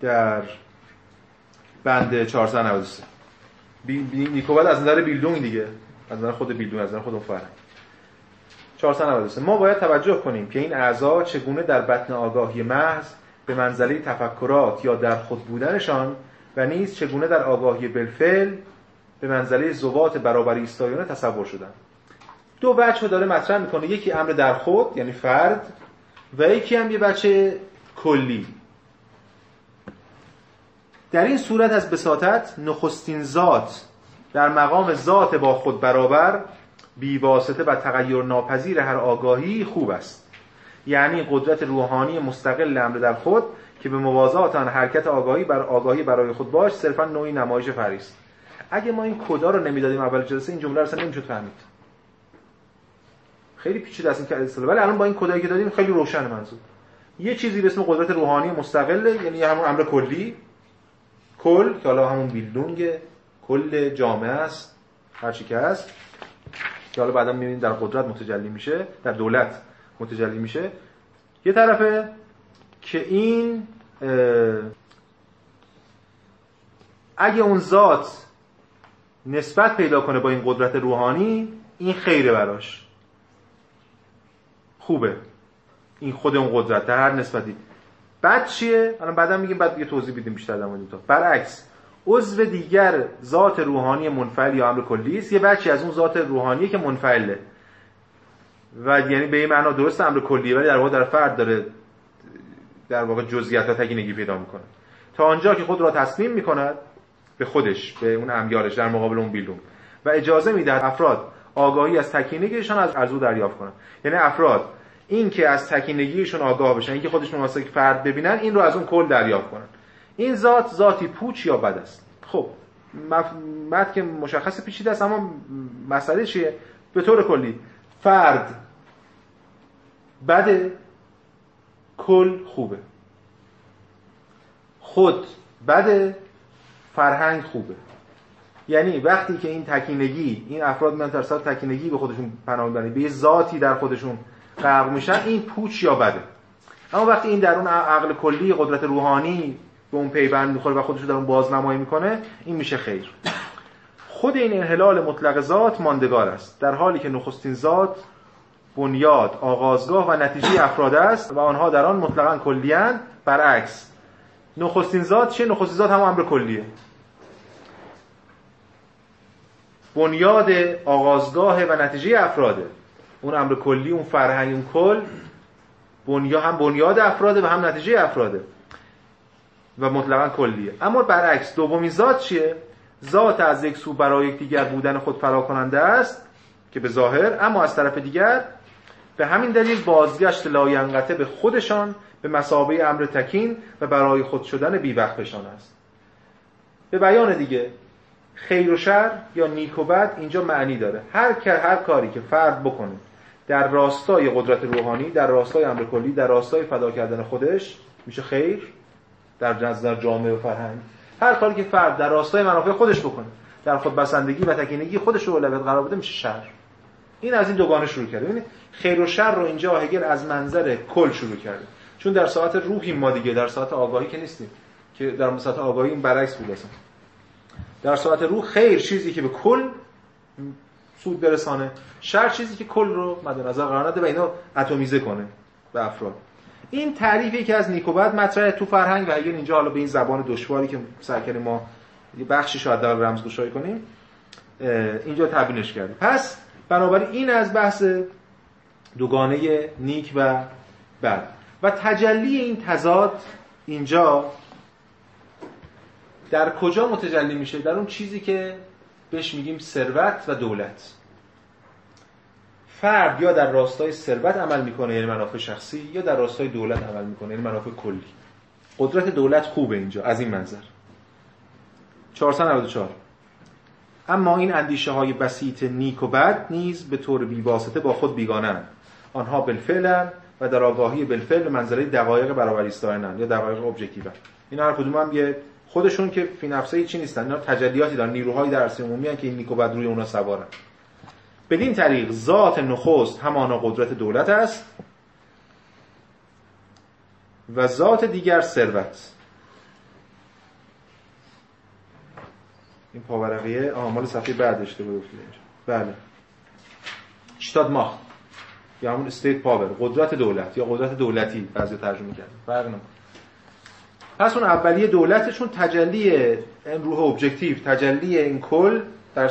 در بند چهارصد و نود و سه نیکوبت از نظر بیلدون دیگه از نظر خود بیلدون از نظر خود اون فرهنگ چهارصد و نود و سه ما باید توجه کنیم که این اعضا چگونه در بطن آگاهی محض به منزله تفکرات یا در خود بودنشان و نیز چگونه در آگاهی بالفعل به منزله ذوات برابری ایستایانه تصور شدند. دو بچه داره مطرح میکنه. یکی امر در خود یعنی فرد و یکی هم یه بچه کلی. در این صورت از بساطت نخستین ذات در مقام ذات با خود برابر بیواسطه و تغییر ناپذیر هر آگاهی خوب است. یعنی قدرت روحانی مستقل امر در خود که به موازات آن حرکت آگاهی بر آگاهی برای خود باش صرفا نوعی نمایش فریست. اگه ما این کدا رو نمیدادیم اول جلسه این جمله رو اصلا نمیشد فهمید. خیلی پیچیده است این که اصلا ولی الان با این کدایی که دادیم خیلی روشن منظور. یه چیزی به اسم قدرت روحانی مستقله یعنی همون امر کلی کل که حالا همون بیلدونگه کل جامعه است هر چی که است که حالا بعدا می‌بینید در قدرت متجلی میشه در دولت متجلی میشه. یه طرفه که این اگه اون ذات نسبت پیدا کنه با این قدرت روحانی این خیره براش خوبه. این خود اون قدرت در هر نسبتی. بعد چیه؟ الان بعدا میگیم بعد یه توضیح بدیم بیشتر در مورد این تا. برعکس عضو دیگر ذات روحانی منفعل یا امر کلی است. یه بچی از اون ذات روحانی که منفعله. و یعنی به این معنا درست امر کلیه ولی در واقع در فرد داره در واقع جزئیات تکینگی پیدا میکنه. تا آنجا که خود را تسلیم میکند به خودش، به اون امیارش در مقابل اون بیلدون و اجازه میدهد افراد آگاهی از تکینگیشون از ارزو دریافت کنند. یعنی افراد این که از تکینگیشون آگاه بشن، این که خودشون واسه فرد ببینن، این رو از اون کل دریافت کنن. این ذات ذاتی پوچ یا بد است. خب، متن که مشخص پیچیده است اما مسئله چیه؟ به طور کلی فرد بده، کل خوبه. خود بده، فرهنگ خوبه. یعنی وقتی که این تکینگی، این افراد میان ترسال تکینگی به خودشون پناه میبرن، به یه ذاتی در خودشون غرق میشن، این پوچ یا بده. اما وقتی این درون عقل کلی، قدرت روحانی به اون پیوند میخوره و خودشو در اون بازنمایی میکنه، این میشه خیر. خود این انحلال مطلق ذات ماندگار است، در حالی که نخستین ذات بنیاد، آغازگاه و نتیجه افراد است و آنها در آن مطلقاً کلی‌اند. برعکس نخستین ذات چه؟ نخستین ذات هم امر کلیه، بنیاد، آغازگاه و نتیجه افراده. اون امر کلی، اون فرهنگ، اون کل بنیاد، هم بنیاد افراده و هم نتیجه افراده و مطلقاً کلیه. اما برعکس دومین ذات چیه؟ ذات از یک سو برای یک دیگر بودن خود فراکننده است که به ظاهر، اما از طرف دیگر به همین دلیل بازگشت لاینقطع به خودشان به مثابه امر تکین و برای خود شدن بیوقفشان است. به بیان دیگه، خیر و شر یا نیک و بد اینجا معنی داره. هر که هر کاری که فرد بکنه در راستای قدرت روحانی، در راستای امر کلی، در راستای فدا کردن خودش، میشه خیر در نظر جامعه و فرهنگ. هر کاری که فرد در راستای منافع خودش بکنه، در خود بسندگی و تکینگی خودش رو اولویت قرار بده، میشه شر. این از این دوگانه شروع کرده. ببینید خیر و شر رو اینجا هگل از منظر کل شروع کرده، چون در ساعت روحی ما دیگه، در ساعت آگاهی که نیستیم، که در ساعت آگاهی این برعکس بوده است. در ساعت روح خیر چیزی که به کل سود برسانه، شر چیزی که کل رو مد نظر قرار نده و اینو اتمیزه کنه به افراد. این تعریفی که از نیک و بد مطرحه تو فرهنگ و هگل اینجا، حالا به این زبان دشواری که سرکل ما یه بخشی شاید در رمزگشایی کنیم، اینجا تبیینش کرده. پس بنابراین این از بحث دوگانه نیک و بد و تجلی این تضاد اینجا در کجا متجلی میشه؟ در اون چیزی که بهش میگیم ثروت و دولت. فرد یا در راستای ثروت عمل میکنه، یعنی منافع شخصی، یا در راستای دولت عمل میکنه، یعنی منافع کلی. قدرت دولت خوبه اینجا از این منظر. چهارصد و نود و چهار. اما این اندیشه های بسیط نیک و بد نیز به طور بی‌واسطه با خود بیگانند. آنها بالفعلند و در آگاهی بالفعل به منظره دقایق برابری ایستادنند یا دقایق ابجکتیو. اینا هر کدوم هم یه خودشون که فی نفسه چی نیستن، اینا تجلیاتی دارن، نیروهای در عرصه عمومی ان که این نیک و بد روی اونها سوارن. بدین طریق ذات نخست همانا قدرت دولت است و ذات دیگر ثروت. این پاورقیه آمال صفحه بعدش رو گفتید اینجا. بله. شتاد ماخت یا همون استیت پاور، قدرت دولت یا قدرت دولتی بعضی ترجمه کرد. فرق نمی‌کنه. پس اون اولیه دولتشون تجلی این روح ابجکتیو، تجلی این کل در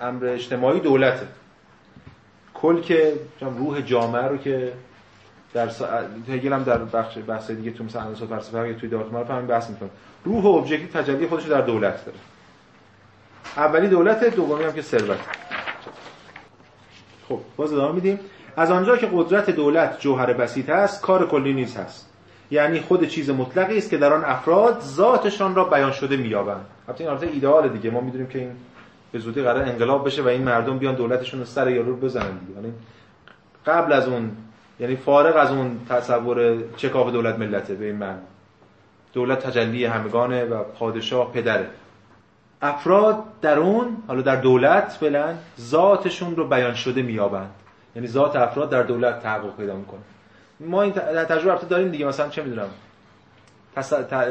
امر اجتماعی دولته. کل که روح جامعه رو که در سا... هگل هم در بخش بحث دیگه تو مثلا اندیشه فلسفه توی دارتمار فهمیم بحث می‌کنه. روح ابجکتیو تجلی خودش رو در دولت داره. اولی دولته، دومی هم که ثروت. خب باز ادامه میدیم. از آنجا که قدرت دولت جوهر بسیط است، کار کلی نیز هست. یعنی خود چیز مطلقی است که در آن افراد ذاتشان را بیان شده می‌یابند. البته این حالت ایدئال دیگه، ما می‌دونیم که این به زودی قرار انقلاب بشه و این مردم بیان دولتشون رو سر یارو بزنن دیگه. یعنی قبل از اون، یعنی فارغ از اون تصور چکاپ دولت ملته، به این معنی دولت تجلی همگانه و پادشاه پدره. افراد در اون، حالا در دولت فعلا، ذاتشون رو بیان شده میابند، یعنی ذات افراد در دولت تحقق پیدا میکنه. ما این تجربه البته داریم دیگه، مثلا چه میدونم تس... ت...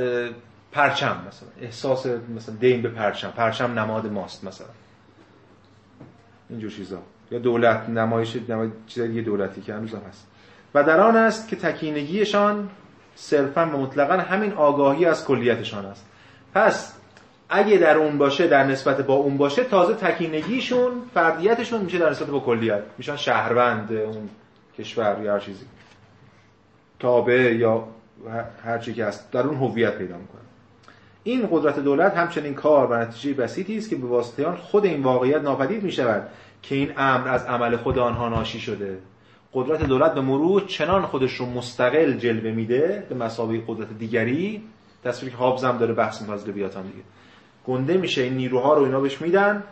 پرچم، مثلا احساس مثلا دین به پرچم، پرچم نماد ماست، مثلا اینجور چیزا، یا دولت نمایش نمای چیزای دیگه دولتی که هنوزم هست. و در آن است که تکینگیشان صرفا و مطلقا همین آگاهی از کلیتشان است. پس اگه در اون باشه، در نسبت با اون باشه، تازه تکینگیشون، فردیتشون میشه در نسبت با کلیت، میشن شهروند اون کشور یا هر چیزی، تابع یا هر چیزی که هست، در اون هویت پیدا میکنه. این قدرت دولت همچنین کار و نتیجه بسیطی است که به واسطه آن خود این واقعیت ناپدید میشود که این امر از عمل خود آنها ناشی شده. قدرت دولت به مرور چنان خودش رو مستقل جلوه میده به مساوی قدرت دیگری، تصویری که هابز هم داره بحث میکنه از لویاتان دیگه. گنده میشه، این نیروها رو اینا بهش میدن،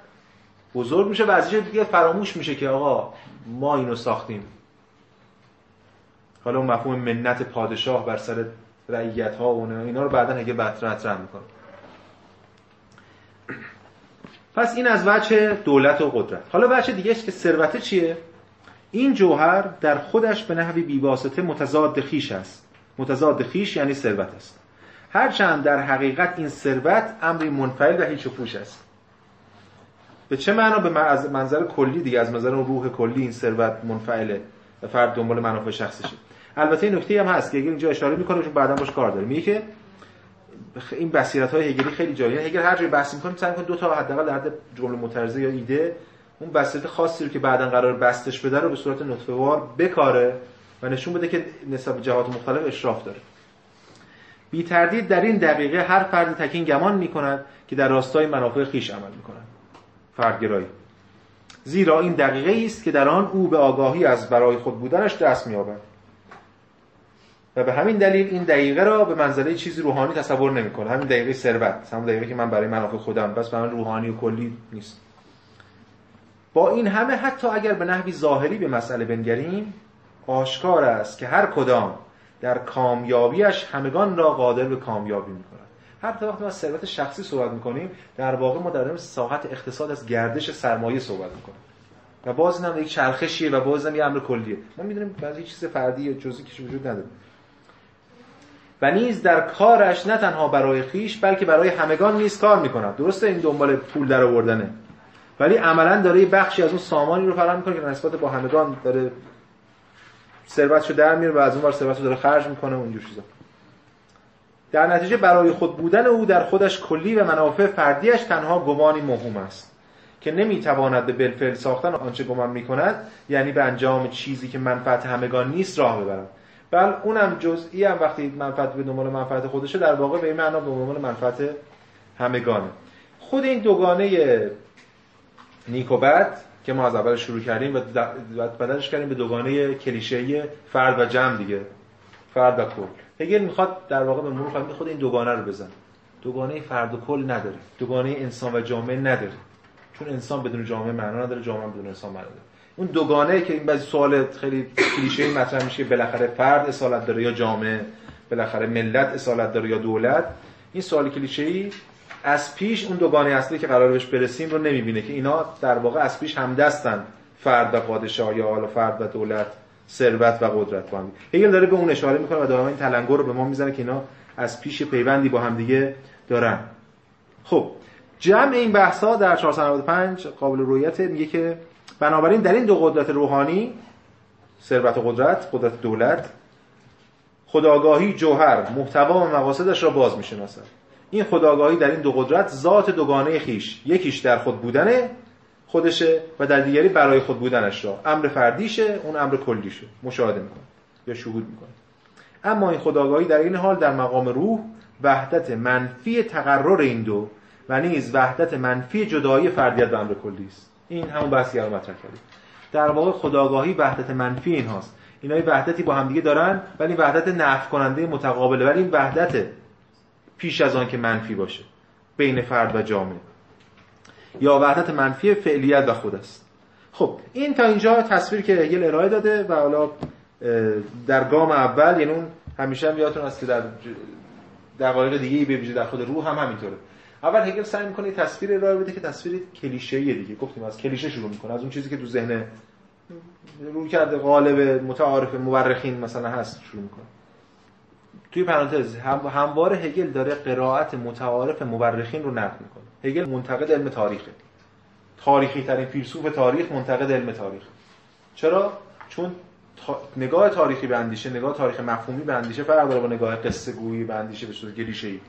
بزرگ میشه و از یه دیگه فراموش میشه که آقا ما اینو ساختیم. حالا اون مفهوم منت پادشاه بر سر رعیت ها و اینا رو بعدن هگل بطرح میکنه. پس این از وجه دولت و قدرت. حالا وجه دیگه که ثروت چیه؟ این جوهر در خودش به نحوی بی‌واسطه متضاد خویش است. متضاد خویش یعنی ثروت است. هرچند در حقیقت این ثروت امری منفعل و هیچ و پوچ است. به چه معنا؟ به از منظر کلی دیگه، از منظر روح کلی این ثروت منفعله و فرد دنبال منافع شخصیشه. البته این نکته هم هست که هگل اینجا اشاره میکنه چون بعداً باش کار داره. میگه که این بصیرت‌های هگلی خیلی جالبه. هگل هر جایی بحث می‌کنه مثلا دو تا حداقل در حد جمله معترضه یا ایده، اون بصیرت خاصی رو که بعداً قرار بستش بده رو به صورت نطفه‌وار بکاره و نشون بده که نسبت جهات مختلف اشراف داره. بی تردید در این دقیقه هر فردی تکین گمان می‌کند که در راستای منافع خیش عمل می‌کند. فردگرایی. زیرا این دقیقه است که در آن او به آگاهی از برای خود بودنش دست می‌یابد. و به همین دلیل این دقیقه را به منزله چیزی روحانی تصور نمی‌کنه. همین دقیقه ثروت، همون دقیقه که من برای منافع خودم، بس برای من روحانی و کلی نیست. با این همه حتی اگر به نحوی ظاهری به مسئله بنگریم، آشکار است که هر کدام در کامیابیش همگان را قادر به کامیابی می‌کند. هر تا وقتی ما از ثروت شخصی صحبت می‌کنیم، در واقع ما در ساحت اقتصاد از گردش سرمایه صحبت می‌کنیم. و باز اینم یک چرخشیه و باز هم یک امر کلیه. ما می‌دونیم بعضی چیز فردی یا جزئی که وجود نداره. و نیز در کارش نه تنها برای خیش بلکه برای همگان نیز کار میکند. درسته این دنبال پول در آوردنه، ولی عملا داره یه بخشی از اون سامانی رو فراهم میکنه که نسبت با همگان داره ثروتشو در میاره و از اون ور ثروتشو داره خرج میکنه و اونجور چیزا. در نتیجه برای خود بودن او در خودش کلی و منافع فردیش تنها گمانی مهم است که نمیتواند به بالفعل ساختن آنچه گمان میکند، یعنی به انجام چیزی که منفعت همگان نیست، راه ببرد. بل اونم جزئی هم وقتی منفعت به دنبال منفعت خودشه، در واقع به این معنا به دنبال منفعت همگانه. خود این دوگانه نیک و بد که ما از اول شروع کردیم و بدلش کردیم به دوگانه کلیشه‌ای فرد و جمع دیگه، فرد و کل. هگل میخواد در واقع به مرور خود این دوگانه رو بزن. دوگانه فرد و کل نداره، دوگانه انسان و جامعه نداره، چون انسان بدون جامعه معنا نداره، جامعه بدون انسان معنا نداره. اون دوگانه که این بعضی سوال خیلی کلیشه‌ای مطرح میشه، بالاخره فرد اصالت داره یا جامعه، بالاخره ملت اصالت داره یا دولت، این سوال کلیشه‌ای از پیش اون دوگانه اصلی که قرار بهش برسیم رو نمیبینه که اینا در واقع از پیش همدستن، فرد و پادشاه یا حالا فرد و دولت، ثروت و قدرت با هم. هگل داره به اون اشاره میکنه و داره این تلنگر رو به ما میزنه که اینا از پیش پیوندی با هم دیگه دارن. خب جمع این بحثا در چهارصد و نود و پنج قابل رؤیت. میگه که بنابراین در این دو قدرت روحانی، ثروت و قدرت، قدرت دولت، خودآگاهی جوهر محتوا و مقاصدش را باز می‌شناسد. این خودآگاهی در این دو قدرت ذات دوگانه خیش، یکیش در خود بودنه خودشه و در دیگری برای خود بودنش را، امر فردیشه اون امر کلیشه، مشاهده می‌کنه یا شهود می‌کنه. اما این خودآگاهی در این حال در مقام روح وحدت منفی تقرر این دو و نیز وحدت منفی جدایی فردیت و امر کلی است. این همون بحثی رو مطرح کردیم. در واقع خودآگاهی وحدت منفی این هاست. اینا یه وحدتی با هم دیگه دارن، ولی وحدت نفی کننده متقابله، ولی این وحدت پیش از آن که منفی باشه بین فرد و جامعه، یا وحدت منفی فعلیت و خود است. خب این تا اینجا تصویر که هگل ارائه داده و حالا در گام اول، یعنی اون همیشه هم یادتون هست که در دقایق دیگه به ویژه در خود روح هم همینطوره. اول هگل سعی می‌کنه تصویر ارائه بده که تصویر کلیشه‌ایه دیگه. گفتیم از کلیشه شروع می‌کنه، از اون چیزی که تو ذهن رو کرده غالب متعارف مورخین مثلا هست شروع می‌کنه. توی پرانتز هم همواره هگل داره قرائت متعارف مورخین رو نقد می‌کنه. هگل منتقد علم تاریخه. تاریخی ترین فیلسوف تاریخ منتقد علم تاریخ. چرا؟ چون تا... نگاه تاریخی به اندیشه، نگاه تاریخ مفهومی به اندیشه فرق داره با نگاه قصه گویی به اندیشه به صورت کلیشه‌ای.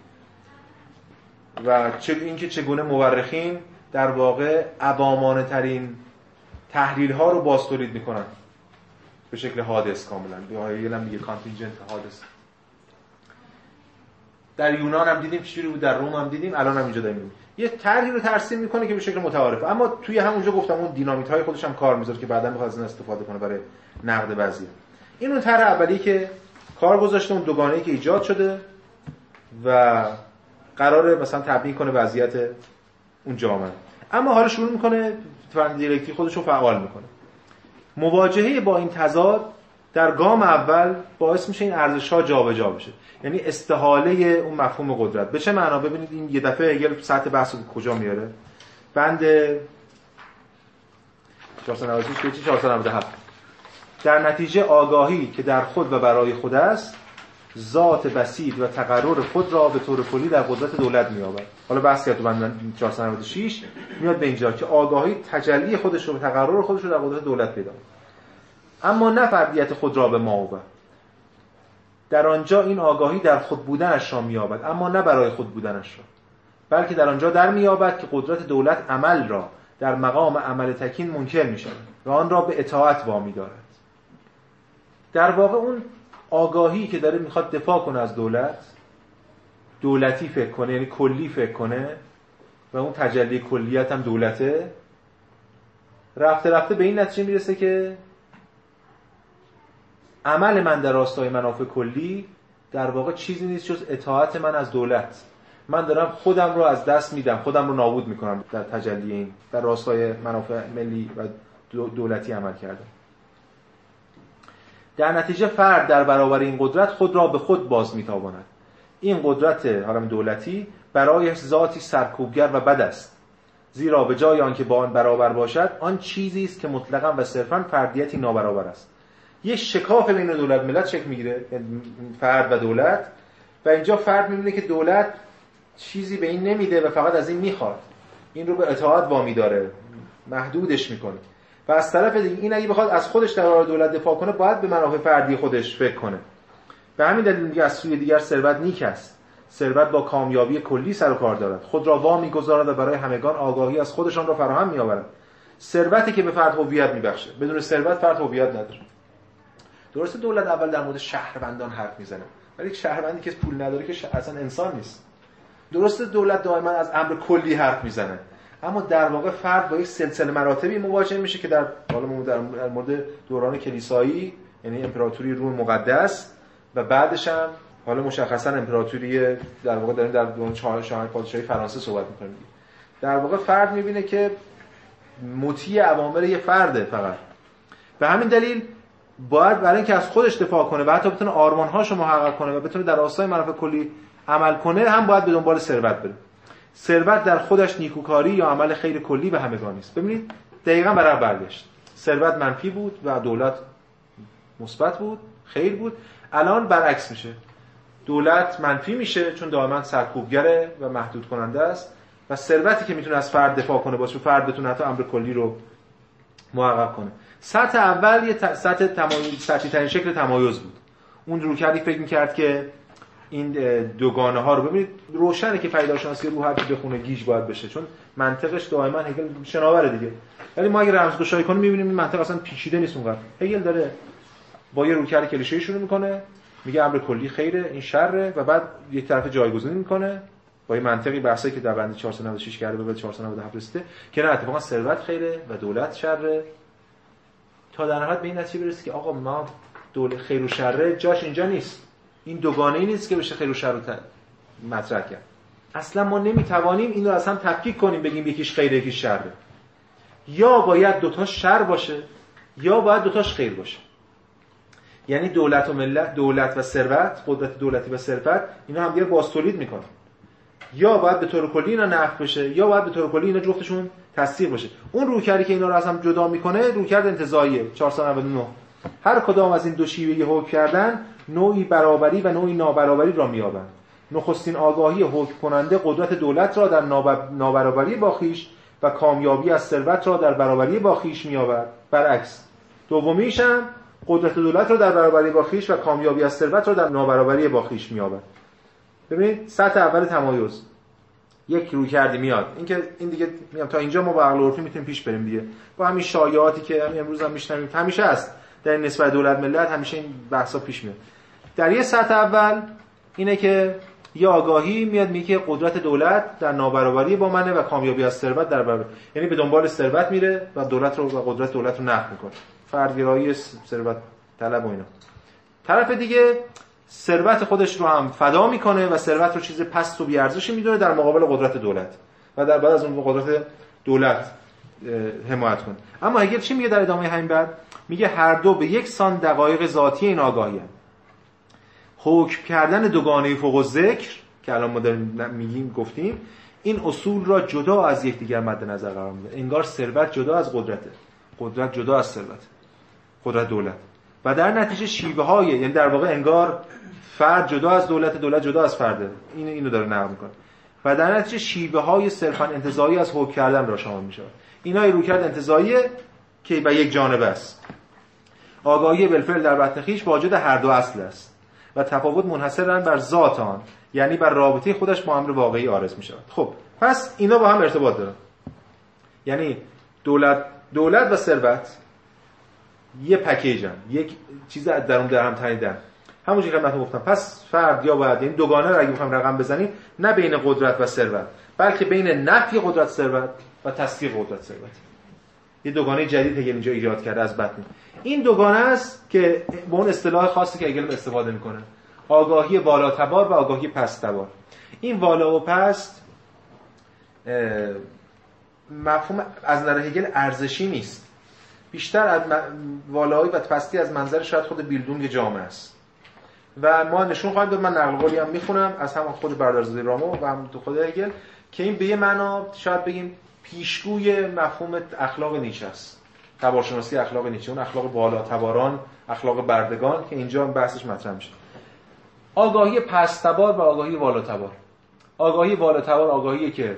و اینکه چگونه مورخین در واقع عوامانه ترین تحلیل ها رو باستولید میکنن به شکل حادث کاملا. به هایگل هم میگه کانتینجنت حادث. در یونان هم دیدیم چجوری بود، در روم هم دیدیم، الان هم اینجا داریم میبینیم. یه طرحی رو ترسیم میکنه که به شکل متعارف، اما توی همونجا گفتم اون دینامیت های خودش هم کار میذاره که بعدا بخواد از این استفاده کنه برای نقد وضعیت. این اون طرح اولی که کار گذاشته، اون دوگانه‌ای که ایجاد شده و قراره مثلا تبیین کنه وضعیت اون جامعه. اما حالا شروع میکنه فرآیند دیالکتیکی خودش رو فعال میکنه. مواجهه با این تضاد در گام اول باعث میشه این ارزش‌ها جابجا بشه، یعنی استحاله اون مفهوم قدرت. به چه معنا؟ ببینید این یه دفعه هگل سطح بحث رو کجا میاره. بند چهارصد و نود و شش تا چهارصد و نود و هفت. در نتیجه آگاهی که در خود و برای خود است ذات بسیط و تقرر خود را به طور کلی در قدرت دولت می‌یابد. حالا بحث کرد تو بند چهارصد و نود و شش میاد به اینجا که آگاهی تجلی خودش رو به تقرر خودش رو در قدرت دولت پیدا اما نه فردیت خود را به ما یابد. در آنجا این آگاهی در خود بودنش را می‌یابد اما نه برای خود بودنش را، بلکه در آنجا در می‌یابد که قدرت دولت عمل را در مقام عمل تکین منکر می‌شود و آن را به اطاعت وامی دارد. در واقع اون آگاهی که داره میخواد دفاع کنه از دولت، دولتی فکر کنه، یعنی کلی فکر کنه و اون تجلی کلیت هم دولته، رفته رفته به این نتیجه میرسه که عمل من در راستای منافع کلی در واقع چیزی نیست جز اطاعت من از دولت. من دارم خودم رو از دست میدم، خودم رو نابود میکنم در تجلی این در راستای منافع ملی و دولتی عمل کردم. در نتیجه فرد در برابر این قدرت خود را به خود باز میتاباند. این قدرت حرم دولتی برایش ذاتی سرکوبگر و بد است، زیرا به جای آنکه با آن برابر باشد آن چیزی است که مطلقاً و صرفاً فردیتی نابرابر است. یک شکاف بین دولت ملت شکل میگیره، فرد و دولت، و اینجا فرد میبینه که دولت چیزی به این نمیده و فقط از این میخواد، این رو به اطاعت وامی داره، محدودش میکنه. و از طرف دیگه این اگه بخواد از خودش در مورد دولت دفاع کنه باید به منافع فردی خودش فکر کنه. به همین دلیل دیگه از سوی دیگر ثروت نیک است. ثروت با کامیابی کلی سر و کار دارد، خود را وا می‌گذارد و برای همگان آگاهی از خودشان را فراهم می‌آورد. ثروتی که به فرد هویت می‌بخشه، بدون ثروت فرد هویت نداره. درسته دولت اول در مورد شهروندان حرف می‌زنه، ولی یک شهروندی که پول نداره که اصلا انسان نیست. درسته دولت دائما از امر کلی حرف می‌زنه، اما در واقع فرد با یک سلسله مراتبی مواجه میشه که در حالا در مورد دوران کلیسایی، یعنی امپراتوری روم مقدس و بعدش هم حالا مشخصا امپراتوری در واقع داریم در دوران شاهنشاهی پادشاهی فرانسه صحبت می‌کنیم. در واقع فرد می‌بینه که مطیع اوامر یه فرده فقط. به همین دلیل باید برای اینکه از خودش دفاع کنه و حتی بتونه آرمان‌هاش رو محقق کنه و بتونه در راستای منافع کلی عمل کنه، هم باید به دنبال ثروت بره. ثروت در خودش نیکوکاری یا عمل خیر کلی به همگان است. ببینید دقیقاً برابر برگشت. ثروت منفی بود و دولت مثبت بود، خیر بود. الان برعکس میشه. دولت منفی میشه چون دائما سرکوبگره و محدود کننده است و ثروتی که میتونه از فرد دفاع کنه باشه، فرد بتونه حتی امر کلی رو محقق کنه. سطح اول یه سطح تمایز، سطحی ترین شکل تمایز بود. اون روکردی فکر می‌کرد که این دوگانه ها رو ببینید، روشنه که پدیدارشناسی روح حتی بخونه گیج باید بشه چون منطقش دائما هگل شناوره دیگه. ولی ما اگه رمزگشایی کنیم می‌بینیم این منطق اصلا پیچیده نیست اونقدر. هگل داره با یه روکرد کلیشه‌ای شروع می‌کنه، میگه امر کلی خیره، این شره، و بعد یک طرف جایگزین می‌کنه با یه منطقی بحثی که در بند چهارصد و نود و شش کرده به چهارصد و نود و هفت رسیده که نه اتفاقا ثروت خیره و دولت شره، تا در نهایت به این نتیجه برسه که آقا ما دولت خیر و شره جاش اینجا نیست. این دوگانه ای نیست که بشه خیر و شر رو مطرح کرد. اصلا ما نمیتوانیم این رو از هم تفکیک کنیم بگیم یکیش خیره یکیش شره. یا باید دوتاش شر باشه یا باید دوتاش خیر باشه. یعنی دولت و ملت، دولت و ثروت، قدرت دولتی و ثروت، اینا هم دیگه بازتولید میکنن. یا باید به طور کلی اینا نفی بشه یا باید به طور کلی اینا جفتشون تصدیق بشه. اون روکردی که اینا رو از هم جدا میکنه روکرد انتزاعیه چهارصد و نود و نه. هر کدام از این دو شیوه حکم کردن نوعی برابری و نوعی نابرابری را می‌یابند. نخستین آگاهی حکم کننده قدرت دولت را در نابرابری با خویش و کامیابی از ثروت را در برابری با خویش می‌یابد. برعکس دومیش هم قدرت دولت را در برابری با خویش و کامیابی از ثروت را در نابرابری با خویش می‌یابد. ببینید سطح اول تمایز یک رو کردی میاد. اینکه این دیگه میگم تا اینجا ما با عقل عرفی میتونیم پیش بریم دیگه. با همین شایعاتی که امروز هم میشنویم همیشه است. در نسبت دولت ملت همیشه این بحثا پیش میاد. در یه سطح اول اینه که یه آگاهی میاد میگه که قدرت دولت در نابرابری با منه و کامیابی از ثروت در برابر، یعنی به دنبال ثروت میره و دولت رو و قدرت دولت رو نفی میکنه. فردگرایی، ثروت طلب و اینا. طرف دیگه ثروت خودش رو هم فدا میکنه و ثروت رو چیز پست و بی ارزشی میدونه در مقابل قدرت دولت و در بعد از اون قدرت دولت حمایت کنه. اما هگل چی میگه در ادامه همین بحث؟ میگه هر دو به یک سان دقایق ذاتی این آگاهی هست. حکم کردن دوگانه فوق و ذکر که الان ما داریم میگیم گفتیم، این اصول را جدا از یکدیگر مد نظر قرار میده. انگار ثروت جدا از قدرته، قدرت جدا از ثروت، قدرت دولت، و در نتیجه شیوه های، یعنی در واقع انگار فرد جدا از دولت، دولت جدا از فرده. این اینو داره نقد میکنه و در نتیجه شیوه های صرفاً انتزاعی از حکم کردن را شامل میشه. اینای رویکرد انتزاعیه که به یک جانبه است. آگاهی بالفعل در بطن خیش واجد هر دو اصل است و تفاوت منحصرا بر ذات آن، یعنی بر رابطه خودش با امر واقعی عارض می شود. خب پس اینا با هم ارتباط دارن، یعنی دولت دولت و ثروت یه پکیجن، یک چیز از درون در هم تنیدن. همونجوری که خدمتتون گفتم، پس فرد یا باید، یعنی دوگانه رو اگه بخوام رقم بزنیم، نه بین قدرت و ثروت، بلکه بین نفی قدرت ثروت و تصدیق قدرت ثروت. یه دوگانه جدید هگل اینجا ایجاد کرده از بطن. این دوگانه است که با اون اصطلاح خاصی که هگل استفاده میکنه، آگاهی بالا تبار و آگاهی پست تبار. این بالا و پست مفهوم از نظر هگل ارزشی نیست، بیشتر از والایی و پستی از منظر شاید خود بیلدونگ جامعه است و ما نشون خواهیم داد. من نقل قولی هم میخونم از هم خود برادرزاده رامو و هم خود هگل که این به یه معنا شاید بگیم پیشگوی مفهوم اخلاق نیچه است، تبارشناسی اخلاق نیچه، اون اخلاق بالا تباران، اخلاق بردگان که اینجا هم بحثش مطرح میشه. آگاهی پست تبار و آگاهی بالا تبار. آگاهی بالا تبار آگاهیه که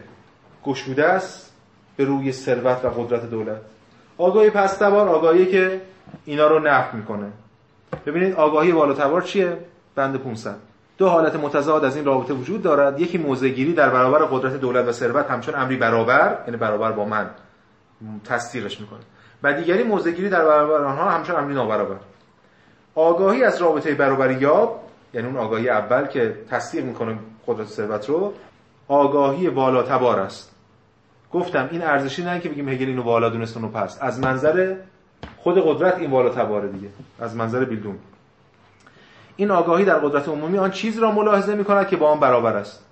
گشوده است به روی ثروت و قدرت دولت. آگاهی پست تبار آگاهیه که اینا رو نفی میکنه. ببینید آگاهی بالا تبار چیه؟ بند پانصد. دو حالت متضاد از این رابطه وجود دارد، یکی موضع‌گیری در برابر قدرت دولت و ثروت همچون امری برابر، یعنی برابر با من تصدیرش میکنه، و دیگری موضع‌گیری در برابر آنها همچون امری نابرابر. آگاهی از رابطه برابریاب، یعنی اون آگاهی اول که تصدیق میکنه قدرت ثروت رو، آگاهی بالا تبار است. گفتم این ارزشی نه که بگیم هگل اینو بالا دونست اونو پست، از منظر خود قدرت این بالا تباره دیگه، از منظر بیلدون. این آگاهی در قدرت عمومی آن چیز را ملاحظه می‌کند که با آن برابر است.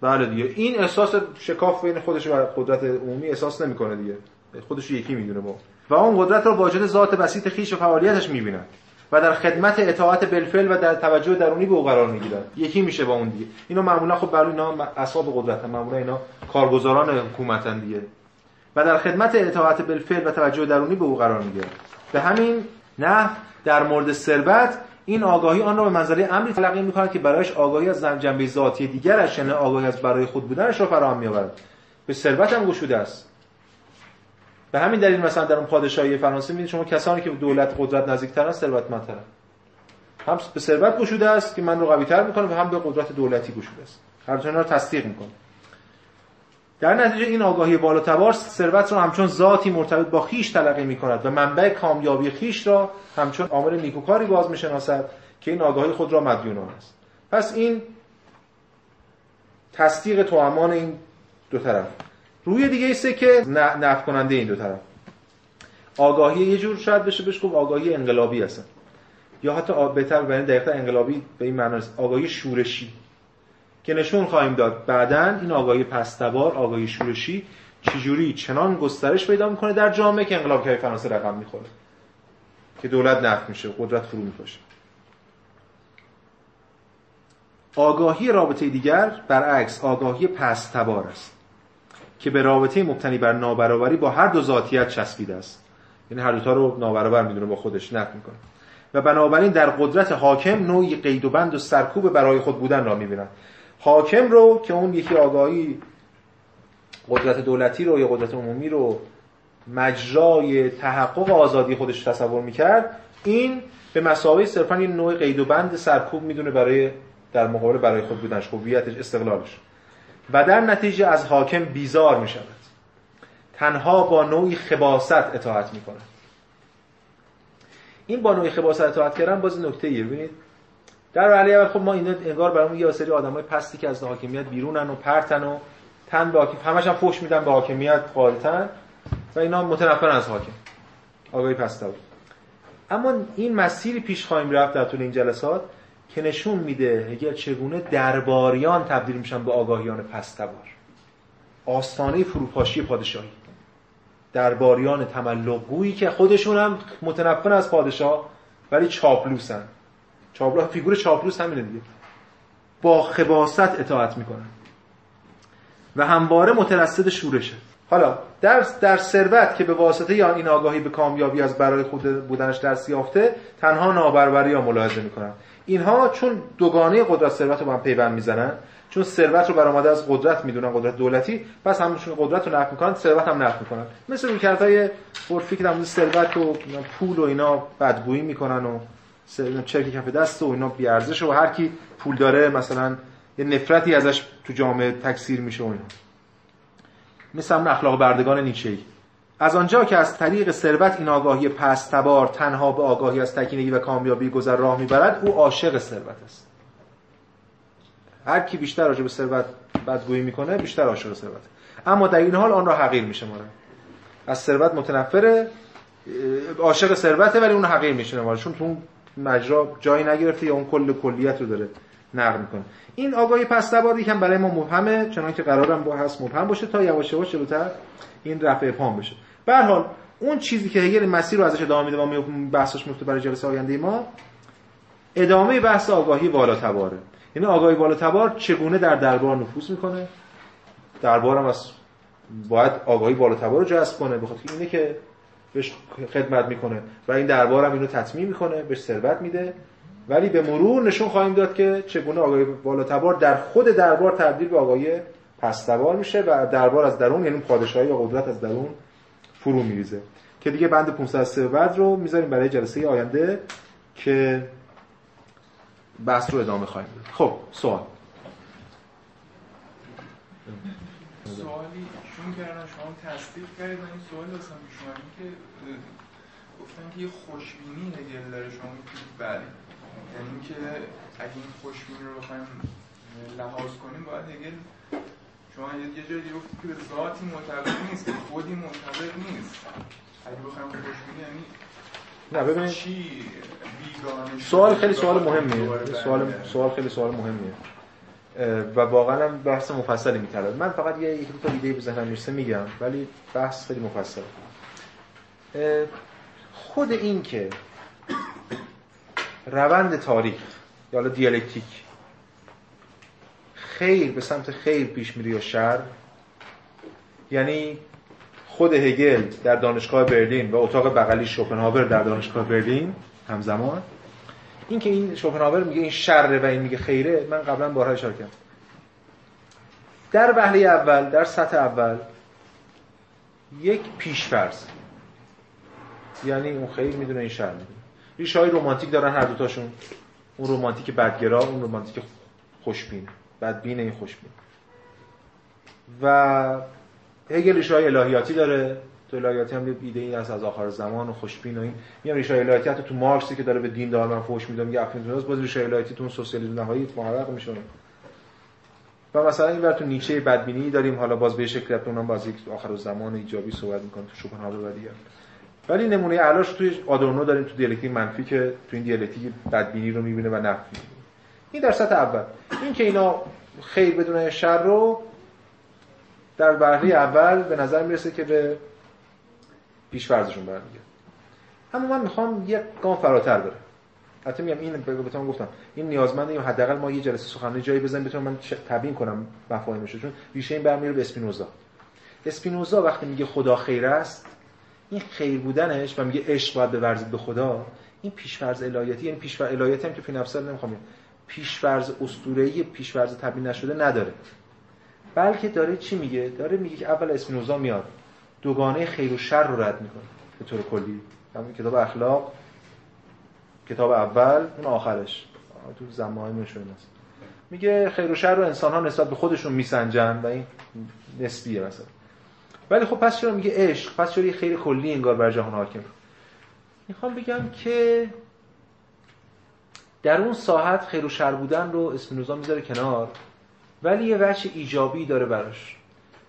بله دیگه، این احساس شکاف بین خودش و قدرت عمومی احساس نمی‌کنه دیگه، خودش رو یکی می‌دونه با و آن قدرت را واجد ذات بسیط خویش و فعالیتش می‌بیند و در خدمت اطاعت بالفعل و در توجه درونی به او قرار می‌گیرد. یکی میشه با اون دیگه. اینا معمولا خب برای اینا اعصاب قدرت، معمولا اینا کارگزاران حکومتن دیگه. و در خدمت اطاعت بالفعل و توجه درونی به او قرار می‌گیرد. به همین نحو در مورد ثروت این آگاهی آن را به منزله امری تلقی می‌کند که برایش آگاهی از جنبه ذاتی دیگرش، یعنی آگاهی از برای خود بودنش را فراهم می‌آورد. به ثروت هم گشوده است. به همین دلیل مثلا در اون پادشاهی فرانسه می‌بینید شما کسانی که دولت قدرت نزدیک‌ترن ثروتمندترن. هم به ثروت گشوده است که من رو قوی‌تر می‌کنه و هم به قدرت دولتی گشوده است. هر دو اینا رو تصدیق می‌کنه. در نتیجه این آگاهی بالا تبار ثروت را همچون ذاتی مرتبط با خیش تلقی می‌کند و منبع کامیابی خیش را همچون عامل نیکوکاری باز می‌شناسد که این آگاهی خود را مدیون آن است. پس این تصدیق توامان این دو طرف. روی دیگه ایسته که نفی کننده این دو طرف. آگاهی یه جور شاید بشه بهش گفت آگاهی انقلابی هستن، یا حتی بهتر ببینید دقیقاً انقلابی به این معنی است، آگاهی شورشی که نشون خواهیم داد بعداً این آگاهی پست‌تبار، آگاهی شورشی چجوری چنان گسترش پیدا میکنه در جامعه که انقلاب که فرانسه رقم میخوره، که دولت نفی میشه، قدرت فرو میپاشه. آگاهی رابطه دیگر برعکس آگاهی پست‌تبار است که به رابطه مبتنی بر نابرابری با هر دو ذاتیت چسبیده است، یعنی هر دو تا رو نابرابر میدونه، با خودش نفی میکنه و بنابراین در قدرت حاکم نوعی قید و بند و سرکوب برای خود بودن را میبینند. حاکم رو که اون یکی آگاهی قدرت دولتی رو یا قدرت عمومی رو مجرای تحقق آزادی خودش تصور میکرد، این به مساوی صرفاً این نوع قید و بند سرکوب میدونه برای در مقابل برای خود بودنش، هویتش، استقلالش، و در نتیجه از حاکم بیزار میشود، تنها با نوعی خباثت اطاعت میکنه. این با نوعی خباثت اطاعت کردن باز نکته‌ایه. ببینید در علیه اول خب ما اینا انگار برامون یه سری آدمای پستی که از حاکمیت بیرونن و پرتن و تن به حاکم، همش هم فحش میدن به حاکمیت قالتن و اینا متنفرن از حاکم، آگاهی پسته بود. اما این مسیری پیش خواهیم رفت در طول این جلسات که نشون میده هگل چگونه درباریان تبدیل میشن به آگاهیان پست‌تبار، آستانه فروپاشی پادشاهی، درباریان تملق‌گویی که خودشون هم متنفر از پادشاه ولی چاپلوسن. چاپلوس، فیگور چاپلوس همینه دیگه، با خباثت اطاعت میکنن. و همواره مترصد شورشه. حالا در در ثروت که به واسطه یا این آگاهی به کامیابی از برای خود بودنش درس یافته، تنها نابرابری را ملاحظه می‌کنند. اینها چون دوگانه قدرت ثروت رو با هم پیوند می‌زنن، چون ثروت رو برآمده از قدرت می‌دونن، قدرت دولتی، پس همونشون قدرت رو نقد می‌کنن، ثروت هم نقد می‌کنن. مثل رویکردهای فورفیک در مورد ثروت و پول و اینا بدگویی می‌کنن و چرک کف دست و اینا بی ارزش و هر کی پول داره مثلا یه نفرتی ازش تو جامعه تکثیر میشه و اینا. مثل همون اخلاق بردگان نیچه‌ای. از آنجا که از طریق ثروت این آگاهی پست‌تبار تنها به آگاهی از تکینگی و کامیابی گذر راه میبرد، او عاشق ثروت است. هر کی بیشتر راجع به ثروت بدگویی میکنه بیشتر عاشق ثروت، اما در این حال آن را حقیر میشماره. از ثروت متنفره، عاشق ثروته ولی اون حقیر میشماره، چون تو اون مجرا جایی نگرفته یا اون کل کلیت رو داره نقد میکنه. این آگاهی پست‌تبار یکم برای ما مبهمه، چنانکه قرارم با هست مبهم باشه تا یواش یواش جلوتر این رفع پام بشه. به هر حال اون چیزی که هگل مسیر رو ازش ادامه میده و بحثش میفته برای جلسه آینده ما، ادامه بحث آگاهی بالاتباره. یعنی آگاهی بالاتبار چگونه در دربار نفوذ میکنه، دربارم از باید آگاهی بالاتبار رو جذب کنه، بخاطر اینه که بهش خدمت میکنه و این دربارم اینو تطمیع میکنه، بهش ثروت میده. ولی به مرور نشون خواهیم داد که چگونه آگاهی بالاتبار در خود دربار تبدیل به آگاهی پست‌تبار میشه و دربار از درون، یعنی پادشاهی و قدرت از درون فرو میریزه. که دیگه بند پانصد و سه بعد رو میذاریم برای جلسه آینده که بحث رو ادامه خواهیم داد. خب سوال سوالی چون کردن شما تصدیق کردید این سوال داشتم پیشونم که گفتن که یه خوشبینی هگل داره شما میگید بله، یعنی اینکه اگه این خوشبینی رو بخوایم لحاظ کنیم باید هگل شما یه جایی گفتید که به ذاتی معتبر نیست، به خودی معتبر نیست. اگه بخوایم خوشبینی یعنی نه ببینید چی بیگانه. سوال خیلی سوال مهمیه. سوال سوال خیلی سوال مهمیه. و واقعا هم بحث مفصلی می‌طلبه. من فقط یه یک دو تا ایده به ذهنم میرسه میگم، ولی بحث خیلی مفصله. خود این که روند تاریخ یا حالا دیالکتیک خیر به سمت خیر پیش میره یا شر، یعنی خود هگل در دانشگاه برلین و اتاق بغلی شوپنهاور در دانشگاه برلین همزمان، این که این شوپنهاور میگه این شره و این میگه خیره، من قبلا بارها اشاره کردم. در وهله اول، در سطح اول، یک پیشفرض، یعنی اون خیر میدونه این شر میدونه. ریشه های رمانتیک دارن هر دوتاشون، اون رمانتیک بدگرا، اون رمانتیک خوشبین، بدبین این خوشبین. و هگل ریشه های الهیاتی داره، تو الهیاتی هم ایده این از از آخر زمان و خوشبین و این، میگم ریشه های الهیاتی حتی تو مارکسی که داره به دین دارن فحش میده میگه افلاطونیاست، باز ریشه های الهیاتی تو سوسیالیسم نهایی محرق میشه. و مثلا اینور تو نیچه بدبینی داریم، حالا باز به شکلی که اونم باز یک آخر زمان ایجابی صحبت میکنه تو شوپنهاور و دیگه. ولی نمونه علاش توی آدورنو داریم تو دیالکتیک منفی که تو این دیالکتیک بدبینی رو میبینه و نفی. این در سطح اول، این که اینا خیر بدون شر رو در برهه اول به نظر میرسه که به پیش‌فرضشون برمیگرده. اما من میخوام یک گام فراتر برم. البته میگم این بهتون گفتم این نیازمند این حداقل ما یه جلسه سخنرانی جایی بزنیم بتونم من تبیین کنم مفاهیمش، چون ریشه این برمیره به اسپینوزا. اسپینوزا وقتی میگه خدا خیر است، این خیر بودنش و میگه عشق باید بورزید به خدا، این پیش‌فرض الهیاتی، یعنی پیش‌فرض الهیاتی هم که فین افسر نمیخوام، پیش‌فرض اسطوره‌ای، پیش‌فرض تبیین نشده نداره، بلکه داره چی میگه؟ داره میگه که اول اسپینوزا میاد دوگانه خیر و شر رو رد میکنه به طور کلی، همون کتاب اخلاق کتاب اول اون آخرش تو زمایمش هست، میگه خیر و شر رو انسان‌ها نسبت به خودشون میسنجن و این نسبیه مثلا. ولی خب پس چرا میگه عشق؟ پس چرا یه خیر کلی انگار بر جهان حاکم؟ میخوام بگم که در اون ساحت خیر و شر بودن رو اسپینوزا میذاره کنار، ولی یه وجه ایجابی داره براش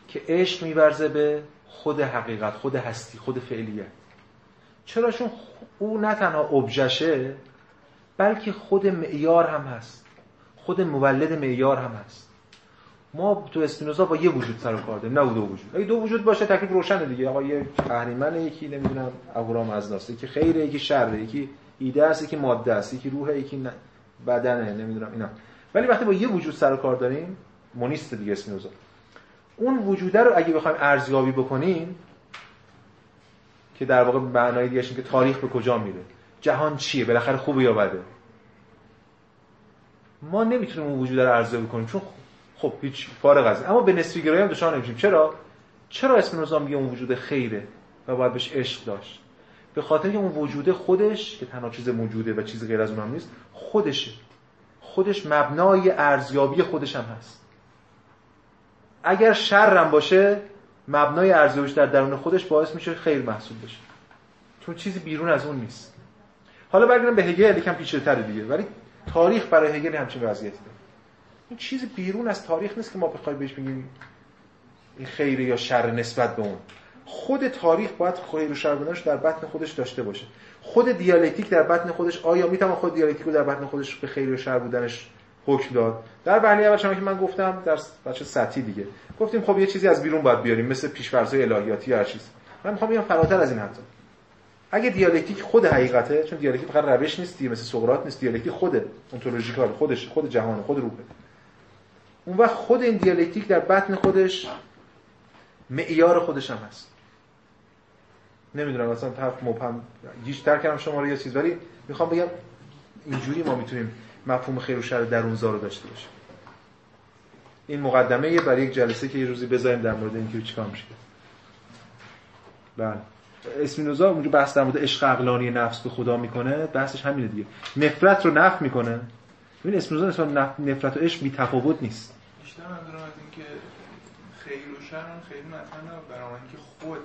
که عشق میبرزه به خود حقیقت، خود هستی، خود فعلیت. چرا؟ چون او نه تنها ابژشه بلکه خود معیار هم هست، خود مولد معیار هم هست. ما تو اسپینوزا با یه وجود سر و کار داریم، نه دو وجود. اگه دو وجود باشه تکلیف روشنه دیگه، آقا یه اهریمن، یکی نمیدونم اهورام ازداست، یکی خیره، یکی شره، یکی ایده است، یکی ماده است، یکی روحه، یکی بدنه، نمیدونم اینا. ولی وقتی با یه وجود سر و کار داریم، مونیست دیگه اسپینوزا، اون وجوده رو اگه بخوایم ارزیابی بکنیم، که در واقع معنای دیگه اینه که تاریخ به کجا میره، جهان چیه، بالاخره خوبه یا بده، ما نمیتونیم اون وجوده رو ارزیابی کنیم، چون خب هیچ فارغ از. اما به نسبی گرایی هم دشمن نمیشیم. چرا؟ چرا اسپینوزا میگه اون وجود خیره و باید بهش عشق داشت؟ به خاطر که اون وجود خودش که تنها چیز موجوده و چیز غیر از اون هم نیست، خودشه. خودش مبنای ارزیابی خودش هم هست. اگر شر هم باشه، مبنای ارزیابیش در درون خودش باعث میشه خیر محسوب بشه، چون چیزی بیرون از اون نیست. حالا برگردیم به هگل، یکم پیچیده‌تر دیگه، ولی تاریخ برای هگل همچین وضعیتی داره. این چیزی بیرون از تاریخ نیست که ما بخوایم بهش بگیم این خیر یا شر نسبت به اون. خود تاریخ باید خیر و شر بودنش در بطن خودش داشته باشه. خود دیالکتیک در بطن خودش، آیا میتونه خود دیالکتیک رو در بطن خودش به خیر و شر بودنش حکم داد؟ در بحث اول شما که من گفتم در بچه سطحی دیگه گفتیم خب یه چیزی از بیرون باید بیاریم، مثل پیش‌فرض‌های الهیاتی یا هر چیز. من میخوام بگم فراتر از این حتی. اگه دیالکتیک خود حقیقته، چون دیالکتیک فقط روش نیست، مثل سقراط نیست، دیالکتیک خوده، انتولوژیکال خودش، خود جهان، خود روحه. اون وقت خود این دیالکتیک در بطن خودش معیار خودش هم هست. نمیدونم مثلا طرف مبهم گیج تر کردم شما رو یا چیز، ولی میخوام بگم اینجوری ما میتونیم مفهوم خیر و شر درونزا رو داشته باشیم. این مقدمه برای یک جلسه که یه روزی بذاریم در مورد اینکه چیکار میشه. بله. اسپینوزا اونجا بحث در مورد عشق عقلانی نفس به خدا میکنه، بحثش همینه دیگه. نفرت رو نفی میکنه. ببین اسپینوزا اصلا نفرت و عشق بی تفاوت نیست. بیشتر منظورم از این که خیر و شر اون خیلی مثلا برای اینکه خود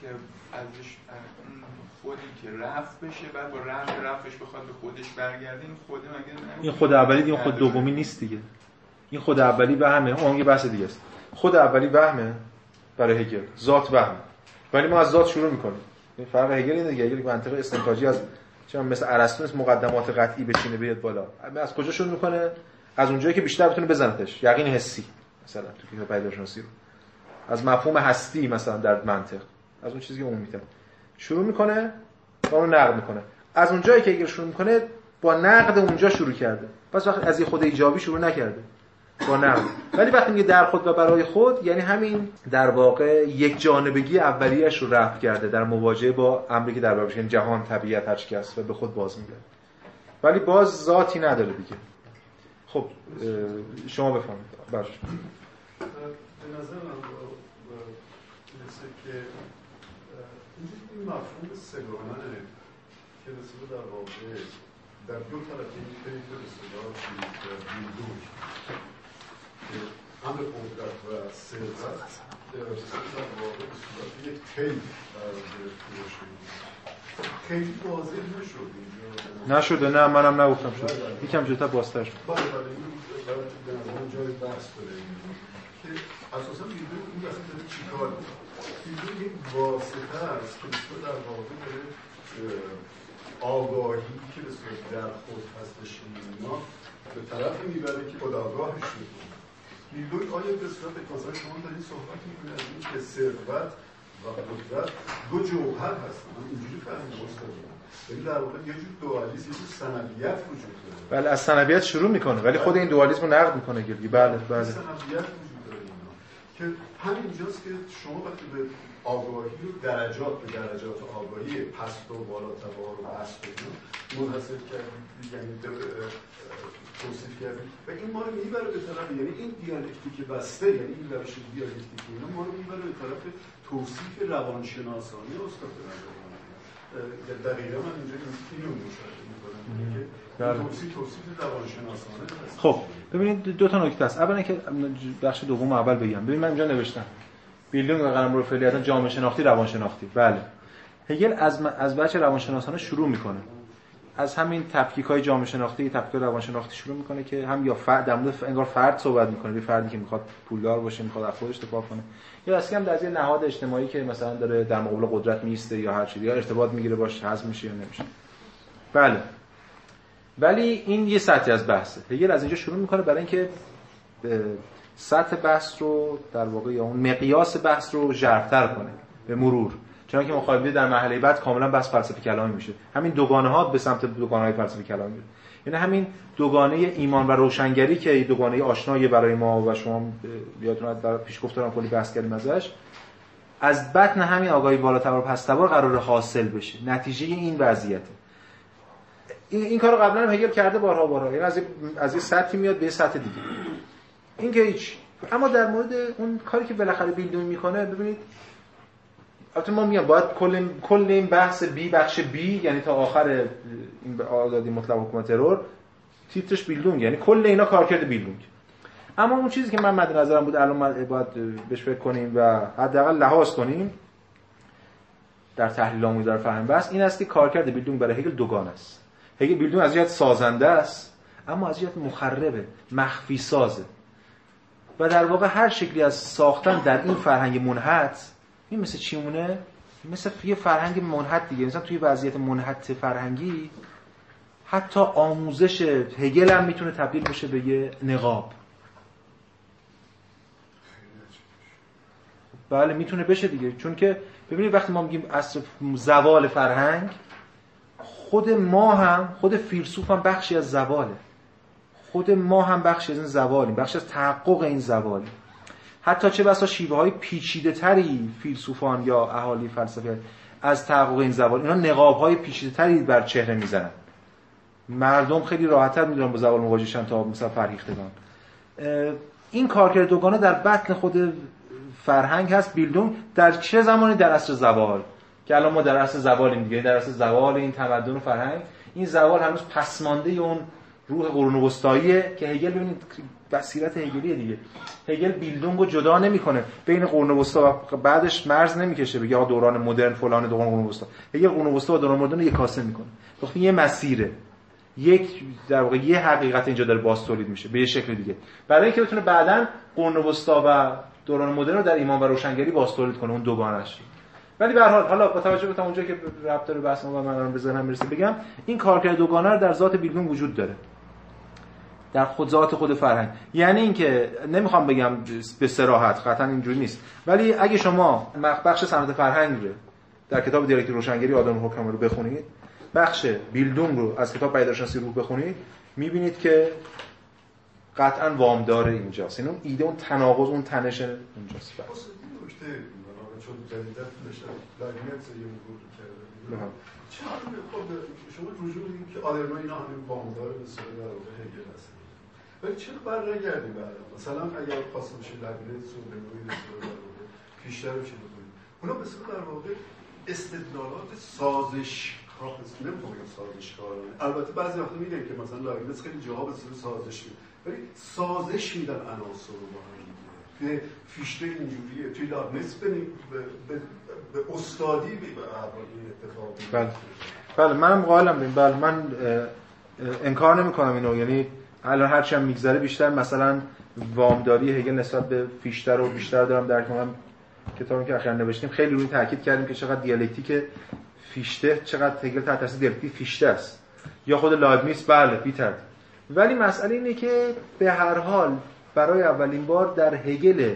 که ازش خودی که رفع بشه، بعد با رفع رفعش بخواد به خودش برگرده، این خود مگه این خود اولی دیگه، خود دومی نیست دیگه. این خود اولی وهمه، اون یه بحث دیگه است. خود اولی وهمه برای هگل، ذات وهمه. ولی ما از ذات شروع میکنیم. این فرق هگل اینه دیگه. هگل منطق استنتاجی از چون مثل ارسطو نیست مقدمات قطعی بچینه بیاد بالا. از کجا شروع میکنه؟ از اونجایی که بیشتر بتونه بزنتش، یقین حسی. مثلا تو کتاب پدیدارشناسی رو از مفهوم هستی مثلا در منطق، از اون چیزی که اون میتونه شروع میکنه و اون نقد میکنه. از اونجایی که اگر شروع میکنه با نقد اونجا شروع کرده، پس وقتی از یه خود ایجابی شروع نکرده با نقد. ولی وقتی میگه در خود و برای خود، یعنی همین در واقع یک جانبگی اولیه‌اش رو رفع کرده در مواجهه با امری که در واقع یعنی جهان، طبیعت، هر چیزی است و به خود باز میگرده، ولی باز ذاتی نداره دیگه. خب شما بفهمید برش به نظر من مثل که این مفهوم سگانه که مثلا در واقع در دو طرفی این فکر به صدار بیدون که هم قدرت و ثروت در واقع به صورت یک طیف برای فروش خیلی واضح نشد اینجا نشده. نه منم نگفتم شد، یکم جلوتر بازتر شد. بله بله به نظرم جای بحث داره که اساسا بیدون این بحث داره چیکار میکنه. بیدون یک واسطه هست که تو در واقع داره آگاهی که به صورت در خود هستش اینا به طرف میبره که خودآگاهش میکنه. بیدون آیا به صورت اقتصاد شما دارین صحبت میکنه از این که ثروت و قدرت دو جوهر هستن؟ من اینجوری فهمیدم استاد. یعنی در واقع یه جور دوالیسم، یه جور سنویت وجود داره. بله از سنویت شروع میکنه، ولی خود این دوالیسم رو نقد میکنه گردی. بله بله سنویت وجود داره اینا. که همینجاست که شما وقتی به آگاهی رو درجات به درجات آگاهی پست و بالا تبار و بست و منحصر کردید، یعنی توصیف کردید و این ما رو میبره به طرف، یعنی این دیالکتیک بسته، یعنی این روش دیالکتیک اینا ما رو میبره به طرف توصیف روانشناسانی استاد بنظر. دقیقا من اینجا اینو مشاهده می‌کنم که توصیف توصیف روانشناسانه. خب ببینید دو تا نکته است. اولا که بخش دوم اول بگم. ببین من اینجا نوشتم بیلدونگ و قلمرو فعلیت جامعه شناختی روانشناختی. بله هگل از از بچه روانشناسانه شروع میکنه، از همین تفکیک‌های جامعه شناختی، تفکیک روانشناختی شروع میکنه که هم یا فرد در مورد انگار فرد صحبت میکنه، یه فردی که میخواد پولدار باشه، میخواد از خودش دفاع کنه، یا اصلا هم در یه نهاد اجتماعی که مثلا داره در مقابل قدرت میسته یا هر چیزی، یا ارتباط میگیره باشه، هضم میشه یا نمیشه. بله ولی این یه سطحی از بحثه. هگل از اینجا شروع میکنه برای اینکه سطح بحث رو در واقع یا اون مقیاس بحث رو ژرف‌تر کنه به مرور، چون که مخالفه در مرحله بعد کاملا بس فلسفی کلامی میشه، همین دوگانه ها به سمت دوگانه های فلسفی کلامی میره. یعنی همین دوگانه ایمان و روشنگری که دوگانه آشنایی برای ما و شما یادتونه در پیش گفتارم کلی بحث کردیم ازش، از بطن همین آگاهی بالاتر و پست‌تر قرار حاصل بشه. نتیجه این وضعیته. این این کارو قبلا هم هگل کرده بارها بارها. یعنی از از یه سطحی میاد به یه سطح دیگه. این که هیچ. اما در مورد اون کاری که بالاخره بیلدون میکنه، ببینید البته ما میگم باید کل کل این بحث بی بخش بی، یعنی تا آخر این آزادی مطلق حکومت ترور، تیترش بیلدونگ، یعنی کل اینا کارکرد بیلدونگ. اما اون چیزی که من مد نظرم بود الان ما باید بهش فکر کنیم و حداقل لحاظ کنیم در تحلیلامون در فهم بس، این است که کارکرد بیلدونگ برای هگل دوگانه است. هگل بیلدونگ از جهت سازنده است اما از جهت مخربه، مخفی سازه. و در واقع هر شکلی از ساختن در این فرهنگ منحت، این مثل چی مونه؟ مثل یه فرهنگ منحت دیگه. مثلا توی وضعیت منحت فرهنگی حتی آموزش هگل هم میتونه تبدیل بشه به یه نقاب. بله میتونه بشه دیگه، چون که ببینید وقتی ما میگیم عصر زوال فرهنگ، خود ما هم، خود فیلسوف هم بخشی از زواله، خود ما هم بخشی از این زوالیم، بخشی از تحقق این زوالیم. حتی چه بسا شیوه های پیچیده تری فیلسوفان یا اهالی فلسفه از تحقق این زوال، اینا نقاب های پیچیده تری بر چهره میزنن. مردم خیلی راحت‌تر میدونن با زوال مواجه شدن تا مثلا فرهیختگان. این کارکرد دوگانه در بطن خود فرهنگ هست بیلدون. در چه زمانی؟ در عصر زوال، که الان ما در عصر زوالیم دیگه، در عصر زوال این تمدن و فرهنگ. این زوال هنوز پسمانده اون روح قرون وسطاییه که هگل، ببینید بصیرت هگلیه دیگه، هگل بیلدونگ رو جدا نمی‌کنه بین قرون وسطا و بعدش، مرز نمی‌کشه بگه آقا دوران مدرن فلان دوران قرون وسطا. هگل قرون وسطا و دوران مدرن رو یک کاسه می‌کنه. وقتی یه مسیره، یک در واقع یه حقیقت اینجا داره باز تولید میشه به یه شکل دیگه، برای اینکه بتونه بعداً قرون وسطا و دوران مدرن رو در ایمان و روشنگری باز تولید کنه اون دوگانه‌اش. ولی به هر حال، حالا با توجه به اونجایی که ربط داره بحث ما و من الان بزنم میرسه، بگم این کارکرد دوگانه رو در ذات بیلدونگ وجود داره، در خود ذات خود فرهنگ. یعنی اینکه نمیخوام بگم به صراحت، قطعا اینجوری نیست، ولی اگه شما بخش صنعت فرهنگ رو در کتاب دیالکتیک روشنگری آدورنو هورکهایمر رو بخونید، بخش بیلدونگ رو از کتاب پدیدارشناسی روح بخونید، میبینید که قطعا وامدار اینجاست. این اون ایده، اون تناقض، اون تنش اینجاست. نکته چون جدیدت داشتم درمیت یه موضوع رو کرده چه حالی خود شما رجوع دیدیم که آدورنو اینا همین وامدار به صورت در واقع هگل هست، ولی چرا برنگردیم بعدا؟ مثلا اگر خواستم بشه لبنیت رو بگویید به صورت در واقع پیشتر رو چه بگویید اونا به صورت در واقع استدلالات سازش ها هست، نمیتونم بگم سازش کارانه. البته بعضی وقتا میدن که مثلا لبنیت خیلی جاها به صورت سازش میدن، ولی سازش میدن عناصر رو با هم. فیشته اینجوریه توی لابنس به استادی به این اتفاق. بله منم قائلم بیم، بله من انکار نمی کنم اینو. یعنی الان هرچی هم میگذره بیشتر مثلا وامداری هگل نسبت به فیشته رو بیشتر دارم درک میکنم. کتابی که اخیراً نوشتیم خیلی روی تاکید کردیم که چقدر دیالکتیک فیشته، چقدر هگل تحت تاثیر دیالکتیک فیشته است یا خود لایبنیتس. بله بی تردید، ولی مسئله اینه که به هر حال برای اولین بار در هگل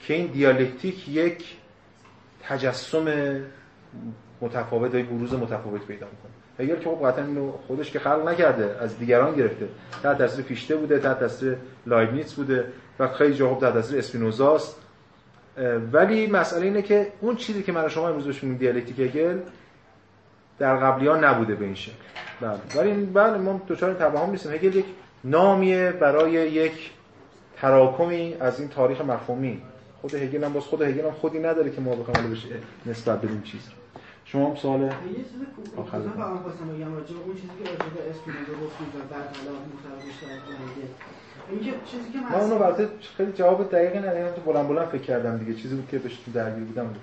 که این دیالکتیک یک تجسم متفاوت و بروز متفاوت پیدا میکنه. هگل که خب قطعا اینو خودش که خلق نکرده، از دیگران گرفته، تحت تاثیر فیشته بوده، تحت تاثیر لایبنیتس بوده و خیلی جا خب تحت تاثیر اسپینوزا است. ولی مسئله اینه که اون چیزی که من شما امروز بهش میگیم دیالکتیک هگل در قبلی‌ها نبوده به این شکل. بله ولی بله ما دوچار توهم نیستیم. هگل یک نامیه برای یک تراکمی از این تاریخ مفهومی. خود هگل هم باز خود هگل هم خودی نداره که ما بخوایم بهش نسبت بدیم چیز رو. شما هم سوال آخر دارید؟ من فقط خواستم بگم راجع به اون چیزی که راجع به اسپینوزا گفتید و بعد علاوه متوجه شدید. اینکه چیزی که من من اون وقت خیلی جواب دقیقی ندادم، تو بلند بلند فکر کردم دیگه، چیزی بود که بهش درگیر بودم.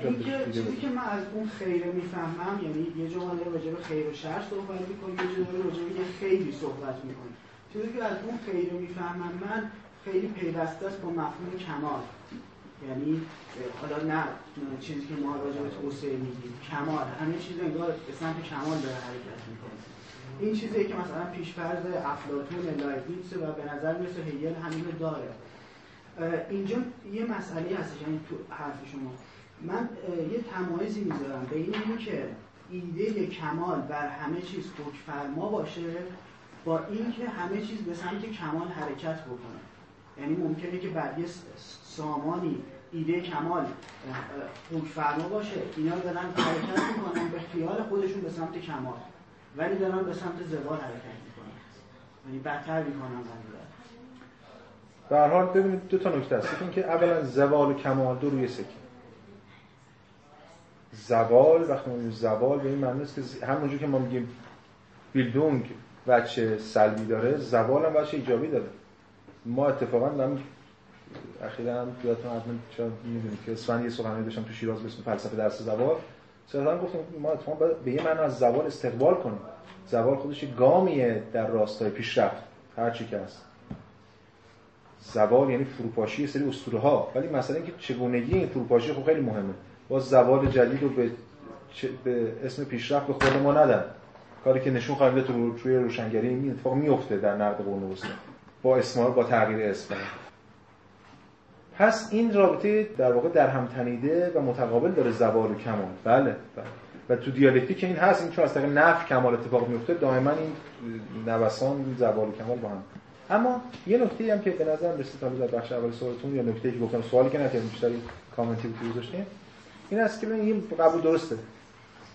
اینکه چیزی که من از اون خیر میفهمم، یعنی یه جمله راجع به خیر و شر صحبت می‌کنه، یه جمله راجع به خیری صحبت می‌کنه. چیزی که از اون خیر میفهمم من خیلی پیوسته است با مفهوم کمال. یعنی حالا نه چیزی که ما راجع به توسعه میگیم، کمال، همه چیز انگار به سمت کمال داره حرکت میکنه. این چیزی که مثلا پیشفرض افلاطون، لایبنیتس و به نظر میاد هگل همین رو داره. اینجا یه مسئله هست، یعنی تو حرف شما من یه تمایزی میذارم بین اینکه ایده کمال بر همه چیز حکمفرما باشه با اینکه همه چیز به سمت کمال حرکت بکنه. یعنی ممکنه که بعد یه سامانی ایده کمال حکمفرما باشه، اینا دارن حرکت میکنن به خیال خودشون به سمت کمال، ولی دارن به سمت زوال حرکت میکنن، یعنی بدتر میکنن. در حال ببینید دو تا نکته است. این که اولا زوال و کمال دو روی سکه. زوال وقتی ما میگیم زوال به این معنی است که همونجوری که ما میگیم بیلدونگ بچه سلبی داره، زوال هم بچه ایجابی داره. ما اتفاقا من اخیراً هم یادتون حتما چون میدونید که اسفند یه سخنرانی داشتم تو شیراز به اسم فلسفه درس زوال، صراحتاً گفتم ما اتفاقا باید به یه معنی از زوال استقبال کنیم. زوال خودش گامیه در راستای پیشرفت هر چی که است. زوال یعنی فروپاشی یه سری اسطوره‌ها، ولی مثلا اینکه چگونگی این فروپاشی خب خیلی مهمه. باز زوال جدید رو به, چ... به اسم پیشرفت به خود ما ندن، کاری که نشون خواهیم داد رو... توی روشنگری این اتفاق میفته در نقد قرون وسطی با اسما، با تغییر اسم. پس این رابطه در واقع در هم تنیده و متقابل داره زوال و کمال. بله بله. و تو دیالکتیک این هست، این چون از طریق نفی کمال اتفاق میفته، دائما این نوسان این زوال و کمال با هم. اما یه نکته‌ای هم که به نظرم رسید تا در بخش اول سوالتون، یا نکته‌ای که گفتم سوالی که نتیجه بیشتری کامنتی بود گذاشتین، این است که ببین این قبول درسته،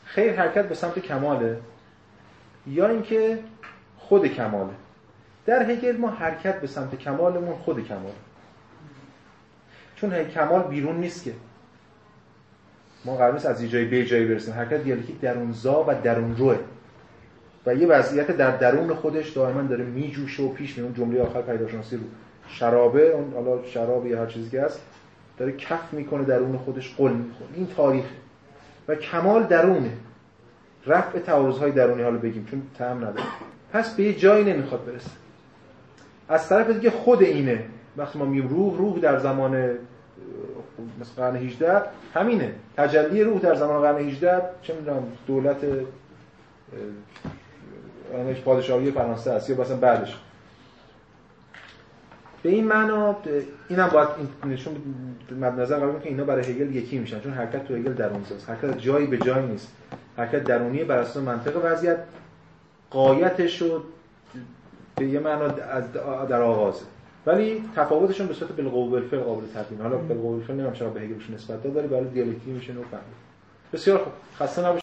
خیر حرکت به سمت کماله یا اینکه خود کماله. در هگل ما حرکت به سمت کمالمون خود کماله، چون هی کمال بیرون نیست که ما قرار نیست از جای به جایی برسیم. حرکت دیالکتیک درونزا و درون روه و یه وضعیت در درون خودش دائما داره میجوشه و پیش میره. جمله آخر پدیدارشناسی رو شرابه، اون حالا شراب یا هر چیزی که هست داره کف میکنه درون خودش، قل میخوره. این تاریخه و کمال درونه، رفع تعارض‌های درونی. حالا بگیم چون طعم نداره، پس به یه جایی نمیخواد برسه. از طرف دیگه خود اینه، وقتی ما میگیم روح، روح در زمان مثلا قرن هجدهم همینه، تجلی روح در زمان قرن هجدهم چه میدونم دولت آنش پادشاهی فرانسه است یا مثلا بعدش. به این معنا اینم باید نشون مد نظر قرار بدیم که اینا برای هگل یکی میشن، چون حرکت تو هگل درونزا است. حرکت جایی به جایی نیست، حرکت درونی بر اساس منطق وضعیت، غایتش رو به یه معنا در آغازه، ولی تفاوتشون به صورت بالقوه بالفعل قابل تبیین. حالا بالقوه بالفعل نمیدونم چرا به هگلشون نسبت داد، ولی برای دیالکتیک میشه نفهمید. بسیار خوب، خسته نباشید.